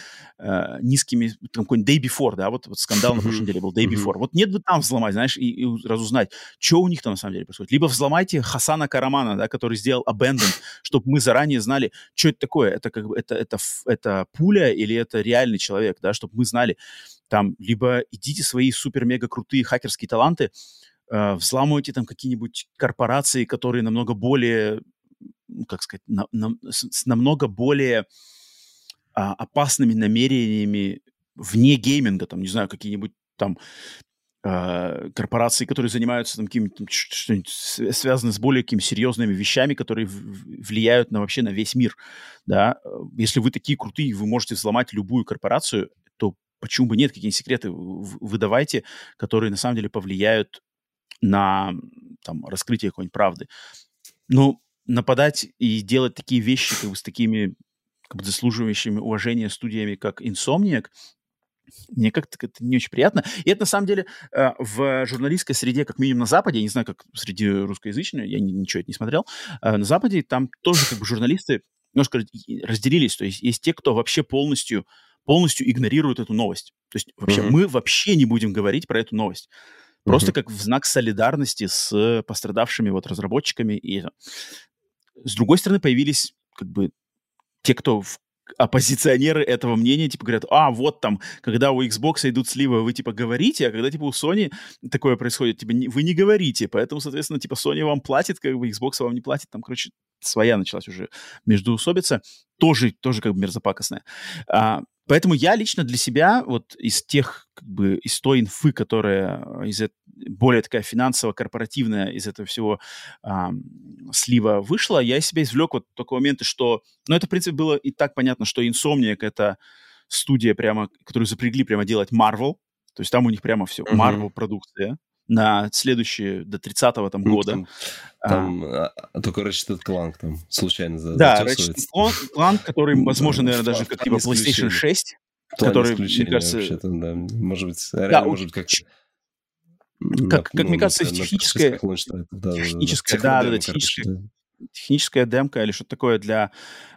низкими, там какой-нибудь Day Before, да, вот скандал на прошлом деле был Day Before. Вот нет бы там взломать, знаешь, и разузнать, что у них там на самом деле происходит. Либо взломайте Хасана Карамана, да, который сделал Abandon, чтобы мы заранее знали, что это такое, это пуля или это реальный человек, да, чтобы мы знали. Там, либо идите свои супер-мега-крутые хакерские таланты, взламывайте там какие-нибудь корпорации, которые намного более, с намного более опасными намерениями вне гейминга, там, не знаю, какие-нибудь там корпорации, которые занимаются там какими-нибудь, что-нибудь связанное с более какими серьезными вещами, которые влияют вообще на весь мир, да. Если вы такие крутые, вы можете взломать любую корпорацию, то почему бы нет, какие-нибудь секреты выдавайте, которые на самом деле повлияют на там, раскрытие какой-нибудь правды. Но нападать и делать такие вещи с такими заслуживающими уважения студиями, как Insomniac, мне как-то это не очень приятно. И это, на самом деле, в журналистской среде, как минимум на Западе, я не знаю, как среди русскоязычной, я ничего это не смотрел, на Западе там тоже журналисты немножко разделились. То есть есть те, кто вообще полностью игнорируют эту новость. То есть вообще мы вообще не будем говорить про эту новость. Просто как в знак солидарности с пострадавшими вот разработчиками. И с другой стороны появились те, кто оппозиционеры этого мнения, говорят, вот там, когда у Xbox идут сливы, вы говорите, а когда у Sony такое происходит, вы не говорите, поэтому, соответственно, Sony вам платит, Xbox вам не платит, там, короче, своя началась уже междуусобица, тоже мерзопакостная. Поэтому я лично для себя, вот из тех, из той инфы, которая более такая финансово-корпоративная из этого всего слива вышла, я из себя извлек вот только моменты, что... это, в принципе, было и так понятно, что Insomniac — это студия, которую запрягли прямо делать Marvel. То есть там у них прямо все Marvel-продукция на следующие, до 30-го года. Только Ratchet & Clank там случайно зачесывается. Да, Ratchet & Clank, который, возможно, наверное, даже как-либо PlayStation 6, который, мне кажется... Да. Может быть, как мне кажется, техническая... Техническая демка или что-то такое для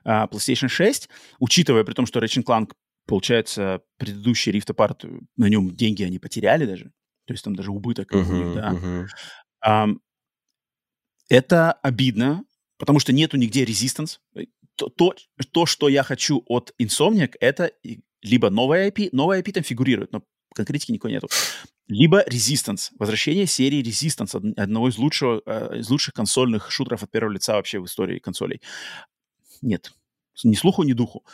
PlayStation 6, учитывая при том, что Ratchet & Clank Получается, предыдущий Rift Apart, на нем деньги они потеряли даже. То есть там даже убыток. Это обидно, потому что нету нигде Resistance. То, что я хочу от Insomniac, это либо новая IP. Новая IP там фигурирует, но конкретики никакой нету. Либо Resistance. Возвращение серии Resistance, одного из лучших консольных шутеров от первого лица вообще в истории консолей. Нет. Ни слуху, ни духу.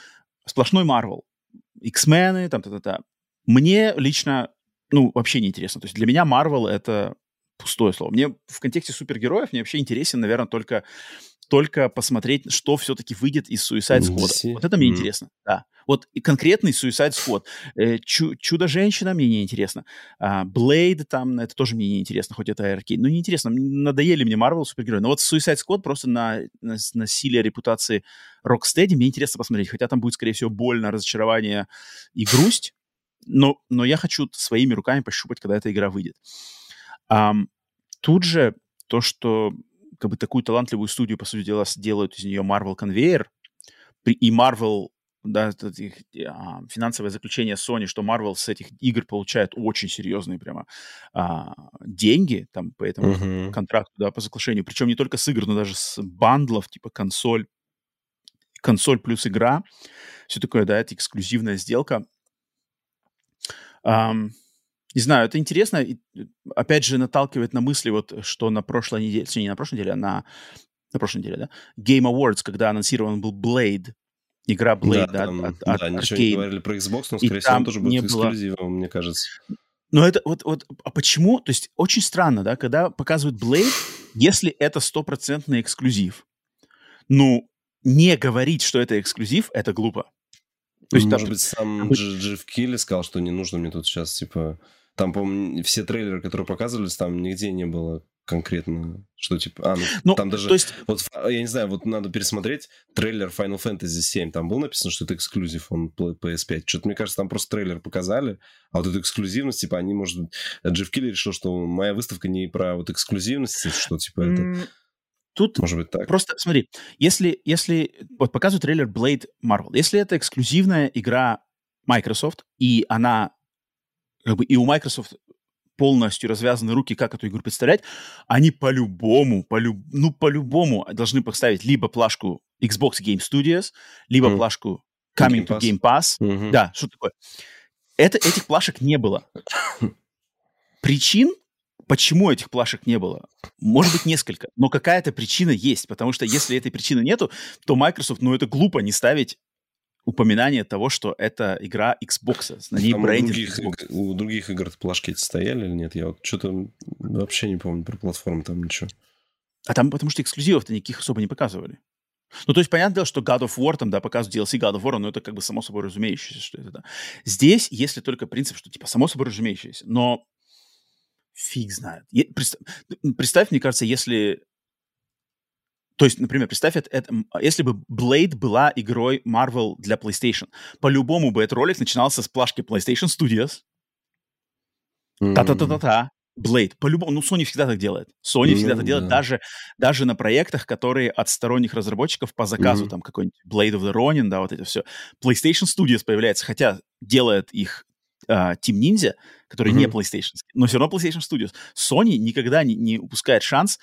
Сплошной Marvel. X-мены, там, та-та-та. Мне лично, ну, вообще неинтересно. То есть для меня Marvel — это пустое слово. Мне в контексте супергероев мне вообще интересен, наверное, только посмотреть, что все-таки выйдет из Suicide Squad. Вот это мне интересно, да. Вот конкретный Suicide Squad. Чудо-женщина мне неинтересно. Блейд там, это тоже мне неинтересно, хоть это аркейд. Ну, неинтересно. Надоели мне Marvel супергерои. Но вот Suicide Squad просто на силе репутации Rocksteady мне интересно посмотреть. Хотя там будет, скорее всего, больно, разочарование и грусть. Но я хочу своими руками пощупать, когда эта игра выйдет. Тут же то, что как бы такую талантливую студию, по сути дела, делают из нее Marvel Conveyor, и Marvel, да, финансовое заключение Sony, что Marvel с этих игр получает очень серьезные прямо деньги, там, по этому контракту, да, по соглашению, причем не только с игр, но даже с бандлов, типа консоль плюс игра, все такое, да, это эксклюзивная сделка. Не знаю, это интересно. И, опять же, наталкивает на мысли, вот, что на прошлой неделе... Точнее, не на прошлой неделе, а на прошлой неделе, да? Game Awards, когда анонсирован был Blade. Игра Blade, да? Да, ничего не говорили про Xbox, но, скорее всего, он тоже будет эксклюзивом, мне кажется. Но это вот... А почему? То есть, очень странно, да? Когда показывают Blade, если это стопроцентный эксклюзив. Ну, не говорить, что это эксклюзив, это глупо. То есть, может быть, сам Джефф Килли сказал, что не нужно мне тут сейчас, типа... Там, по-моему, все трейлеры, которые показывались, там нигде не было конкретно, что типа... ну, там даже... То есть... Вот, я не знаю, вот надо пересмотреть трейлер Final Fantasy 7. Там было написано, что это эксклюзив, он PS5. Что-то, мне кажется, там просто трейлер показали, а вот эту эксклюзивность, типа, они, может... Джефф Килли решил, что моя выставка не про вот эксклюзивность, что, типа, это... Тут, может быть, так. Просто смотри, если... Вот показывают трейлер Blade Marvel. Если это эксклюзивная игра Microsoft, и она... Как бы и у Microsoft полностью развязаны руки, как эту игру представлять, они по-любому должны поставить либо плашку Xbox Game Studios, либо плашку Coming to Game Pass. Да, что такое? Этих плашек не было. Причин, почему этих плашек не было, может быть, несколько, но какая-то причина есть, потому что если этой причины нету, то Microsoft, ну, это глупо не ставить упоминание того, что это игра Xbox. На ней брендинг Xbox. У других игр плашки стояли или нет? Я вот что-то вообще не помню про платформу, там ничего. А там потому что эксклюзивов-то никаких особо не показывали. Ну, то есть, понятное дело, что God of War, там, да, показывают DLC God of War, но это как бы само собой разумеющееся, что это, да. Здесь, если только принцип, что, типа, само собой разумеющееся, но фиг знает. Представь, мне кажется, если... То есть, например, представь, если бы Blade была игрой Marvel для PlayStation, по-любому бы этот ролик начинался с плашки PlayStation Studios. Та-та-та-та-та. Blade. По-любому. Ну, Sony всегда так делает. Sony всегда так делает, даже на проектах, которые от сторонних разработчиков по заказу, там, какой-нибудь Blade of the Ronin, да, вот это все. PlayStation Studios появляется, хотя делает их Team Ninja, который не PlayStation, но все равно PlayStation Studios. Sony никогда не упускает шанс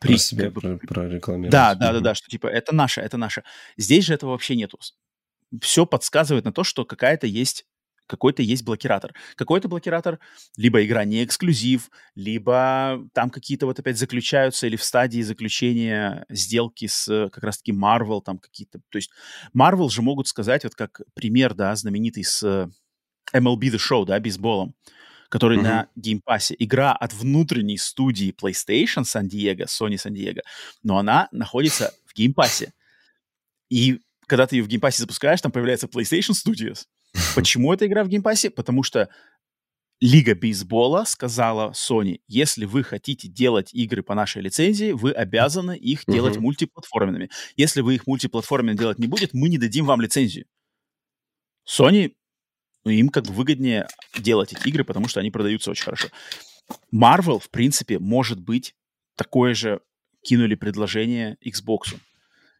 прорекламировать. Да, что типа это наше. Здесь же этого вообще нету. Все подсказывает на то, что какой-то есть блокиратор. Какой-то блокиратор, либо игра не эксклюзив, либо там какие-то вот опять заключаются или в стадии заключения сделки с как раз-таки Marvel, там какие-то... То есть Marvel же могут сказать, вот как пример, да, знаменитый с MLB The Show, да, бейсболом, который на геймпассе. Игра от внутренней студии PlayStation Сан-Диего, Sony Сан-Диего, но она находится в геймпассе. И когда ты ее в геймпассе запускаешь, там появляется PlayStation Studios. Почему эта игра в геймпассе? Потому что Лига бейсбола сказала Sony, если вы хотите делать игры по нашей лицензии, вы обязаны их делать мультиплатформенными. Если вы их мультиплатформенно делать не будете, мы не дадим вам лицензию. Sony... Но им как бы выгоднее делать эти игры, потому что они продаются очень хорошо. Marvel, в принципе, может быть, такое же кинули предложение Xbox.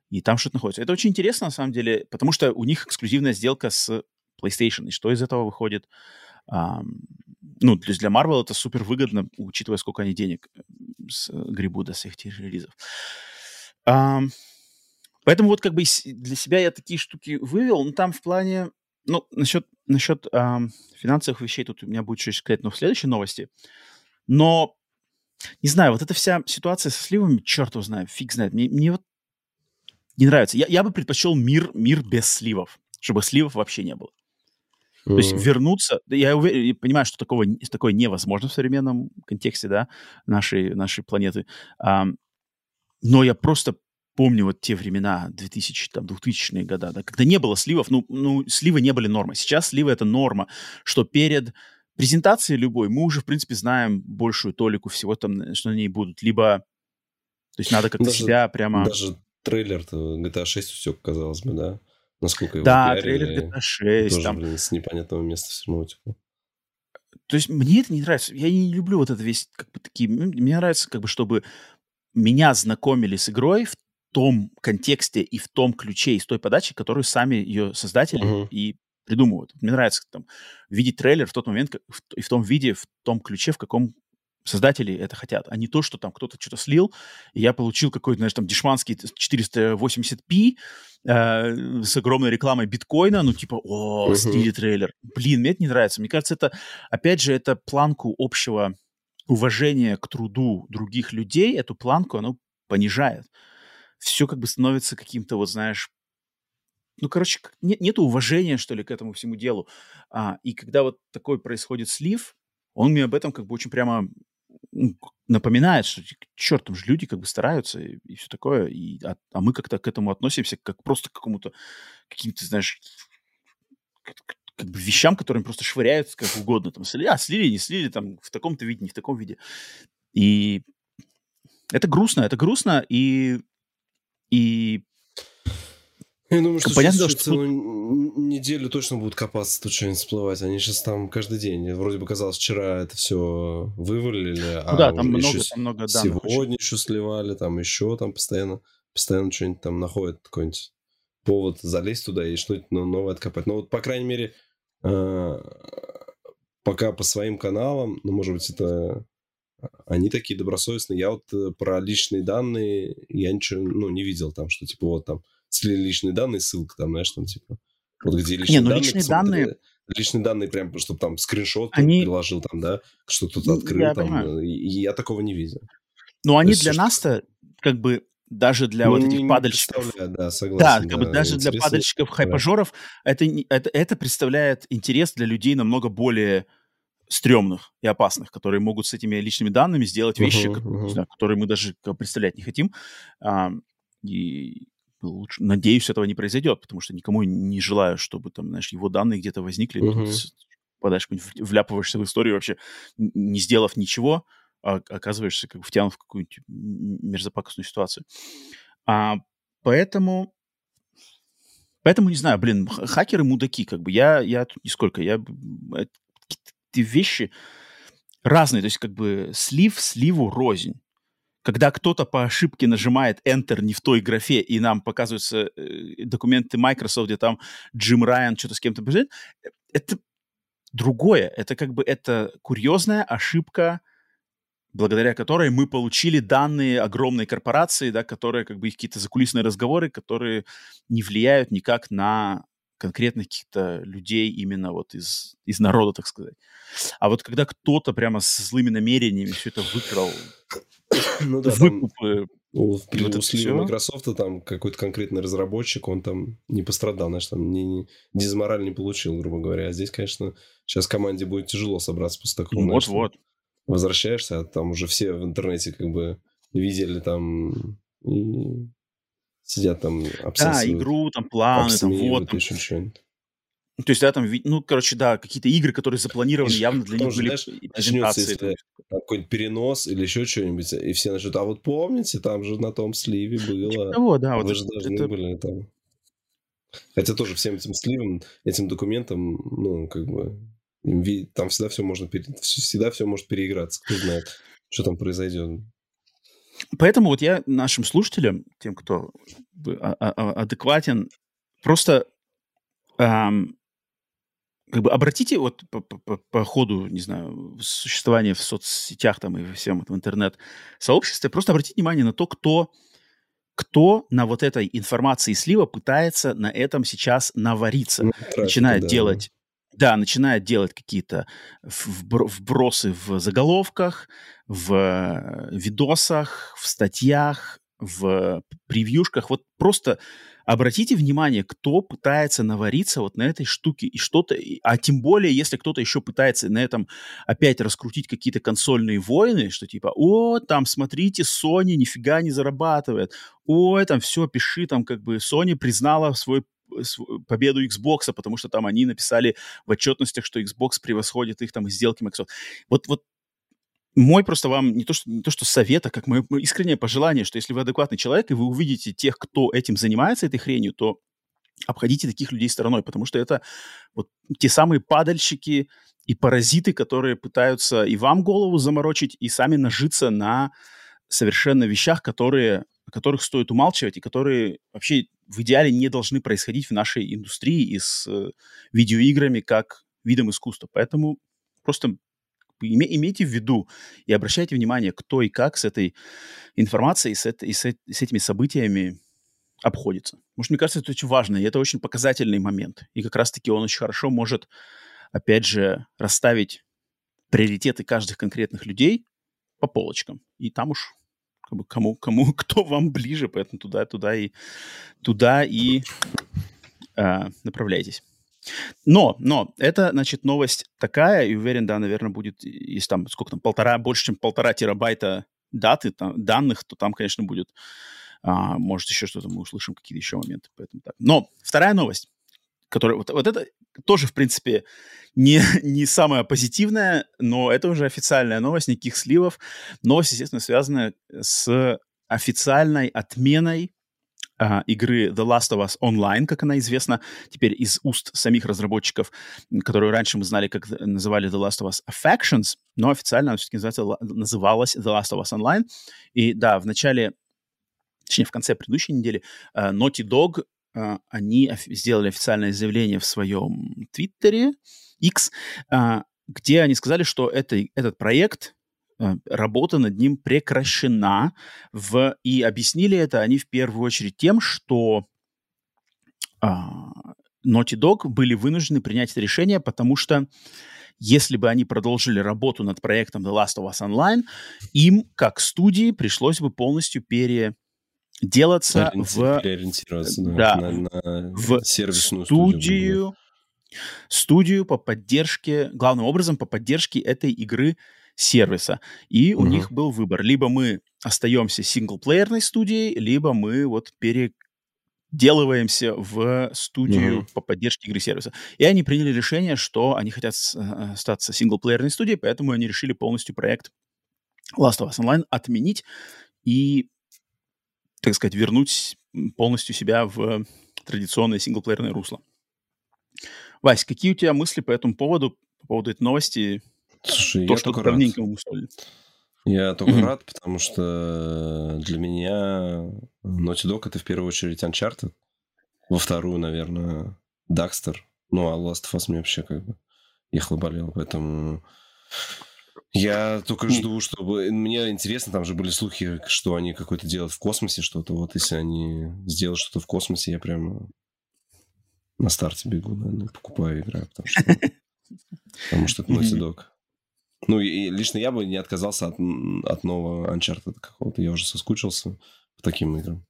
И там что-то находится. Это очень интересно, на самом деле, потому что у них эксклюзивная сделка с PlayStation, и что из этого выходит. Ну, то есть для Marvel это супер выгодно, учитывая, сколько они денег гребут до своих релизов. Поэтому вот как бы для себя я такие штуки вывел, но там в плане... Ну, насчет финансовых вещей тут у меня будет что-то сказать, но в следующей новости. Но, не знаю, вот эта вся ситуация со сливами, черт его знает, фиг знает, мне вот не нравится. Я бы предпочел мир без сливов, чтобы сливов вообще не было. То есть вернуться, я понимаю, что такое невозможно в современном контексте, да, нашей планеты, но я просто помню вот те времена, 2000-е года, да, когда не было сливов, ну, сливы не были нормой. Сейчас сливы — это норма, что перед презентацией любой мы уже, в принципе, знаем большую толику всего там, что на ней будут. Либо, то есть надо как-то себя прямо... Даже трейлер-то GTA 6 усек, казалось бы, да? Насколько его пиарили. Да, трейлер GTA 6. Тоже, там... блин, с непонятного места все равно утекло. То есть мне это не нравится. Я не люблю вот это весь, как бы, такие... Мне нравится, как бы, чтобы меня знакомили с игрой в том контексте и в том ключе, и с той подачи, которую сами ее создатели и придумывают. Мне нравится там видеть трейлер в тот момент и в том виде, в том ключе, в каком создатели это хотят, а не то, что там кто-то что-то слил, и я получил какой-то, знаешь, там дешманский 480p с огромной рекламой биткоина, ну типа, слили трейлер. Блин, мне это не нравится. Мне кажется, это, опять же, это планку общего уважения к труду других людей, эту планку, оно понижает. Все как бы становится каким-то, вот знаешь, ну, короче, нету уважения, что ли, к этому всему делу. И когда вот такой происходит слив, он мне об этом как бы очень прямо напоминает, что, черт, там же люди как бы стараются и все такое, а мы как-то к этому относимся как просто к какому-то, каким-то, знаешь, как бы вещам, которыми просто швыряются как угодно. Там, слили, не слили, там, в таком-то виде, не в таком виде. И это грустно, и я думаю, что понятно, что целую неделю точно будут копаться, тут что-нибудь всплывать. Они сейчас там каждый день. Вроде бы казалось, вчера это все вывалили, ну, да, там много, еще там много данных. Сегодня еще сливали, там еще там постоянно что-нибудь там находят, какой-нибудь повод залезть туда и что-нибудь новое откопать. Но вот, по крайней мере, пока по своим каналам, ну, может быть, это... Они такие добросовестные. Я вот про личные данные, я ничего, ну, не видел там, что, типа, вот там, слили личные данные, ссылка там, знаешь, там, типа, вот где личные данные. Личные данные прям, чтобы там скриншот приложил там, да, что тут открыл я там. Я такого не видел. Ну, они для нас-то, как бы, даже для вот этих падальщиков. Да, согласен. Да, как бы даже для падальщиков-хайпажоров это представляет интерес для людей намного более... стрёмных и опасных, которые могут с этими личными данными сделать вещи, которые мы даже представлять не хотим. И лучше, надеюсь, этого не произойдет, потому что никому не желаю, чтобы там, знаешь, его данные где-то возникли, подальше вляпываешься в историю вообще, не сделав ничего, а оказываешься как бы втянут в какую-нибудь мерзопакостную ситуацию. Поэтому не знаю, блин, хакеры мудаки, как бы я тут нисколько, вещи разные, то есть как бы слив сливу рознь. Когда кто-то по ошибке нажимает Enter не в той графе, и нам показываются документы Microsoft, где там Джим Райан что-то с кем-то бежит, это другое. Это как бы это курьезная ошибка, благодаря которой мы получили данные огромной корпорации, да, которые как бы их какие-то закулисные разговоры, которые не влияют никак на... конкретных каких-то людей именно вот из народа, так сказать. А вот когда кто-то прямо с злыми намерениями все это выкрал, ну да, выкупы... У слива Microsoft там какой-то конкретный разработчик, он там не пострадал, значит, там не дизмораль не получил, грубо говоря. А здесь, конечно, сейчас команде будет тяжело собраться после такого. Вот-вот. Возвращаешься, а там уже все в интернете как бы видели там... И... Сидят там, обсасывают. Да, игру, там, планы, там, вот. Там. То есть, да, там, ну, короче, да, какие-то игры, которые запланированы, и явно для них же, были презентации. Если какой-нибудь перенос или еще что-нибудь, и все начнут, а вот помните, там же на том сливе было... Того, да, вы вот же должны были там... Хотя тоже всем этим сливом, этим документам, ну, как бы, там всегда все может переиграться, кто знает, что там произойдет. Поэтому вот я нашим слушателям, тем, кто адекватен, просто как бы обратите вот по ходу, не знаю, существования в соцсетях там и всем в интернет-сообществе, просто обратите внимание на то, кто на вот этой информации слива пытается на этом сейчас навариться. Начинает делать какие-то вбросы в заголовках, в видосах, в статьях, в превьюшках. Вот просто обратите внимание, кто пытается навариться вот на этой штуке и что-то, а тем более, если кто-то еще пытается на этом опять раскрутить какие-то консольные войны, что типа, о, там, смотрите, Sony нифига не зарабатывает, ой, там все, пиши, там, как бы, Sony признала свою победу Xbox, потому что там они написали в отчетностях, что Xbox превосходит их там сделки Microsoft. Вот мой просто вам не то что совет, а как мое искреннее пожелание, что если вы адекватный человек, и вы увидите тех, кто этим занимается, этой хренью, то обходите таких людей стороной, потому что это вот те самые падальщики и паразиты, которые пытаются и вам голову заморочить, и сами нажиться на совершенно вещах, о которых стоит умалчивать, и которые вообще в идеале не должны происходить в нашей индустрии и с видеоиграми как видом искусства. Поэтому просто имейте в виду и обращайте внимание, кто и как с этой информацией, с этими событиями обходится. Потому что, мне кажется, это очень важно, и это очень показательный момент. И как раз-таки он очень хорошо может, опять же, расставить приоритеты каждых конкретных людей по полочкам. И там уж как бы кто вам ближе, поэтому туда и направляйтесь. Но, это, значит, новость такая, и уверен, да, наверное, будет, если там, больше, чем 1,5 терабайта данных, то там, конечно, будет, может, еще что-то мы услышим, какие-то еще моменты, поэтому так. Но вторая новость, которая, вот это тоже, в принципе, не самая позитивная, но это уже официальная новость, никаких сливов. Новость, естественно, связана с официальной отменой игры The Last of Us Online, как она известна теперь из уст самих разработчиков, которую раньше мы знали, как называли The Last of Us Factions, но официально она все-таки называлась The Last of Us Online. И да, в конце предыдущей недели Naughty Dog, они сделали официальное заявление в своем Твиттере X, где они сказали, что этот проект, работа над ним прекращена, и объяснили это они в первую очередь тем, что Naughty Dog были вынуждены принять это решение, потому что если бы они продолжили работу над проектом The Last of Us Online, им, как студии, пришлось бы полностью переделаться в сервисную студию по поддержке, главным образом по поддержке этой игры сервиса. И у них был выбор. Либо мы остаемся синглплеерной студией, либо мы вот переделываемся в студию по поддержке игры сервиса. И они приняли решение, что они хотят остаться синглплеерной студией, поэтому они решили полностью проект Last of Us Online отменить и, так сказать, вернуть полностью себя в традиционное синглплеерное русло. Вась, какие у тебя мысли по этому поводу, по поводу этой новости? Слушай, я только рад. Я только рад, потому что для меня Naughty Dog — это в первую очередь Uncharted, во вторую, наверное, Daxter. Ну, а Last of Us мне вообще как бы ехало-болело, поэтому я только жду, чтобы... Мне интересно, там же были слухи, что они какое-то делают в космосе что-то. Вот если они сделают что-то в космосе, я прям на старте бегу, наверное, покупаю и играю, потому что это Naughty Dog. Ну, и лично я бы не отказался от нового Uncharted какого-то. Я уже соскучился по таким играм.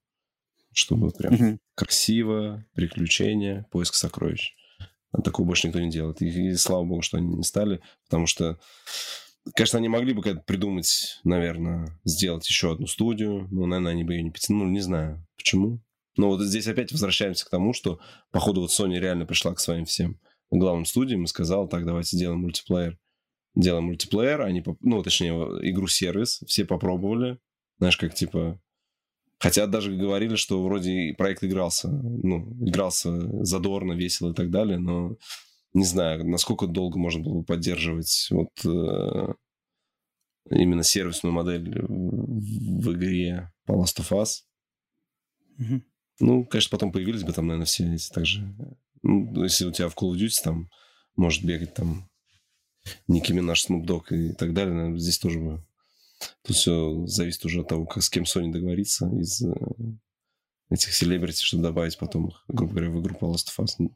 Чтобы прям красиво, приключения, поиск сокровищ. А такого больше никто не делает. И слава богу, что они не стали. Потому что, конечно, они могли бы как-то придумать, наверное, сделать еще одну студию. Но, наверное, они бы ее не потянули. Не знаю, почему. Но вот здесь опять возвращаемся к тому, что, походу, вот Sony реально пришла к своим всем главным студиям и сказала, так, давайте сделаем мультиплеер. Делаем мультиплеер, игру-сервис, все попробовали, знаешь, как типа... Хотя даже говорили, что вроде проект игрался задорно, весело и так далее, но не знаю, насколько долго можно было бы поддерживать именно сервисную модель в игре по Last of Us. Mm-hmm. Ну, конечно, потом появились бы там, наверное, все эти также... Ну, если у тебя в Call of Duty там может бегать там Ники Минаж, Snoop Dogg и так далее. Наверное, здесь тоже тут все зависит уже от того, как, с кем Sony договорится из этих селебрити, чтобы добавить потом их, грубо говоря, в игру по Last of Us.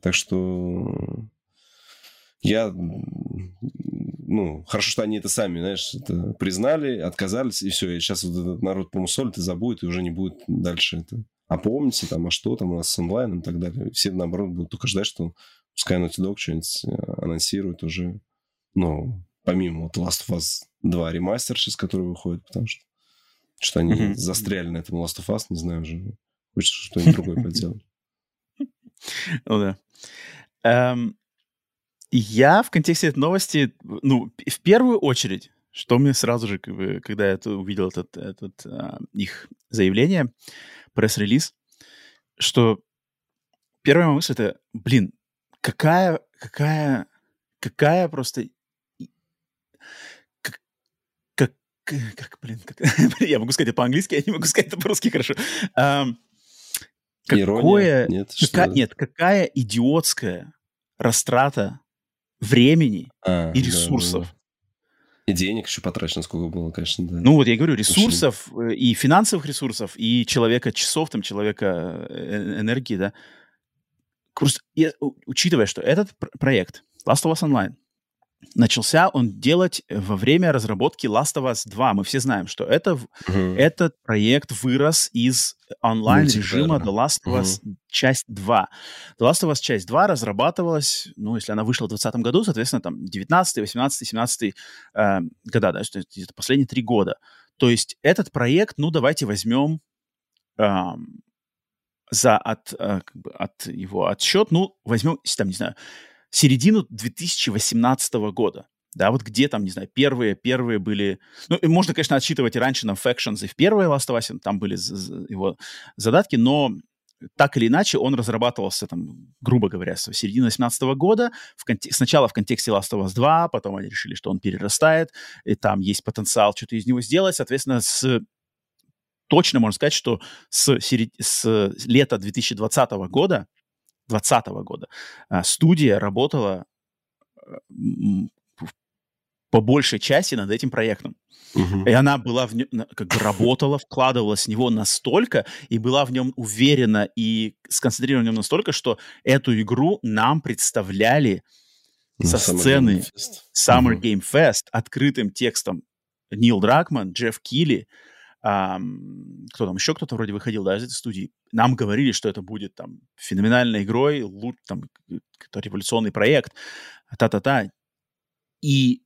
Так что я... Ну, хорошо, что они это сами, знаешь, это признали, отказались, и все. И сейчас вот этот народ помусолит и забудет, и уже не будет дальше это. А помните там, а что там у нас с онлайном и так далее. Все, наоборот, будут только ждать, что пускай Naughty Dog что-нибудь анонсирует уже. Ну, помимо вот Last of Us 2 ремастер сейчас, который выходит, потому что что они застряли на этом Last of Us, не знаю уже. Хочется что-нибудь другое поделать. Ну да. Я в контексте этой новости, ну, в первую очередь, что мне сразу же, как бы, когда я увидел этот их заявление, пресс-релиз, что первая моя мысль это, блин, какая просто... Я могу сказать это по-английски, я не могу сказать это по-русски хорошо. Ирония? Нет, какая идиотская растрата времени и ресурсов. Да. И денег еще потрачено, сколько было, конечно, да. Ну вот я говорю, ресурсов и финансовых ресурсов, и человека часов, там, человека энергии, да. Просто, учитывая, что этот проект, Last of Us Online, начался он делать во время разработки Last of Us 2. Мы все знаем, что этот проект вырос из онлайн-режима The Last of Us часть 2. The Last of Us часть 2 разрабатывалась, ну, если она вышла в 2020 году, соответственно, там 19, 18, 17 года, да, это последние 3 года. То есть этот проект, ну, давайте возьмем от его отсчет, ну, возьмем, там, не знаю, середину 2018 года, да, вот где там, не знаю, первые были... Ну, можно, конечно, отсчитывать и раньше на Factions, и в первой Last of Us, там были его задатки, но так или иначе он разрабатывался, там, грубо говоря, с середины 2018 года, сначала в контексте Last of Us 2, потом они решили, что он перерастает, и там есть потенциал что-то из него сделать, соответственно, точно можно сказать, что с лета 2020 года студия работала по большей части над этим проектом. И она была в нем, как бы работала, вкладывалась в него настолько, и была в нем уверена и сконцентрирована в нем настолько, что эту игру нам представляли со сцены Summer Game Fest открытым текстом Нил Дракман, Джефф Килли, кто там, еще кто-то вроде выходил, да, из этой студии, нам говорили, что это будет там феноменальной игрой, там, революционный проект, та-та-та. И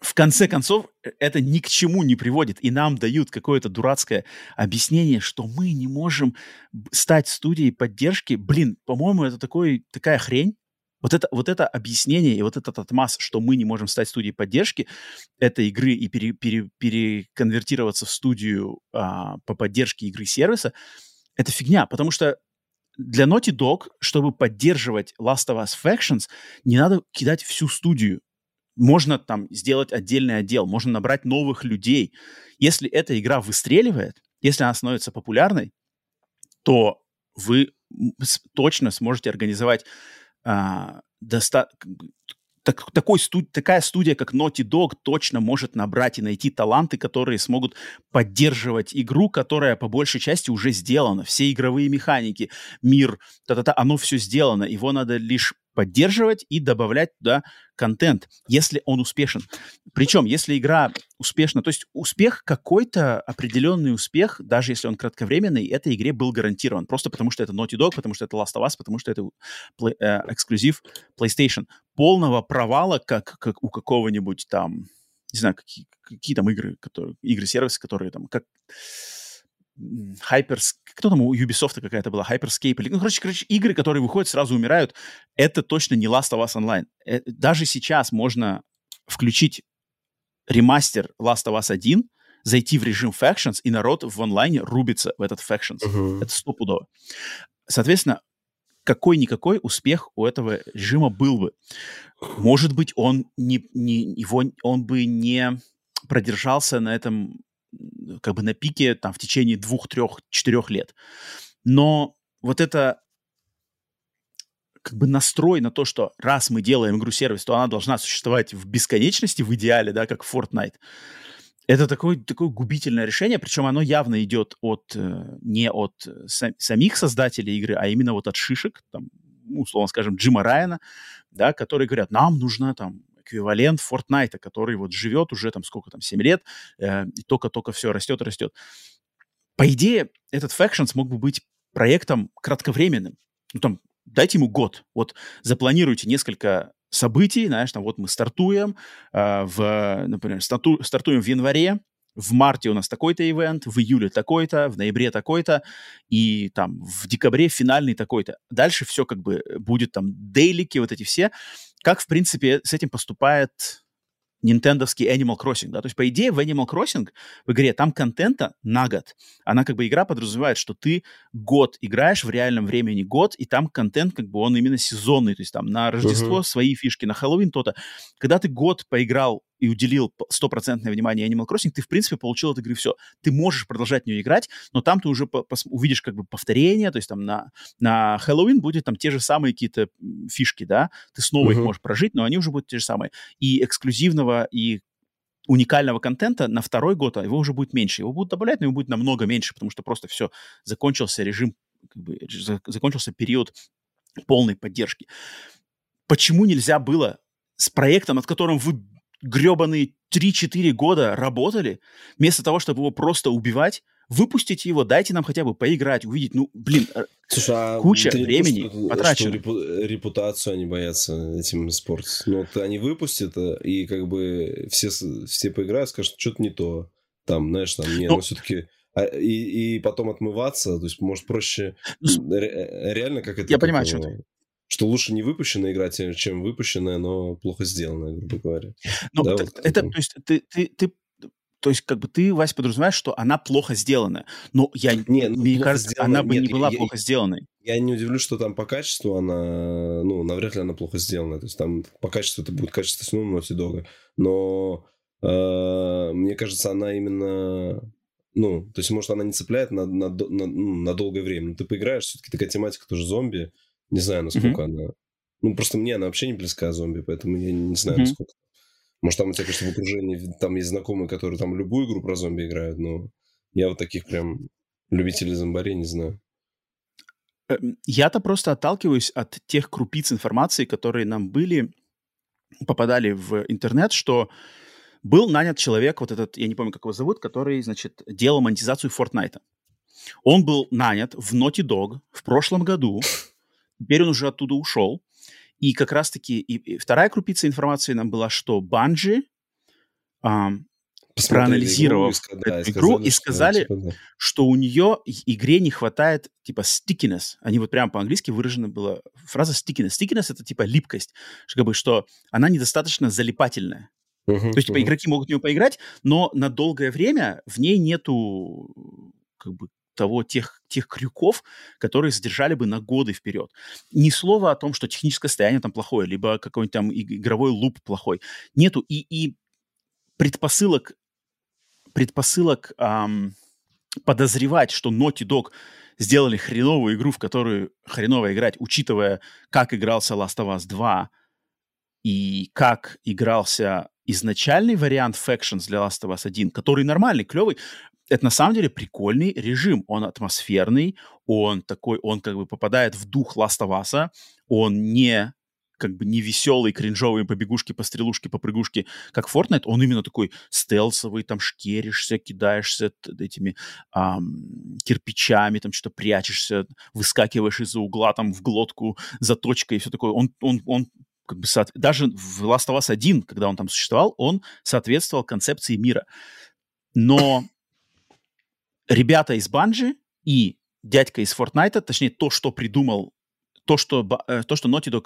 в конце концов это ни к чему не приводит, и нам дают какое-то дурацкое объяснение, что мы не можем стать студией поддержки. Блин, по-моему, это такая хрень. Вот это объяснение и вот этот отмаз, что мы не можем стать студией поддержки этой игры и переконвертироваться в студию по поддержке игры сервиса, это фигня, потому что для Naughty Dog, чтобы поддерживать Last of Us Factions, не надо кидать всю студию. Можно там сделать отдельный отдел, можно набрать новых людей. Если эта игра выстреливает, если она становится популярной, то вы точно сможете организовать такая студия, как Naughty Dog, точно может набрать и найти таланты, которые смогут поддерживать игру, которая по большей части уже сделана. Все игровые механики, мир, оно все сделано. Его надо лишь поддерживать и добавлять туда контент, если он успешен. Причем, если игра успешна, то есть успех, какой-то определенный успех, даже если он кратковременный, этой игре был гарантирован. Просто потому, что это Naughty Dog, потому что это Last of Us, потому что это эксклюзив PlayStation. Полного провала, как у какого-нибудь там, не знаю, какие там игры, игры-сервисы, которые там, как... Кто там у Ubisoft какая-то была? Hyperscape. Ну, короче, игры, которые выходят, сразу умирают. Это точно не Last of Us Online. Даже сейчас можно включить ремастер Last of Us 1, зайти в режим Factions, и народ в онлайне рубится в этот Factions. Это стопудово. Соответственно, какой-никакой успех у этого режима был бы. Может быть, он бы не продержался на этом... как бы на пике там в течение 2, 3, 4 лет. Но вот это как бы настрой на то, что раз мы делаем игру-сервис, то она должна существовать в бесконечности, в идеале, да, как Fortnite. Это такое губительное решение, причем оно явно идет от, не от самих создателей игры, а именно вот от шишек, там, условно скажем, Джима Райана, да, которые говорят, нам нужна там эквивалент Fortnite, который вот живет уже там сколько там, 7 лет, и только-только все растет. По идее, этот Factions мог бы быть проектом кратковременным. Ну там, дайте ему год. Вот запланируйте несколько событий, знаешь, там вот мы стартуем, например, стартуем в январе, в марте у нас такой-то ивент, в июле такой-то, в ноябре такой-то, и там в декабре финальный такой-то. Дальше все как бы будет там дейлики, вот эти все. Как, в принципе, с этим поступает нинтендовский Animal Crossing, да? То есть, по идее, в Animal Crossing в игре там контента на год. Она как бы игра подразумевает, что ты год играешь, в реальном времени год, и там контент как бы он именно сезонный, то есть там на Рождество свои фишки, на Хэллоуин то-то. Когда ты год поиграл и уделил стопроцентное внимание Animal Crossing, ты, в принципе, получил от игры все. Ты можешь продолжать в нее играть, но там ты уже увидишь как бы повторение, то есть там на Хэллоуин будет там те же самые какие-то фишки, да, ты снова их можешь прожить, но они уже будут те же самые. И эксклюзивного, и уникального контента на второй год, а его уже будет меньше. Его будут добавлять, но его будет намного меньше, потому что просто все, закончился режим, как бы, закончился период полной поддержки. Почему нельзя было с проектом, над которым вы гребаные 3-4 года работали, вместо того, чтобы его просто убивать, выпустите его, дайте нам хотя бы поиграть, увидеть, ну, блин, слушай, куча времени потрачено. Репутацию они боятся этим испортить. Ну, вот они выпустят, и как бы все поиграют, скажут, что-то не то. Там, знаешь, там, не, ну все-таки... И потом отмываться, то есть, может, проще... Реально, как это... Я понимаю, что ты... Что лучше не выпущенная игра, чем выпущенная, но плохо сделанная, грубо говоря. Ну, да, это, то есть, ты, то есть, как бы ты, Вась, подразумеваешь, что она плохо сделанная. Но я, не, ну, мне кажется, она бы не была плохо сделанной. Я не удивлюсь, что там по качеству она, ну, навряд ли она плохо сделанная. То есть там по качеству это будет качество с Naughty Dog. Но мне кажется, она именно... Ну, то есть, может, она не цепляет на долгое время. Но ты поиграешь, все-таки такая тематика тоже зомби. Не знаю, насколько она... Ну, просто мне она вообще не близка зомби, поэтому я не знаю, насколько... Может, там у тебя, конечно, в окружении там есть знакомые, которые там любую игру про зомби играют, но я вот таких прям любителей зомбарей не знаю. Я-то просто отталкиваюсь от тех крупиц информации, которые нам были, попадали в интернет, что был нанят человек, вот этот, я не помню, как его зовут, который, значит, делал монетизацию Fortnite. Он был нанят в Naughty Dog в прошлом году... Теперь он уже оттуда ушел. И как раз-таки и вторая крупица информации нам была, что Bungie проанализировал эту игру и сказали, что у нее игре не хватает типа stickiness. Они вот прямо по-английски выражена была фраза stickiness. Stickiness — это типа липкость, как бы, что она недостаточно залипательная. То есть типа, игроки могут в нее поиграть, но на долгое время в ней нету как бы тех крюков, которые задержали бы на годы вперед. Ни слова о том, что техническое состояние там плохое, либо какой-нибудь там игровой луп плохой. Нету. И предпосылок подозревать, что Naughty Dog сделали хреновую игру, в которую хреново играть, учитывая, как игрался Last of Us 2 и как игрался изначальный вариант Factions для Last of Us 1, который нормальный, клевый. Это на самом деле прикольный режим. Он атмосферный, он такой, он как бы попадает в дух Last of Us, он не как бы не веселый, кринжовый, побегушки, пострелушки, попрыгушки, как Fortnite, он именно такой стелсовый, там шкеришься, кидаешься этими кирпичами, там что-то прячешься, выскакиваешь из-за угла, там в глотку, заточка и все такое. Он как бы даже в Last of Us 1, когда он там существовал, он соответствовал концепции мира. Но ребята из Bungie и дядька из Fortnite, точнее, то, что придумал, то, что Naughty Dog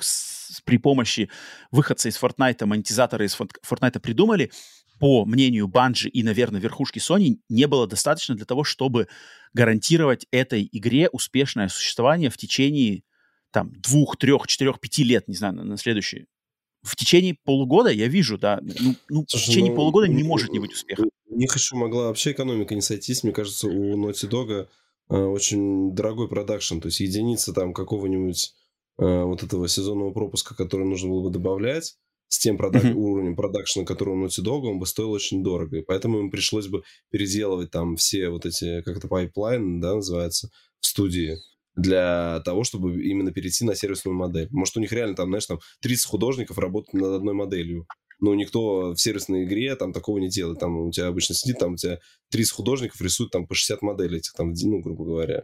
при помощи выходца из Fortnite, монетизаторы из Fortnite придумали, по мнению Bungie и, наверное, верхушки Sony, не было достаточно для того, чтобы гарантировать этой игре успешное существование в течение там 2, 3, 4, 5 лет, не знаю, на следующие. В течение полугода, я вижу, да, слушай, в течение полугода не может не быть успеха. Не хочу, могла вообще экономика не сойтись. Мне кажется, у Naughty Dog очень дорогой продакшн. То есть единица там какого-нибудь вот этого сезонного пропуска, который нужно было бы добавлять, с тем уровнем продакшена, который у Naughty Dog, он бы стоил очень дорого. И поэтому им пришлось бы переделывать там все вот эти, как это, пайплайны, да, называется, в студии, для того, чтобы именно перейти на сервисную модель. Может, у них реально там, знаешь, там 30 художников работают над одной моделью. Но никто в сервисной игре там такого не делает. Там у тебя обычно сидит, там у тебя 30 художников рисуют там по 60 моделей этих, там, ну, грубо говоря.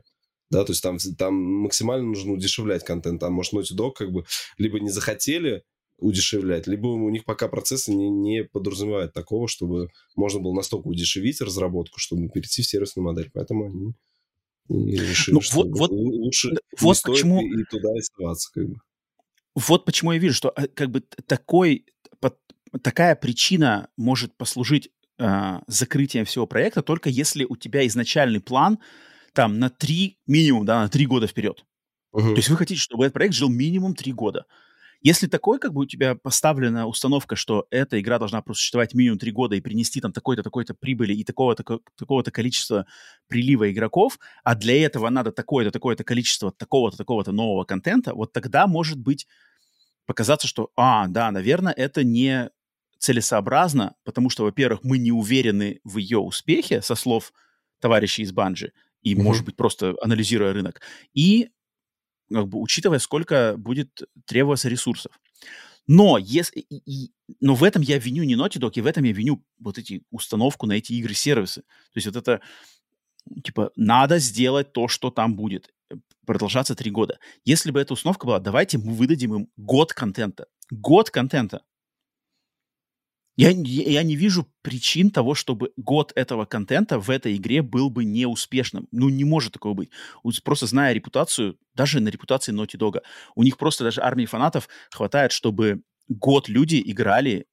Да, то есть там максимально нужно удешевлять контент. Там, может, Naughty Dog как бы либо не захотели удешевлять, либо у них пока процессы не подразумевают такого, чтобы можно было настолько удешевить разработку, чтобы перейти в сервисную модель. Поэтому они... Решили, ну, вот, лучше вот не почему, стоит и туда и сдаваться, как бы. Вот почему я вижу, что как бы такая причина может послужить закрытием всего проекта, только если у тебя изначальный план там на 3 минимум, да, на 3 года вперед. То есть вы хотите, чтобы этот проект жил минимум 3 года. Если такой, как бы у тебя поставлена установка, что эта игра должна просуществовать минимум 3 года и принести там такой-то, такой-то прибыли и такого-то количества прилива игроков, а для этого надо такое-то, такое-то количество такого-то, такого-то нового контента, вот тогда, может быть, показаться, что, да, наверное, это не целесообразно, потому что, во-первых, мы не уверены в ее успехе, со слов товарищей из Bungie, и, может быть, просто анализируя рынок, и как бы учитывая, сколько будет требоваться ресурсов. Но, но в этом я виню не Naughty Dog, и в этом я виню вот эти установку на эти игры-сервисы. То есть вот это, типа, надо сделать то, что там будет. Продолжаться 3 года. Если бы эта установка была, давайте мы выдадим им год контента. Год контента. Я не вижу причин того, чтобы год этого контента в этой игре был бы неуспешным. Ну, не может такого быть. Просто зная репутацию, даже на репутации Naughty Dog, у них просто даже армии фанатов хватает, чтобы год люди играли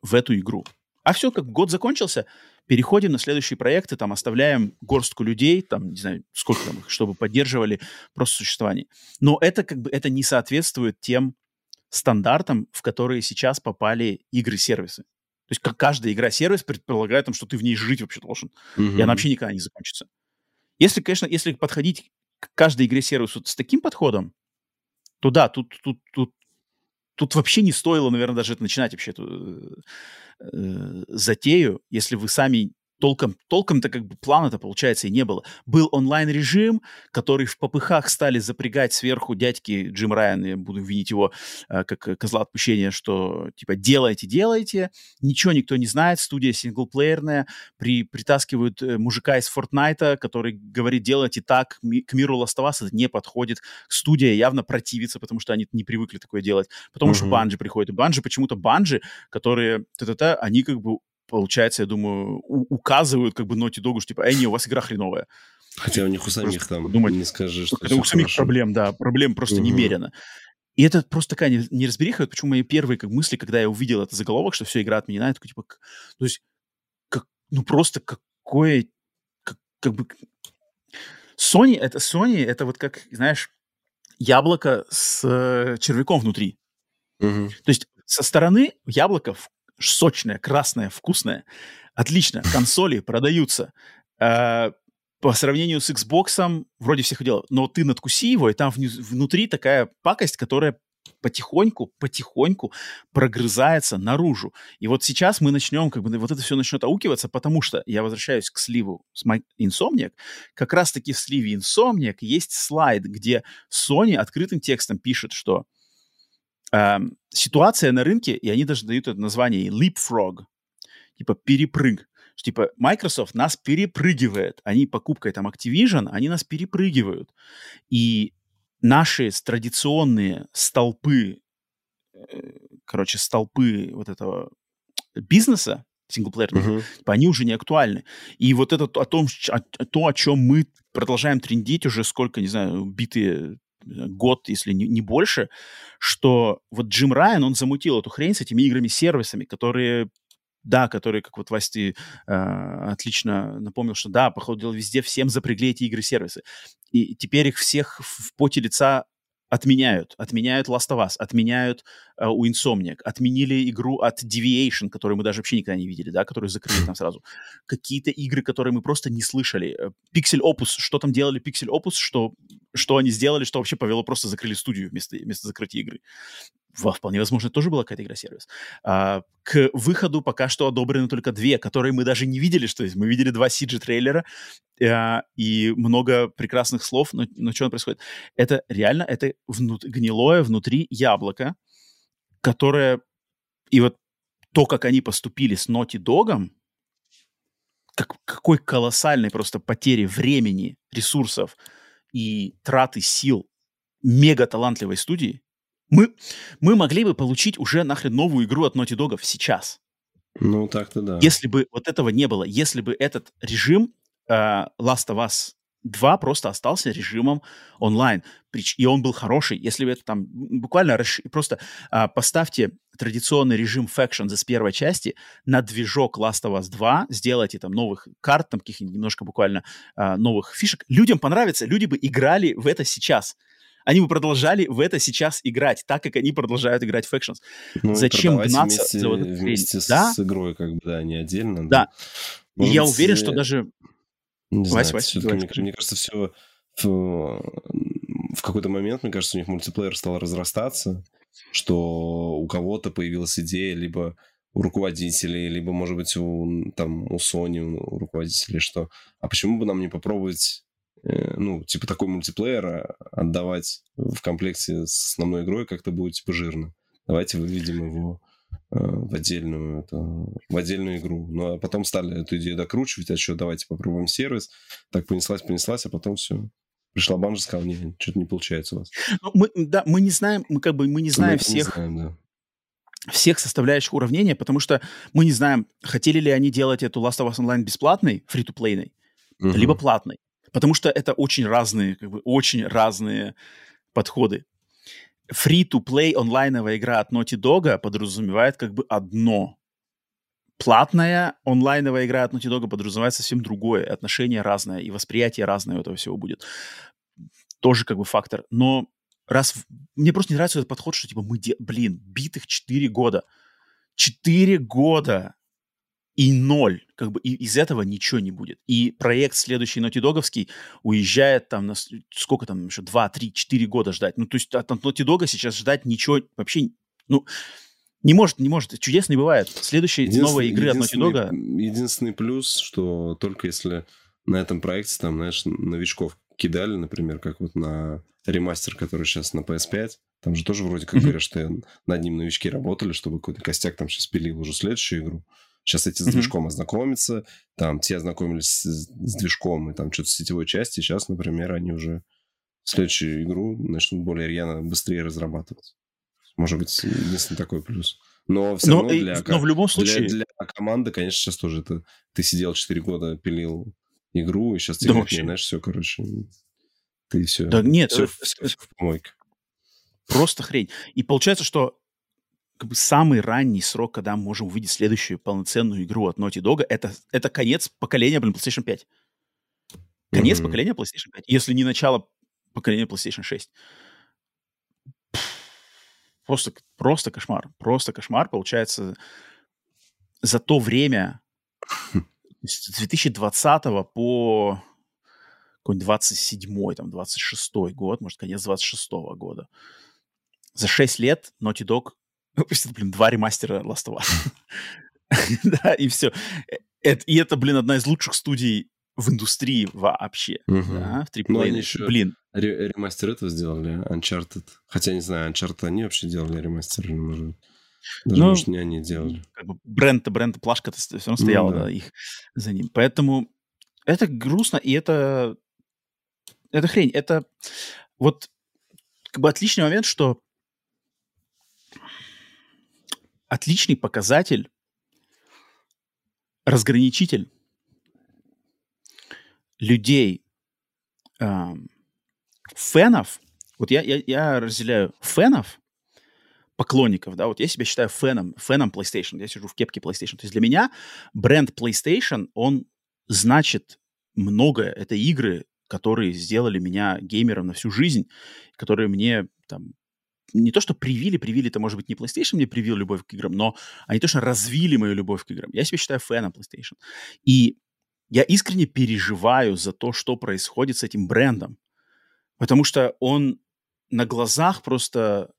в эту игру. А все, как год закончился, переходим на следующие проекты, там оставляем горстку людей, там, не знаю, сколько там их, чтобы поддерживали просто существование. Но это как бы это не соответствует тем стандартам, в которые сейчас попали игры-сервисы. То есть как каждая игра-сервис предполагает, там, что ты в ней жить вообще должен. И она вообще никогда не закончится. Если, конечно, если подходить к каждой игре-сервису вот с таким подходом, то да, тут вообще не стоило, наверное, даже это начинать вообще эту затею, если вы сами толком-то как бы плана-то, получается, и не было. Был онлайн-режим, который в попыхах стали запрягать сверху дядьки Джим Райан, я буду винить его как козла отпущения, что типа делайте, ничего никто не знает, студия синглплеерная, притаскивают мужика из Fortnite, который говорит, делайте так, к миру Last of Us это не подходит, студия явно противится, потому что они не привыкли такое делать, потому что Bungie приходит, и Bungie, которые, они как бы получается, я думаю, указывают как бы Naughty Dog'у, что типа, не, у вас игра хреновая. Хотя у них у самих просто там, думать, не скажи, что у самих хорошо. Проблем просто немерено. И это просто такая неразбериха, почему мои первые как мысли, когда я увидел этот заголовок, что все, игра отменена, я такой, типа, то есть, просто какое, как бы... Sony, это вот как, знаешь, яблоко с червяком внутри. То есть, со стороны яблоко сочная, красная, вкусная. Отлично, консоли продаются. По сравнению с Xbox, вроде всех дел, но ты надкуси его, и там внутри такая пакость, которая потихоньку прогрызается наружу. И вот сейчас мы начнем, как бы, вот это все начнет аукиваться, потому что, я возвращаюсь к сливу с Insomniac, как раз-таки в сливе Insomniac есть слайд, где Sony открытым текстом пишет, что ситуация на рынке, и они даже дают это название leapfrog, типа перепрыг. Типа Microsoft нас перепрыгивает. Они покупкой там Activision, они нас перепрыгивают. И наши традиционные столпы вот этого бизнеса, синглплеерного, типа, они уже не актуальны. И вот это о чем мы продолжаем трендить уже сколько, не знаю, битые год, если не больше, что вот Джим Райан, он замутил эту хрень с этими играми-сервисами, которые, как вот Вась, ты отлично напомнил, что да, по ходу дела везде всем запрягли эти игры-сервисы. И теперь их всех в поте лица Отменяют Last of Us, отменяют у Insomniac, отменили игру от Deviation, которую мы даже вообще никогда не видели, да, которую закрыли там сразу. Какие-то игры, которые мы просто не слышали. Pixel Opus, что там делали Pixel Opus, что они сделали, что вообще повело, просто закрыли студию вместо закрытия игры. Вполне возможно, это тоже была какая-то игра-сервис. К выходу пока что одобрены только две, которые мы даже не видели, что есть. Мы видели 2 CG-трейлера и много прекрасных слов, но что происходит? Это реально, это гнилое внутри яблоко, которое... И вот то, как они поступили с Naughty Dog'ом, какой колоссальной просто потери времени, ресурсов и траты сил мега-талантливой студии. Мы могли бы получить уже нахрен новую игру от Naughty Dog'ов сейчас. Ну, так-то да. Если бы вот этого не было, если бы этот режим Last of Us 2 просто остался режимом онлайн, и он был хороший, если бы это там буквально просто поставьте традиционный режим Factions из первой части на движок Last of Us 2, сделайте там новых карт, там каких-нибудь немножко буквально новых фишек. Людям понравится, люди бы играли в это сейчас. Они бы продолжали в это сейчас играть, так как они продолжают играть в Factions. Ну, зачем гнаться вместе, за вот этот вместе с, да? с игрой, как бы, да, не отдельно. Да. Да. И я уверен, что даже... Мне кажется, все в какой-то момент, мне кажется, у них мультиплеер стал разрастаться, что у кого-то появилась идея либо у руководителей, либо, может быть, у Sony, у руководителей, что... А почему бы нам не попробовать... Ну, типа такой мультиплеер отдавать в комплекте с основной игрой как-то будет, типа, жирно. Давайте выведем его в отдельную игру. Ну, а потом стали эту идею докручивать, а что, давайте попробуем сервис. Так понеслась, а потом все. Пришла Bungie, сказала, нет, что-то не получается у вас. Мы не знаем всех составляющих уравнения, потому что мы не знаем, хотели ли они делать эту Last of Us Online бесплатной, фри-то-плейной, либо платной. Потому что это очень разные, как бы, очень разные подходы. Free-to-play онлайновая игра от Naughty Dog'а подразумевает как бы одно. Платная онлайновая игра от Naughty Dog'а подразумевает совсем другое. Отношение разное и восприятие разное у этого всего будет. Тоже как бы фактор. Но мне просто не нравится этот подход, что типа битых 4 года. 4 года! И ноль. Как бы и из этого ничего не будет. И проект следующий Naughty Dog'овский уезжает там на сколько там еще? 2-3-4 года ждать. Ну, то есть от Naughty Dog'а сейчас ждать ничего вообще... Ну, не может. Чудес не бывает. Следующие новые игры от Naughty Dog'а... Единственный плюс, что только если на этом проекте, там, знаешь, новичков кидали, например, как вот на ремастер, который сейчас на PS5, там же тоже вроде как говорят, что над ним новички работали, чтобы какой-то костяк там сейчас пилил уже следующую игру. Сейчас эти с движком ознакомятся, там те ознакомились с движком и там что-то с сетевой части, сейчас, например, они уже следующую игру начнут более рьяно, быстрее разрабатывать. Может быть, единственный такой плюс. Но все равно в любом случае... для команды, конечно, сейчас тоже это... Ты сидел 4 года, пилил игру, и сейчас ты вообще, знаешь, все, короче, ты все... Да нет, все в помойке. Просто хрень. И получается, что как бы самый ранний срок, когда мы можем увидеть следующую полноценную игру от Naughty Dog'а, это конец поколения, PlayStation 5. Конец поколения PlayStation 5, если не начало поколения PlayStation 6. Просто кошмар. Просто кошмар, получается, за то время с 2020 по какой-нибудь 27-й, там, 26-й год, может, конец 26-го года. За 6 лет Naughty Dog выпустит, 2 ремастера Last of Us. Да, и все. И это, одна из лучших студий в индустрии вообще. Да, в триплейне. Ремастер этого сделали, Uncharted. Хотя, не знаю, Uncharted они вообще делали ремастер, может. Даже, может, не они делали. Как бы бренд-то, плашка-то все равно стояла, да, их за ним. Поэтому это грустно, и это хрень. Это вот как бы отличный момент, что отличный показатель, разграничитель людей, фенов. Вот я разделяю фенов, поклонников, да, вот я себя считаю феном PlayStation, я сижу в кепке PlayStation. То есть для меня бренд PlayStation, он значит многое. Это игры, которые сделали меня геймером на всю жизнь, которые мне там не то, что привили, это, может быть, не PlayStation мне привил любовь к играм, но они точно развили мою любовь к играм. Я себя считаю фэном PlayStation. И я искренне переживаю за то, что происходит с этим брендом, потому что он на глазах просто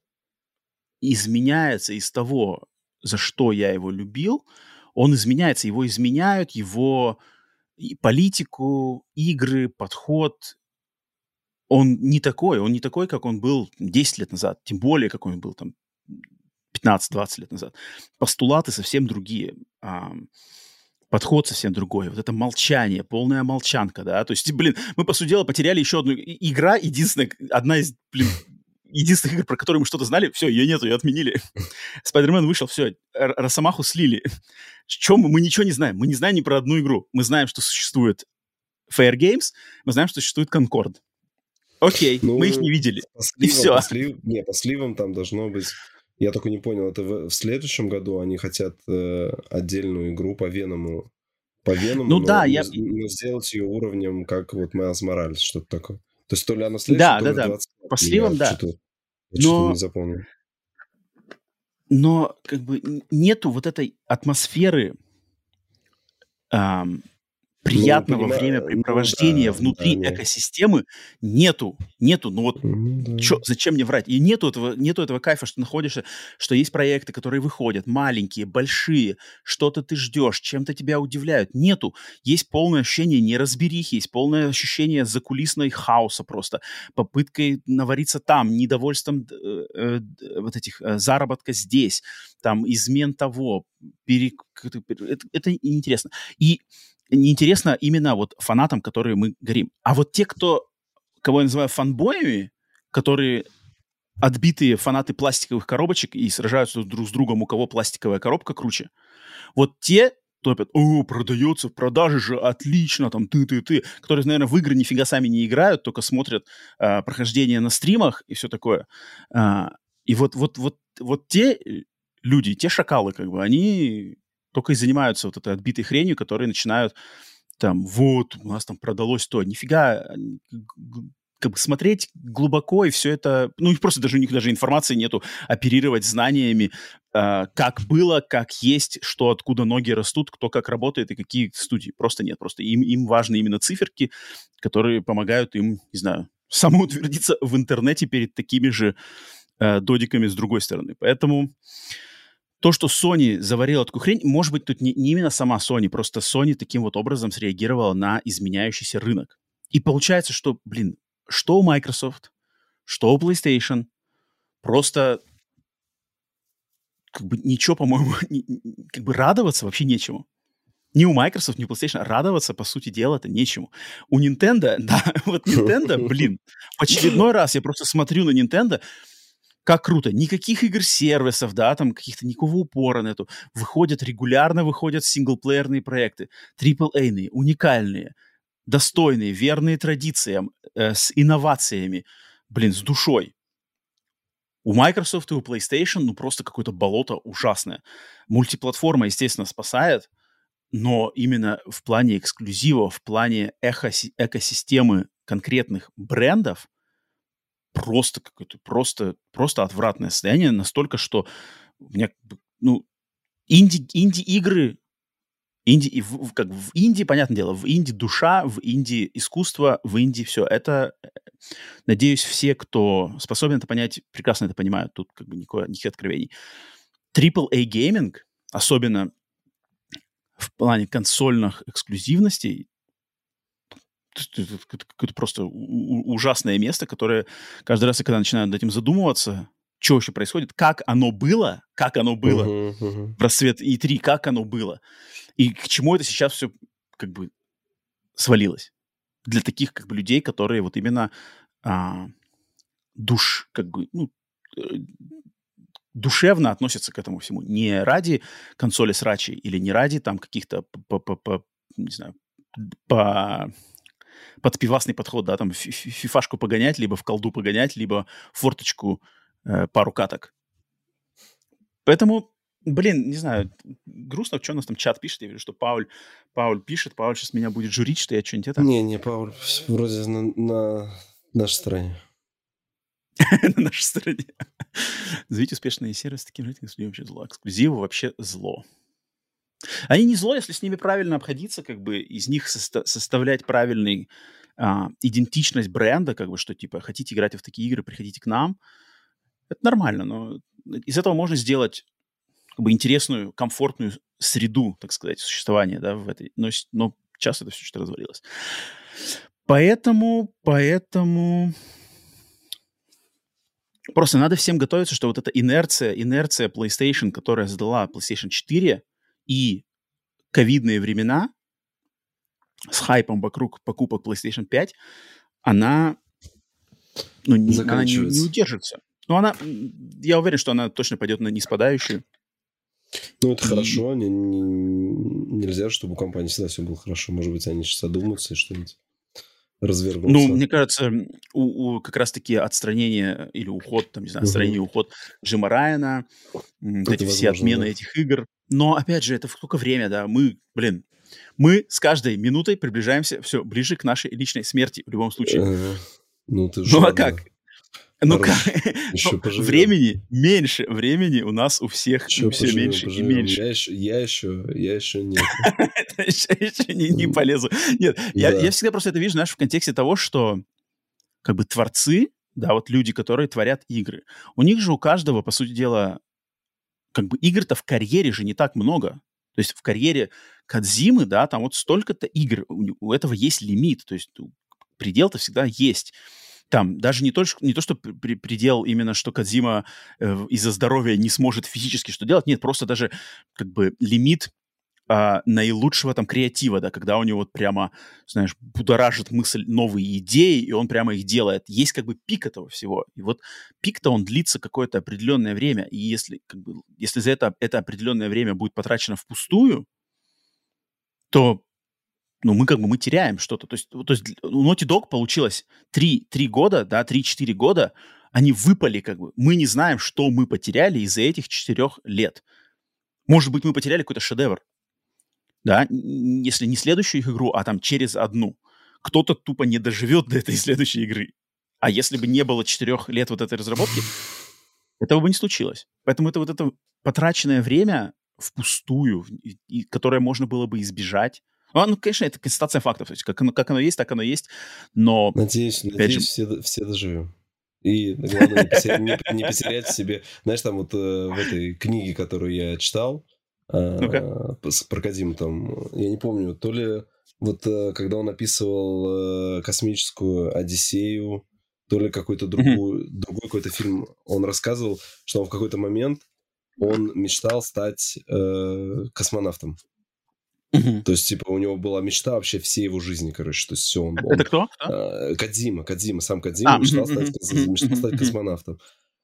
изменяется из того, за что я его любил. Он изменяется, его изменяют, его политику, игры, подход. Он не такой, как он был 10 лет назад, тем более, как он был там 15-20 лет назад. Постулаты совсем другие, подход совсем другой. Вот это молчание, полная молчанка, да. То есть, блин, мы, по сути дела, потеряли еще одну игра, единственных игр, про которые мы что-то знали, все, ее нету, ее отменили. Спайдермен вышел, все, Росомаху слили. Чем мы ничего не знаем. Мы не знаем ни про одну игру. Мы знаем, что существует Fair Games, мы знаем, что существует Concord. Окей, ну, мы их не видели. По сливам там должно быть... Я только не понял, это в следующем году они хотят отдельную игру по Веному. Но сделать ее уровнем, как вот Майлз Моралес, что-то такое. То есть то ли она в следующем, то ли 20... По сливам, да. Я не запомнил. Но как бы нету вот этой атмосферы приятного времяпрепровождения внутри экосистемы нету. Ну вот зачем мне врать? И нету этого кайфа, что находишься, что есть проекты, которые выходят, маленькие, большие, что-то ты ждешь, чем-то тебя удивляют. Нету. Есть полное ощущение неразберихи, есть полное ощущение закулисной хаоса просто, попыткой навариться там, недовольством вот этих заработка здесь, там измен того. Это неинтересно. И неинтересно именно вот фанатам, которые мы горим. А вот те, кого я называю фанбоями, которые отбитые фанаты пластиковых коробочек и сражаются друг с другом, у кого пластиковая коробка круче, вот те топят: «О, продается, в продаже же, отлично, там, ты». Которые, наверное, в игры нифига сами не играют, только смотрят прохождение на стримах и все такое. И вот те люди, те шакалы, как бы, они... только и занимаются вот этой отбитой хренью, которые начинают там, вот, у нас там продалось то. Нифига, как бы смотреть глубоко, и все это... Ну, и просто даже у них даже информации нету, оперировать знаниями, как было, как есть, что, откуда ноги растут, кто как работает и какие студии. Просто нет, просто им важны именно циферки, которые помогают им, не знаю, самоутвердиться в интернете перед такими же додиками с другой стороны. Поэтому... То, что Sony заварила такую хрень, может быть, тут не именно сама Sony, просто Sony таким вот образом среагировала на изменяющийся рынок. И получается, что, блин, что у Microsoft, что у PlayStation, просто как бы ничего, по-моему, как бы радоваться вообще нечему. Ни у Microsoft, ни у PlayStation радоваться, по сути дела-то, нечему. У Nintendo, да, вот Nintendo, блин, в очередной раз я просто смотрю на Nintendo... Как круто. Никаких игр-сервисов, да, там каких-то никакого упора на эту. Регулярно выходят синглплеерные проекты. AAA-ные, уникальные, достойные, верные традициям, с инновациями. Блин, с душой. У Microsoft и у PlayStation, ну, просто какое-то болото ужасное. Мультиплатформа, естественно, спасает, но именно в плане эксклюзива, в плане экосистемы конкретных брендов просто какое-то, просто отвратное состояние, настолько, что у меня, ну, инди-игры, в Индии, понятное дело, в Индии душа, в Индии искусство, в Индии все. Это, надеюсь, все, кто способен это понять, прекрасно это понимают, тут как бы никаких откровений. AAA гейминг, особенно в плане консольных эксклюзивностей, это просто ужасное место, которое каждый раз, когда начинают над этим задумываться, что вообще происходит, как оно было в расцвет E3, как оно было, и к чему это сейчас все как бы свалилось. Для таких как бы людей, которые вот именно душевно относятся к этому всему. Не ради консоли срачи или не ради там каких-то, не знаю, под пивасный подход, да, там фифашку погонять, либо в колду погонять, либо форточку, пару каток. Поэтому, блин, не знаю, грустно, что у нас там чат пишет. Я вижу, что Пауль пишет. Пауль сейчас меня будет журить, что я что-нибудь это... Не, Пауль вроде на нашей стороне. на нашей стороне. Заведите успешные сервисы таким рейтингом, судьи вообще зло. Эксклюзивы вообще зло. Они не зло, если с ними правильно обходиться, как бы из них составлять правильный идентичность бренда, как бы, что типа хотите играть в такие игры, приходите к нам. Это нормально, но из этого можно сделать как бы интересную, комфортную среду, так сказать, существования, да, в этой. Но часто это все что-то развалилось. Поэтому просто надо всем готовиться, что вот эта инерция PlayStation, которая задала PlayStation 4 и ковидные времена с хайпом вокруг покупок PlayStation 5, она, ну, не удержится. Но она, я уверен, что она точно пойдет на неспадающую. Ну, это хорошо. Нельзя, чтобы у компании всегда все было хорошо. Может быть, они сейчас одумаются и что-нибудь. Ну, мне кажется, как раз-таки отстранение или уход, там, не знаю, отстранение и уход Джима Райана, эти все отмены этих игр. Но, опять же, это сколько время, да, мы с каждой минутой приближаемся все ближе к нашей личной смерти в любом случае. Ну, ты же... Ну, а как? Ну, как? Времени у нас у всех все меньше и меньше. Я еще нет. Я еще не полезу. Нет, я всегда просто это вижу, знаешь, в контексте того, что как бы творцы, да, вот люди, которые творят игры, у них же у каждого, по сути дела, как бы игр-то в карьере же не так много. То есть в карьере Кодзимы, да, там вот столько-то игр, у этого есть лимит, то есть предел-то всегда есть. Там даже не то, что предел именно, что Кодзима из-за здоровья не сможет физически что делать. Нет, просто даже как бы лимит наилучшего там креатива, да, когда у него вот прямо, знаешь, будоражит мысль новые идеи, и он прямо их делает. Есть как бы пик этого всего. И вот пик-то он длится какое-то определенное время. И если, как бы, если за это определенное время будет потрачено впустую, то... Ну, мы теряем что-то. То есть у Naughty Dog получилось 3 года, да, 3-4 года, они выпали как бы. Мы не знаем, что мы потеряли из-за этих 4 лет. Может быть, мы потеряли какой-то шедевр, да, если не следующую их игру, а там через одну. Кто-то тупо не доживет до этой следующей игры. А если бы не было 4 лет вот этой разработки, этого бы не случилось. Поэтому это вот это потраченное время впустую, которое можно было бы избежать. Ну, конечно, это констатация фактов. То есть, как оно есть, так оно есть, но... Надеюсь, все доживем. И, главное, не потерять себе... Знаешь, там вот в этой книге, которую я читал, про Кодзиму там, я не помню, то ли вот когда он описывал космическую Одиссею, то ли какой-то другой какой-то фильм, он рассказывал, что он в какой-то момент он мечтал стать космонавтом. То есть, типа, у него была мечта вообще всей его жизни, короче. То есть, все он... Это кто? Кодзима. Сам Кодзима мечтал стать космонавтом.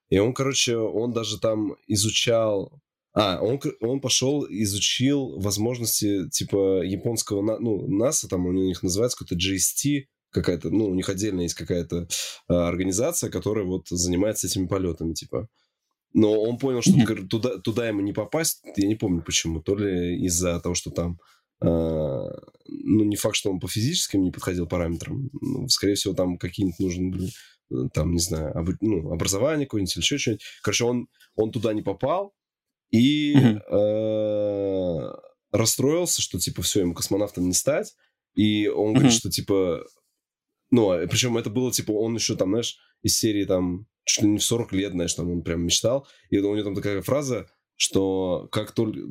И он, короче, он даже там изучал... Он пошел, изучил возможности, типа, японского... Ну, НАСА, там у них называется какой-то GST, какая-то... Ну, у них отдельно есть какая-то организация, которая вот занимается этими полетами, типа. Но он понял, что туда ему не попасть. Я не помню, почему. То ли из-за того, что там... Ну, не факт, что он по физическим не подходил параметрам. Ну, скорее всего, там какие-нибудь нужны были, там, не знаю, образование какое-нибудь или еще что-нибудь. Короче, он туда не попал и расстроился, что, типа, все, ему космонавтом не стать. И он говорит, что, типа... Ну, причем это было, типа, он еще там, знаешь, из серии, там, чуть ли не в 40 лет, знаешь, там, он прям мечтал. И у него там такая фраза, что как только...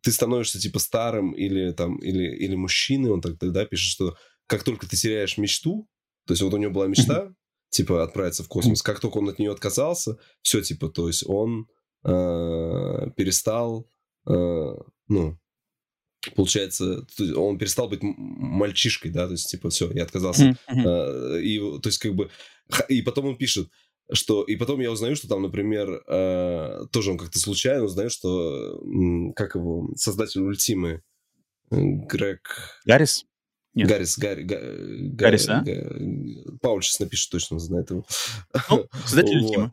Ты становишься, типа, старым или, там, или мужчиной, он так, да, пишет, что как только ты теряешь мечту, то есть вот у него была мечта, типа, отправиться в космос, как только он от нее отказался, все, типа, то есть он перестал, ну, получается, он перестал быть мальчишкой, да, то есть, типа, все, я отказался. И, то есть, как бы, и потом он пишет, что... И потом я узнаю, что там, например, тоже он как-то случайно узнает, что... Как его? Создатель Ультимы. Грег... Гаррис? Нет. Гаррис, да? Пауль сейчас напишет, точно знает его. Ну, создатель Ультимы.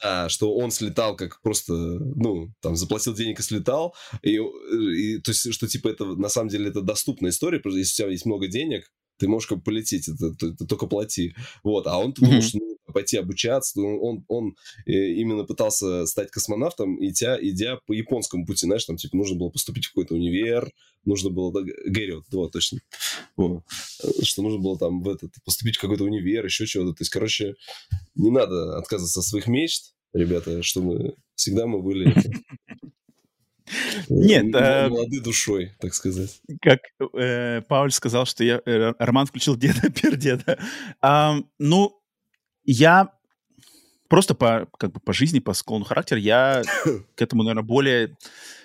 Да, что он слетал как просто... Ну, там, заплатил денег и слетал. И то есть, что, типа, это на самом деле это доступная история. Потому что если у тебя есть много денег, ты можешь как полететь. Это только плати. Вот. А он думал, что... пойти обучаться. Он именно пытался стать космонавтом, идя по японскому пути, знаешь, там, типа, нужно было поступить в какой-то универ, нужно было... Гэри, вот, точно. Вот. Что нужно было там в этот, поступить в какой-то универ, еще чего-то. То есть, короче, не надо отказываться от своих мечт, ребята, чтобы всегда мы были... Нет, молодой душой, так сказать. Как Пауль сказал, что я Роман включил деда-пердеда. Ну, я просто по жизни, по склону характера, я к этому, наверное, более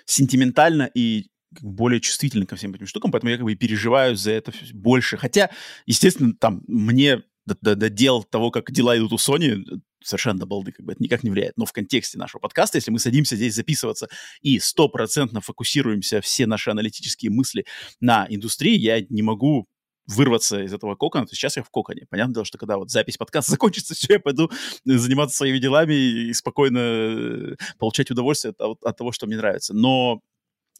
сентиментально и более чувствительно ко всем этим штукам, поэтому я как бы и переживаю за это больше. Хотя, естественно, там мне до дел того, как дела идут у Sony, совершенно до балды, как бы это никак не влияет. Но в контексте нашего подкаста, если мы садимся здесь записываться и 100% фокусируемся все наши аналитические мысли на индустрии, я не могу вырваться из этого кокона. То сейчас я в коконе. Понятное дело, что когда вот запись подкаста закончится, все, я пойду заниматься своими делами и спокойно получать удовольствие от того, что мне нравится. Но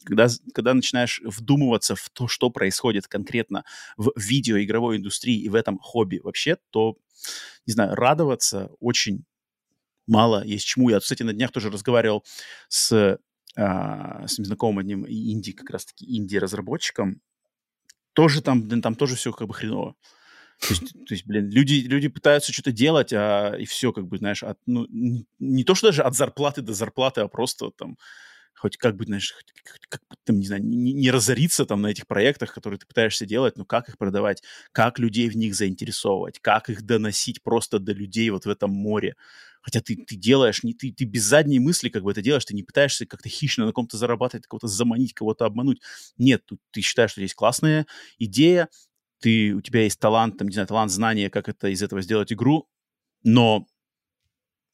когда начинаешь вдумываться в то, что происходит конкретно в видеоигровой индустрии и в этом хобби вообще, то, не знаю, радоваться очень мало есть чему. Я, кстати, на днях тоже разговаривал с знакомым одним инди-разработчиком. Тоже там тоже все как бы хреново. То есть, блин, люди пытаются что-то делать, и все как бы, знаешь, не то, что даже от зарплаты до зарплаты, а просто там хоть как бы, знаешь, там, не знаю, не разориться там на этих проектах, которые ты пытаешься делать, но как их продавать, как людей в них заинтересовывать, как их доносить просто до людей вот в этом море. Хотя ты делаешь, не ты без задней мысли как бы это делаешь, ты не пытаешься как-то хищно на ком-то зарабатывать, кого-то заманить, кого-то обмануть. Нет, тут ты считаешь, что есть классная идея, у тебя есть талант, там, не знаю, талант, знание, как это из этого сделать игру, но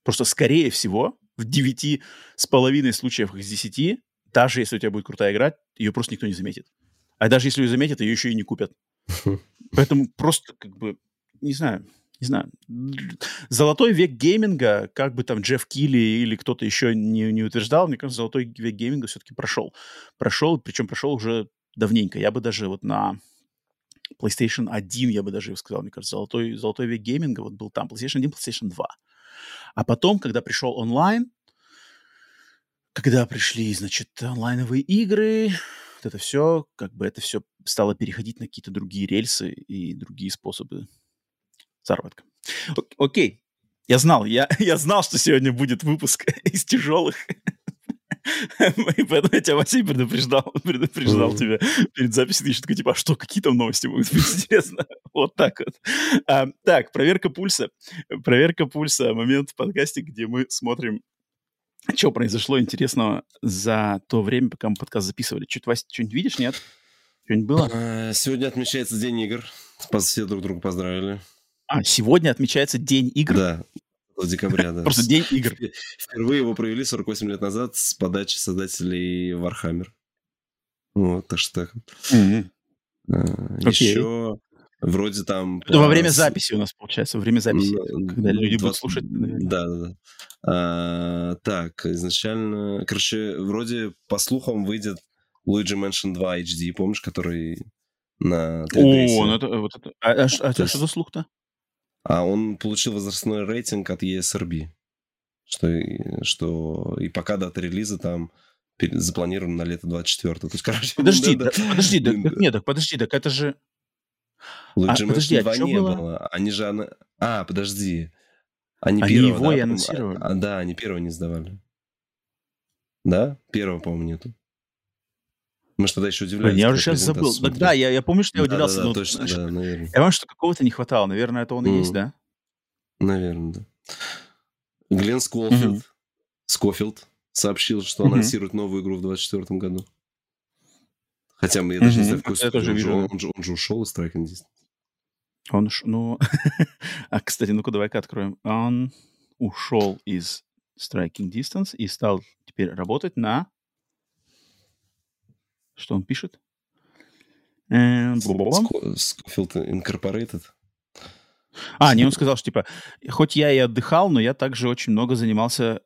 просто скорее всего... В 9,5 случаев из 10, даже если у тебя будет крутая игра, ее просто никто не заметит. А даже если ее заметят, ее еще и не купят. Поэтому просто как бы, не знаю. Золотой век гейминга, как бы там Джефф Килли или кто-то еще не утверждал, мне кажется, золотой век гейминга все-таки прошел. Причем уже давненько. Я бы даже вот на PlayStation 1, я бы даже сказал, мне кажется, золотой век гейминга вот был там. PlayStation 1, PlayStation 2. А потом, когда пришел онлайн, когда пришли, значит, онлайновые игры, вот это все, как бы это все стало переходить на какие-то другие рельсы и другие способы заработка. Окей. Я знал, что сегодня будет выпуск из тяжелых. И поэтому я тебя, Василий, предупреждал тебя перед записью. Ты еще такой, типа, а что, какие там новости могут быть? Интересно. Вот так вот. Так, проверка пульса. Проверка пульса. Момент в подкасте, где мы смотрим, что произошло интересного за то время, пока мы подкаст записывали. Чуть, Вася, что-нибудь видишь, нет? Что-нибудь было? Сегодня отмечается День игр. Все друг друга поздравили. Сегодня отмечается День игр? Да. Декабря, да. Просто день игр. Впервые его провели 48 лет назад с подачи создателей Warhammer. Вот, так что так. Еще вроде там... Это во время записи у нас, получается, когда люди будут слушать. Да. Так, изначально... Короче, вроде по слухам выйдет Luigi Mansion 2 HD, помнишь, который на 3DS. А что за слух-то? А он получил возрастной рейтинг от ESRB, что и пока дата релиза там запланирована на лето 24-го. То есть, короче, подожди, это же... Luigi Mansion 2 не было. Они же... подожди. Они его и анонсировали. Да, они первого не сдавали. Да? Первого, по-моему, нету. Мы же тогда еще удивлялись. Я уже сейчас забыл. Да, я помню, что я удивлялся. Да, точно, да, наверное. Я помню, что какого-то не хватало. Наверное, это он и есть, да? Наверное, да. Гленн Скофилд сообщил, что анонсирует новую игру в 2024 году. Хотя мы даже не знаю, он же ушел из Strike and Distance. Он ушел. Кстати, ну-ка, давай-ка откроем. Он ушел из Strike and Distance и стал теперь работать на... Что он пишет? Скофилд Incorporated. Он сказал, что типа, хоть я и отдыхал, но я также очень много занимался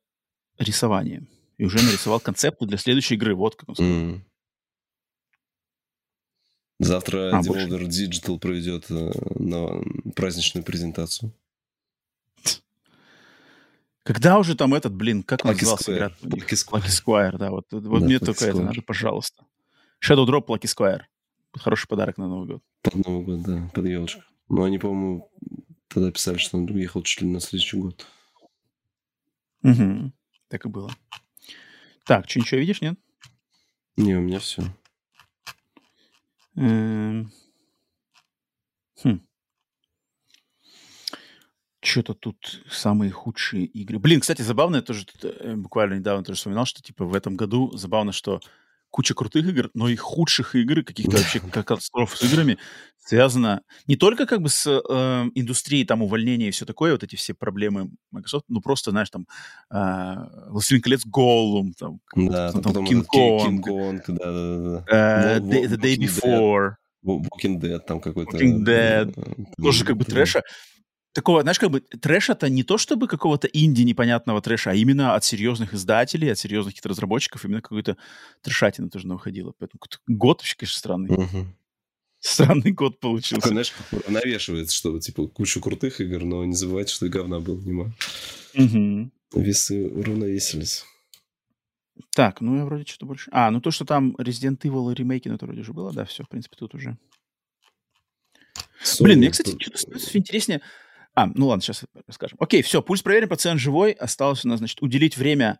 рисованием. И уже нарисовал концепты для следующей игры. Вот как он сказал. Завтра Devolver Digital проведет праздничную презентацию. Когда уже там этот, блин, как он назывался? Lucky Squire, да. Вот мне только это надо, пожалуйста. Shadow Drop Lucky Squire. Хороший подарок на Новый год. Под Новый год, да, под елочку. Но они, по-моему, тогда писали, что он уехал чуть ли на следующий год. Угу. Так и было. Так, что, ничего видишь, нет? Не, у меня все. Что-то тут самые худшие игры. Блин, кстати, забавно, я тоже тут, буквально недавно тоже вспоминал, что типа в этом году забавно, что куча крутых игр, но и худших игр, каких-то вообще катастроф с играми, связано не только как бы с индустрией, там, увольнения и все такое, вот эти все проблемы Microsoft, ну просто, знаешь, там, «Властелин колец Голлум», там, да, там «Кинг-Конг», «The Day Before», «Walking Dead», там какой-то... «Walking Dead», тоже как бы трэша. Такого, знаешь, как бы трэша-то не то чтобы какого-то инди непонятного трэша, а именно от серьезных издателей, от серьезных каких-то разработчиков, именно какой-то трэшатина тоже выходила. Поэтому год вообще, конечно, странный. Угу. Странный год получился. Такой, знаешь, навешивается, что типа кучу крутых игр, но не забывайте, что и говна было немало. Угу. Весы уравновесились. Так, ну я вроде что-то больше... А, ну то, что там Resident Evil ремейки, ну это вроде уже было, да, все, в принципе, тут уже. Sony. Блин, мне, кстати, что-то становится интереснее... А, ну ладно, сейчас расскажем. Окей, все, пульс проверен, пациент живой. Осталось у нас, значит, уделить время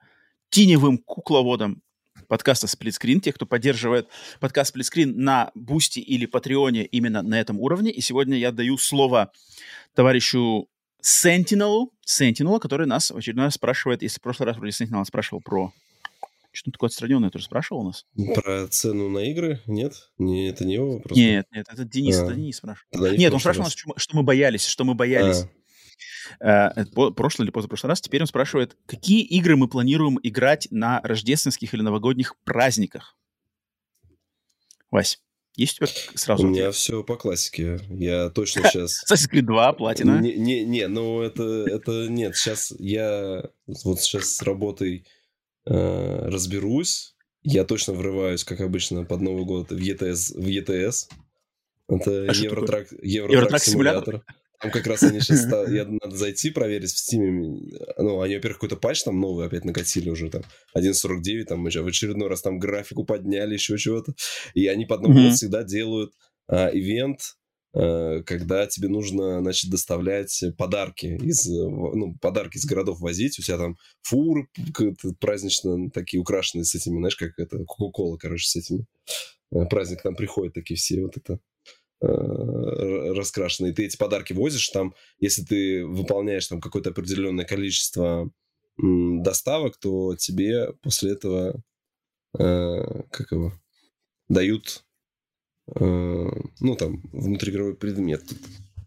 теневым кукловодам подкаста «Сплит Скрин», тех, кто поддерживает подкаст «Сплит Скрин» на Бусти или Патреоне именно на этом уровне. И сегодня я даю слово товарищу Сентинелу, который нас в очередной раз спрашивает, если в прошлый раз вроде Сентинел спрашивал про... Что-то такое отстраненное тоже спрашивал у нас. Про цену на игры? Нет? Не, это не его вопрос? Нет, это Денис спрашивал. Нет, он спрашивал нас, что мы боялись. Прошлый или позапрошлый раз. Теперь он спрашивает, какие игры мы планируем играть на рождественских или новогодних праздниках? Вась, есть у тебя сразу? У меня все по классике. Я точно сейчас... Assassin's Creed 2, платина. Нет, сейчас я... Вот сейчас с работой... разберусь. Я точно врываюсь, как обычно, под Новый год в ETS. Это Евротрак-симулятор. Там как раз они сейчас... Надо зайти, проверить в Steam. Ну, они, во-первых, какой-то патч там новый опять накатили уже. Там 1.49, там мы в очередной раз там графику подняли, еще чего-то. И они под Новый год всегда делают ивент, когда тебе нужно, значит, доставлять подарки из городов возить. У тебя там фуры празднично такие украшенные с этими, знаешь, как это, Кока-Кола, короче, с этими. Праздник там приходят такие все вот это раскрашенные. Ты эти подарки возишь там, если ты выполняешь там какое-то определенное количество доставок, то тебе после этого дают... Ну, там, внутриигровой предмет.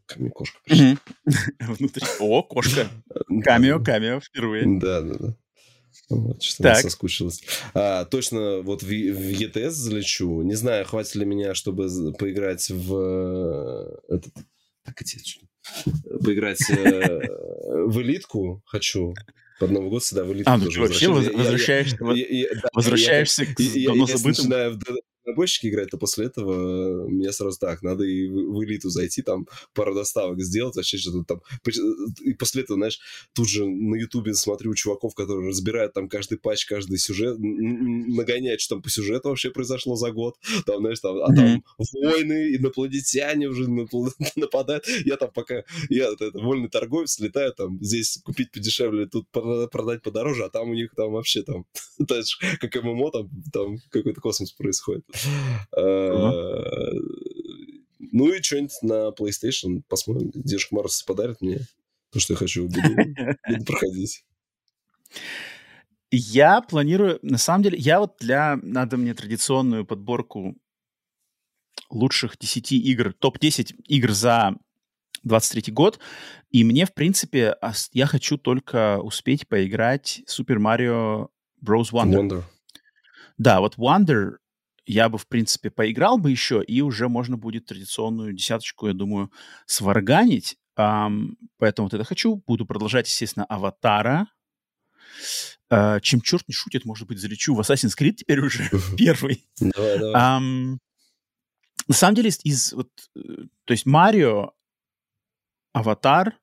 Ко мне кошка пришла. О, кошка. Камео, впервые. Да. Что-то соскучилось. Точно вот в ETS залечу. Не знаю, хватит ли меня, чтобы поиграть в... Поиграть в элитку хочу. Под Новый год всегда в элитку. Ты вообще возвращаешься к давно забытым... Набойщики играть, то после этого мне сразу так, надо и в элиту зайти, там пару доставок сделать, вообще что-то там. И после этого, знаешь, тут же на ютубе смотрю чуваков, которые разбирают там каждый патч, каждый сюжет, нагоняют, что там по сюжету вообще произошло за год. Там, знаешь, там, там войны, инопланетяне уже нападают. Я там пока, вольный торговец, летаю там, здесь купить подешевле, тут продать подороже, а там у них там вообще там, как ММО, там какой-то космос происходит. Ну и что-нибудь на PlayStation. Посмотрим, Дедушка Мороз подарит мне то, что я хочу. Буду проходить. Я планирую... На самом деле, надо мне традиционную подборку лучших 10 игр, топ-10 игр за 23 год. И мне, в принципе, я хочу только успеть поиграть Super Mario Bros. Wonder. Да, вот Wonder... Я бы, в принципе, поиграл бы еще, и уже можно будет традиционную десяточку, я думаю, сварганить. Поэтому вот это хочу. Буду продолжать, естественно, Аватара. Чем черт не шутит, может быть, залечу в Assassin's Creed теперь уже первый. На самом деле, то есть Марио, Аватар,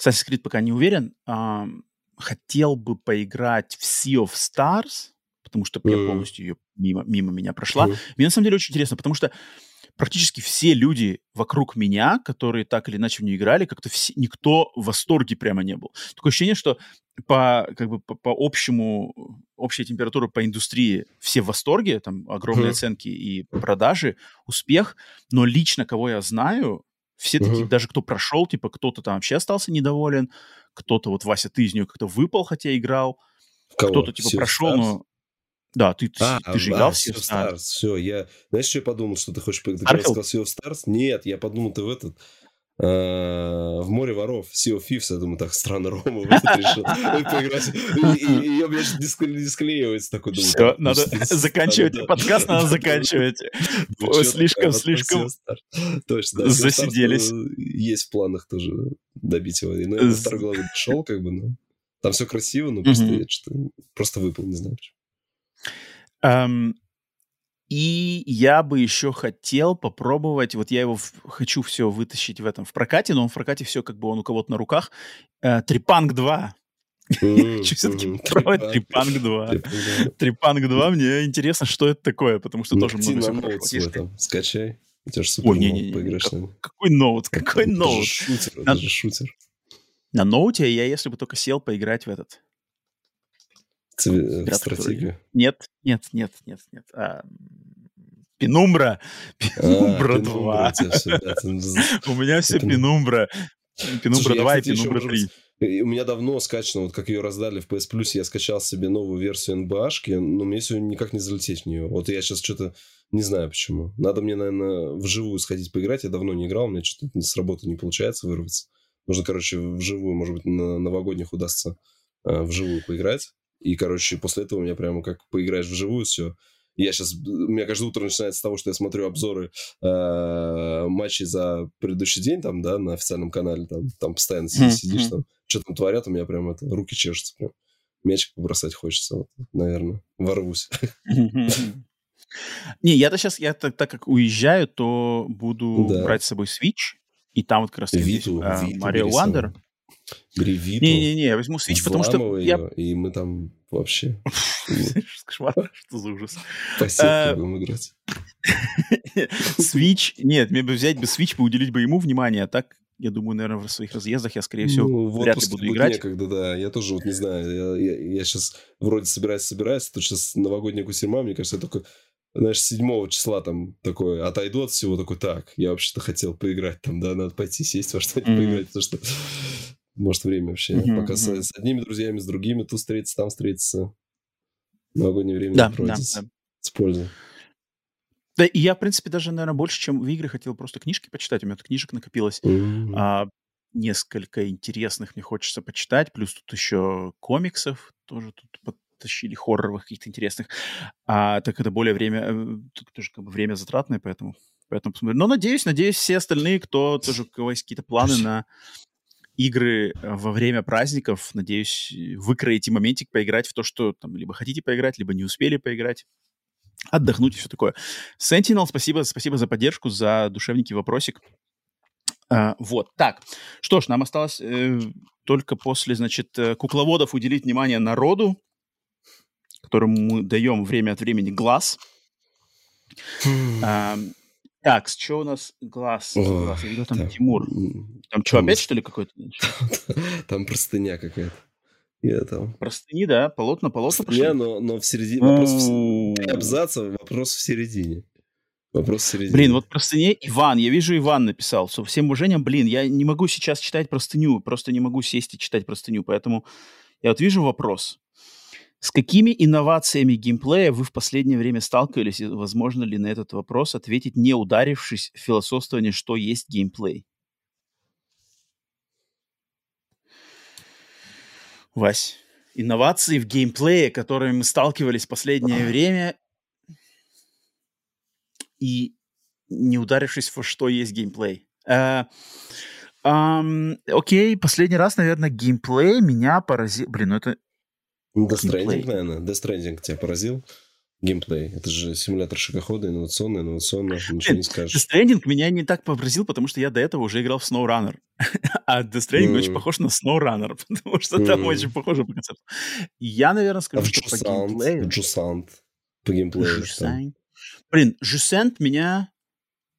Assassin's Creed пока не уверен, хотел бы поиграть в Sea of Stars, потому что я полностью ее мимо меня прошла. Мне на самом деле очень интересно, потому что практически все люди вокруг меня, которые так или иначе в нее играли, как-то никто в восторге прямо не был. Такое ощущение, что общая температура по индустрии все в восторге, там огромные оценки и продажи, успех, но лично, кого я знаю, все такие, даже кто прошел, типа кто-то там вообще остался недоволен, кто-то, вот, Вася, ты из нее как-то выпал, хотя играл, кто-то типа прошел, но... Да, ты же играл в Sea of Stars. Все, я... Знаешь, что я подумал, что ты хочешь поиграть? Ты сказал Sea of Stars? Нет, я подумал, ты в этот... в море воров, Sea of Thieves, я думаю, так странно, Рома в этот решил поиграть. И ее, блядь, дисклеивается такой. Все, надо заканчивать. Подкаст надо заканчивать. Слишком засиделись. Есть в планах тоже добить его. Но я второй главы дошел, как бы, ну... Там все красиво, но просто выпал, не знаю почему. И я бы еще хотел попробовать, вот я его хочу все вытащить в прокате, но он в прокате все как бы он у кого-то на руках. Трипанк 2. Хочу все-таки попробовать Трипанк 2. Трипанк 2, мне интересно, что это такое, потому что тоже много всего происходит. Скачай, у тебя же супер ноут поиграешь. Какой ноут, какой ноут? Это же шутер. На ноуте я, если бы только сел поиграть в этот... Стратегию. Нет. Пенумбра. Пенумбра 2. У меня все Пенумбра. Пенумбра 2 и Пенумбра 3. У меня давно скачано, вот как ее раздали в PS Plus, я скачал себе новую версию НБАшки, но мне сегодня никак не залететь в нее. Вот я сейчас что-то не знаю почему. Надо мне, наверное, вживую сходить поиграть. Я давно не играл, у меня что-то с работы не получается вырваться. Нужно, короче, вживую, может быть, на новогодних удастся вживую поиграть. И, короче, после этого у меня прямо как поиграешь вживую, все. Я сейчас... У меня каждое утро начинается с того, что я смотрю обзоры матчей за предыдущий день, там, да, на официальном канале, там постоянно сидишь, там, что там творят, у меня прям это, руки чешутся, прям. Мячик побросать хочется, вот, наверное. Ворвусь. Не, я-то сейчас, так как уезжаю, то буду брать с собой Switch, и там вот как раз Mario Wonder... Гривиту. Не-не-не, я возьму Switch, потому что... И мы там вообще... Кошмар, что за ужас. По сетке будем играть. Switch, нет, мне бы взять бы Switch, поуделить бы ему внимание, а так, я думаю, наверное, в своих разъездах я, скорее всего, вряд ли буду играть. Некогда, да, я тоже вот не знаю, я сейчас вроде собираюсь, тут сейчас новогодняя кутерьма, мне кажется, я только... Знаешь, 7 числа там такое, отойду от всего, такой, так, я вообще-то хотел поиграть там, да, надо пойти сесть во что-нибудь поиграть, потому что, может, время вообще, пока с одними друзьями, с другими, тут встретиться, там встретиться, новогоднее время не проводится, с пользой. Да, и я, в принципе, даже, наверное, больше, чем в игры, хотел просто книжки почитать, у меня тут книжек накопилось, несколько интересных мне хочется почитать, плюс тут еще комиксов тоже тут тащили хорроровых каких-то интересных, так это более время, тоже как бы время затратное, поэтому посмотрим. Но надеюсь, все остальные, кто тоже, у кого есть какие-то планы на игры во время праздников, надеюсь, выкроете моментик поиграть в то, что там либо хотите поиграть, либо не успели поиграть, отдохнуть и все такое. Sentinel, спасибо за поддержку, за душевненький вопросик. Вот, так. Что ж, нам осталось только после, значит, кукловодов уделить внимание народу, которому мы даем время от времени глаз. Так, что у нас глаз? Я видел там Тимур. Там что, опять что ли какой-то? Там простыня какая-то. Простыни, да, полотна пошли. Но в середине вопрос в середине. Вопрос в середине. Блин, вот простыня Иван. Я вижу, Иван написал. Со всем уважением, блин, я не могу сейчас читать простыню. Просто не могу сесть и читать простыню. Поэтому я вот вижу вопрос. С какими инновациями геймплея вы в последнее время сталкивались? И возможно ли на этот вопрос ответить, не ударившись в философствование, что есть геймплей? Вась, инновации в геймплее, которыми мы сталкивались в последнее время, и не ударившись во что есть геймплей. Окей, последний раз, наверное, геймплей меня поразил... Блин, ну это... Death Stranding, наверное. Death Stranding тебя поразил. геймплей. Это же симулятор шагохода, инновационно, ничего не скажешь. Death Stranding меня не так поразил, потому что я до этого уже играл в SnowRunner. А Death Stranding очень похож на SnowRunner, потому что там очень похоже по концепту. Я, наверное, скажу, что по геймплею... Jusant по геймплею. Блин, Jusant меня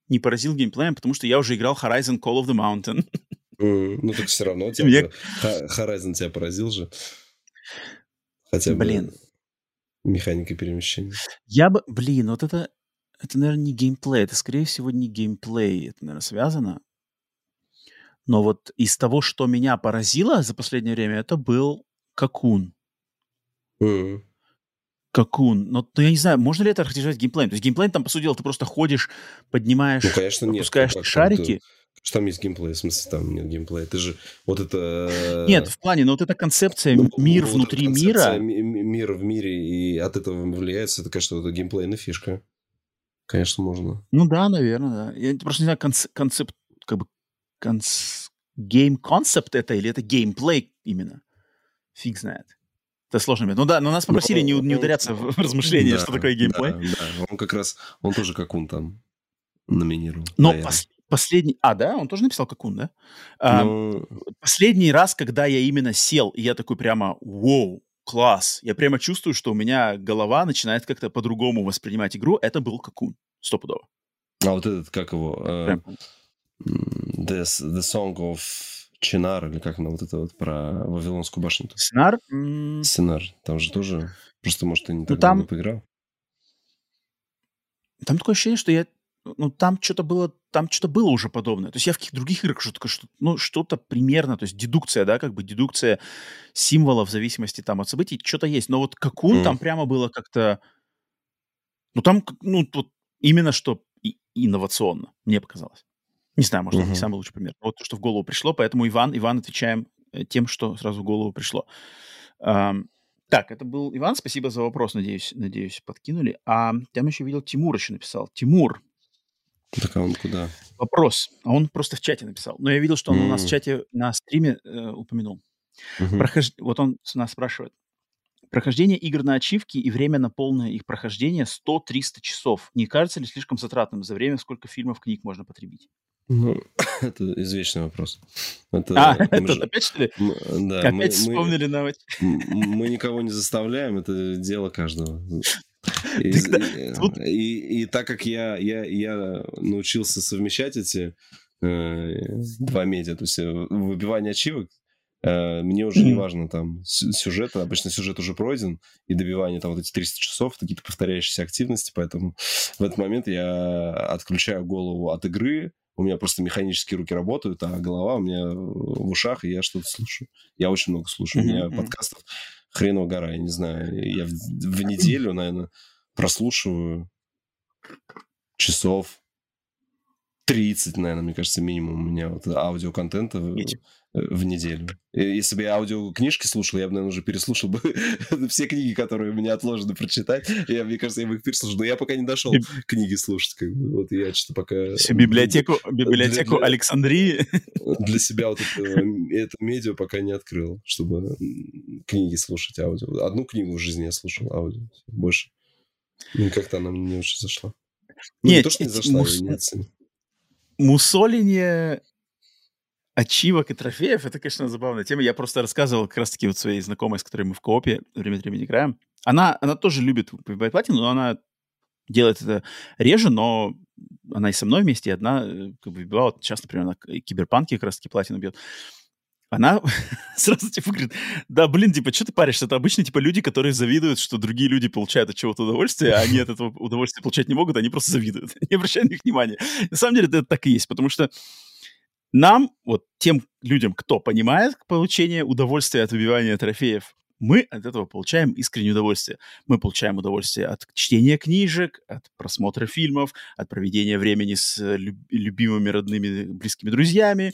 не поразил геймплеем, потому что я уже играл Horizon Call of the Mountain. Ну, так все равно тебя... Horizon тебя поразил же. Хотя бы... Блин. Механика перемещения. Я бы... Блин, вот это... Это, наверное, не геймплей. Это, скорее всего, не геймплей. Это, наверное, связано. Но вот из того, что меня поразило за последнее время, это был Cocoon. Cocoon. Но я не знаю, можно ли это характеризовать геймплеем? То есть геймплей там, по сути дела, ты просто ходишь, поднимаешь, опускаешь шарики... Что там есть геймплей? В смысле, там нет геймплея. Ты же вот это... Нет, в плане, но вот эта концепция мир вот внутри концепция мира... Мир в мире, и от этого влияется, это, конечно, вот геймплейная фишка. Конечно, можно. Ну да, наверное, да. Я просто не знаю, концепт... Как бы... Гейм-концепт это или это геймплей именно? Фиг знает. Это сложно. Ну да, но нас попросили не ударяться в размышления, да, что такое геймплей. Да, да. Он как раз... Он тоже Cocoon там номинировал. Но последний... А, да? Он тоже написал Cocoon, да? Но... Последний раз, когда я именно сел, и я такой прямо, вау, класс, я прямо чувствую, что у меня голова начинает как-то по-другому воспринимать игру, это был Cocoon, стопудово. А вот этот, как его? The Song of Чинар, или как она, вот это вот про Вавилонскую башню-то? Синар? Синар, там же тоже, просто, может, ты не так давно поиграл? Там такое ощущение, что я... Ну, там что-то было уже подобное. То есть я в каких-то других играх что-то примерно, то есть дедукция, да, как бы дедукция символов в зависимости там от событий, что-то есть. Но вот Cocoon там прямо было как-то... Ну, там, ну, тут именно что инновационно, мне показалось. Не знаю, может, это не самый лучший пример. Вот то, что в голову пришло, поэтому Иван, отвечаем тем, что сразу в голову пришло. Так, это был Иван, спасибо за вопрос, надеюсь, подкинули. А там еще видел, Тимур еще написал. Тимур. Так, а он куда? Вопрос. А он просто в чате написал. Но я видел, что он у нас в чате на стриме упомянул. Вот он нас спрашивает. Прохождение игр на ачивки и время на полное их прохождение 100-300 часов. Не кажется ли слишком затратным за время, сколько фильмов, книг можно потребить? Ну, это извечный вопрос. Это опять, что ли? Да, опять мы вспомнили навык. Мы никого не заставляем, это дело каждого. И так как я научился совмещать эти два медиа, то есть выбивание ачивок, мне уже не важно там сюжета, обычно сюжет уже пройден, и добивание там вот эти 300 часов, какие-то повторяющиеся активности, поэтому в этот момент я отключаю голову от игры, у меня просто механические руки работают, а голова у меня в ушах, и я что-то слушаю. Я очень много слушаю, у меня подкастов хреново гора, я не знаю. Я в неделю, наверное, прослушиваю часов 30, наверное, мне кажется, минимум у меня вот аудиоконтента в неделю. Если бы я аудиокнижки слушал, я бы, наверное, уже переслушал бы все книги, которые у меня отложено прочитать. Я, мне кажется, я бы их переслушал, но я пока не дошел книги слушать. Как бы. Вот я что-то пока... Всю библиотеку Александрии. Для себя вот это медиа пока не открыл, чтобы книги слушать аудио. Одну книгу в жизни я слушал аудио, больше. Ну, как-то она мне не очень зашла. Ну, не то, что не зашла, я не оценил. Мусоление ачивок и трофеев, это, конечно, забавная тема. Я просто рассказывал как раз-таки вот своей знакомой, с которой мы в коопе время от времени играем. Она тоже любит выбивать платину, но она делает это реже, но она и со мной вместе, и одна как бы выбивала. Вот сейчас, например, она киберпанки как раз-таки платину бьет. Она сразу типа говорит, да, блин, типа, что ты паришься? Это обычно типа люди, которые завидуют, что другие люди получают от чего-то удовольствие, а они от этого удовольствия получать не могут, они просто завидуют. Не обращай на их внимания. На самом деле это так и есть, потому что нам, вот тем людям, кто понимает получение удовольствия от выбивания трофеев, мы от этого получаем искреннее удовольствие. Мы получаем удовольствие от чтения книжек, от просмотра фильмов, от проведения времени с любимыми, родными, близкими друзьями,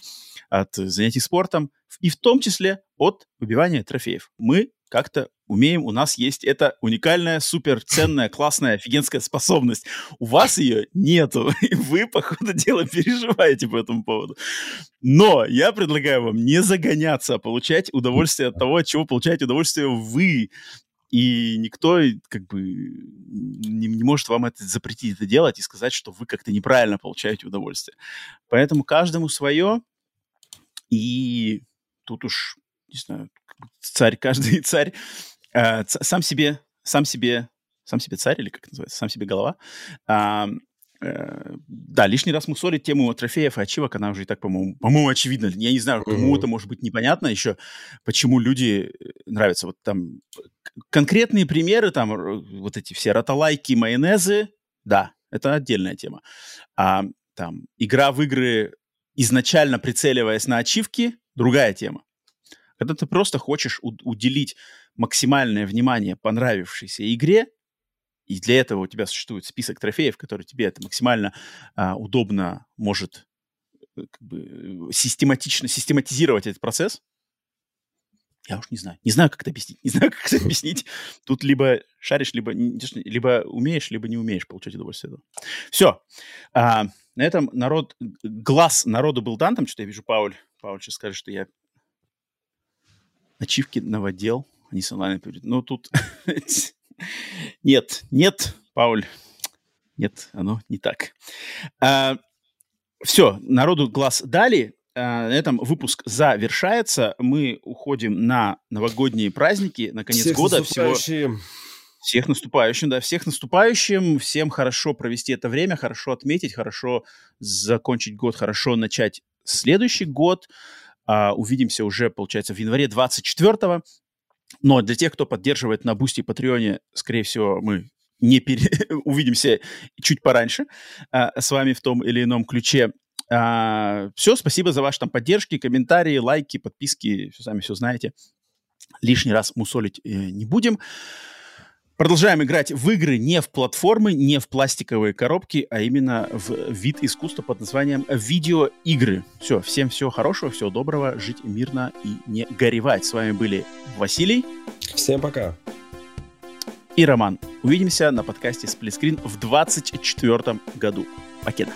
от занятий спортом, и в том числе от выбивания трофеев. Мы как-то умеем, у нас есть эта уникальная, суперценная, классная, офигенская способность. У вас ее нету, и вы, по ходу дела, переживаете по этому поводу. Но я предлагаю вам не загоняться, а получать удовольствие от того, от чего получаете удовольствие вы. И никто как бы не может вам это запретить это делать и сказать, что вы как-то неправильно получаете удовольствие. Поэтому каждому свое. И тут уж, не знаю, царь, каждый царь сам себе царь, или как это называется, сам себе голова. Да, лишний раз мусорить тему трофеев и ачивок, она уже и так, по-моему, очевидна. Я не знаю, кому это может быть непонятно еще, почему люди нравятся. Вот там конкретные примеры, там вот эти все роталайки, майонезы, да, это отдельная тема. А там игра в игры, изначально прицеливаясь на ачивки, другая тема. Когда ты просто хочешь уделить максимальное внимание понравившейся игре, и для этого у тебя существует список трофеев, которые тебе это максимально удобно может как бы, систематизировать этот процесс. Я уж не знаю. Не знаю, как это объяснить. Тут либо шаришь, либо умеешь, либо не умеешь получать удовольствие от этого. Все. На этом глаз народу был дан. Там что-то я вижу, Пауль. Пауль сейчас скажет, что я ачивки наводил. Они с онлайн перейдут. Но тут... Нет, Пауль. Нет, оно не так. Все, народу глаз дали. На этом выпуск завершается. Мы уходим на новогодние праздники, на конец года. Всех наступающим, да, всех наступающим. Всем хорошо провести это время, хорошо отметить, хорошо закончить год, хорошо начать следующий год. Увидимся уже, получается, в январе 24-го. Но для тех, кто поддерживает на Бусти и Патреоне, скорее всего, мы не увидимся чуть пораньше с вами в том или ином ключе. Все, спасибо за ваши там поддержки, комментарии, лайки, подписки, все сами все знаете. Лишний раз мусолить не будем. Продолжаем играть в игры не в платформы, не в пластиковые коробки, а именно в вид искусства под названием видеоигры. Все, всем всего хорошего, всего доброго, жить мирно и не горевать. С вами были Василий. Всем пока. И Роман. Увидимся на подкасте «Сплит Скрин» в 2024 году. Покеда.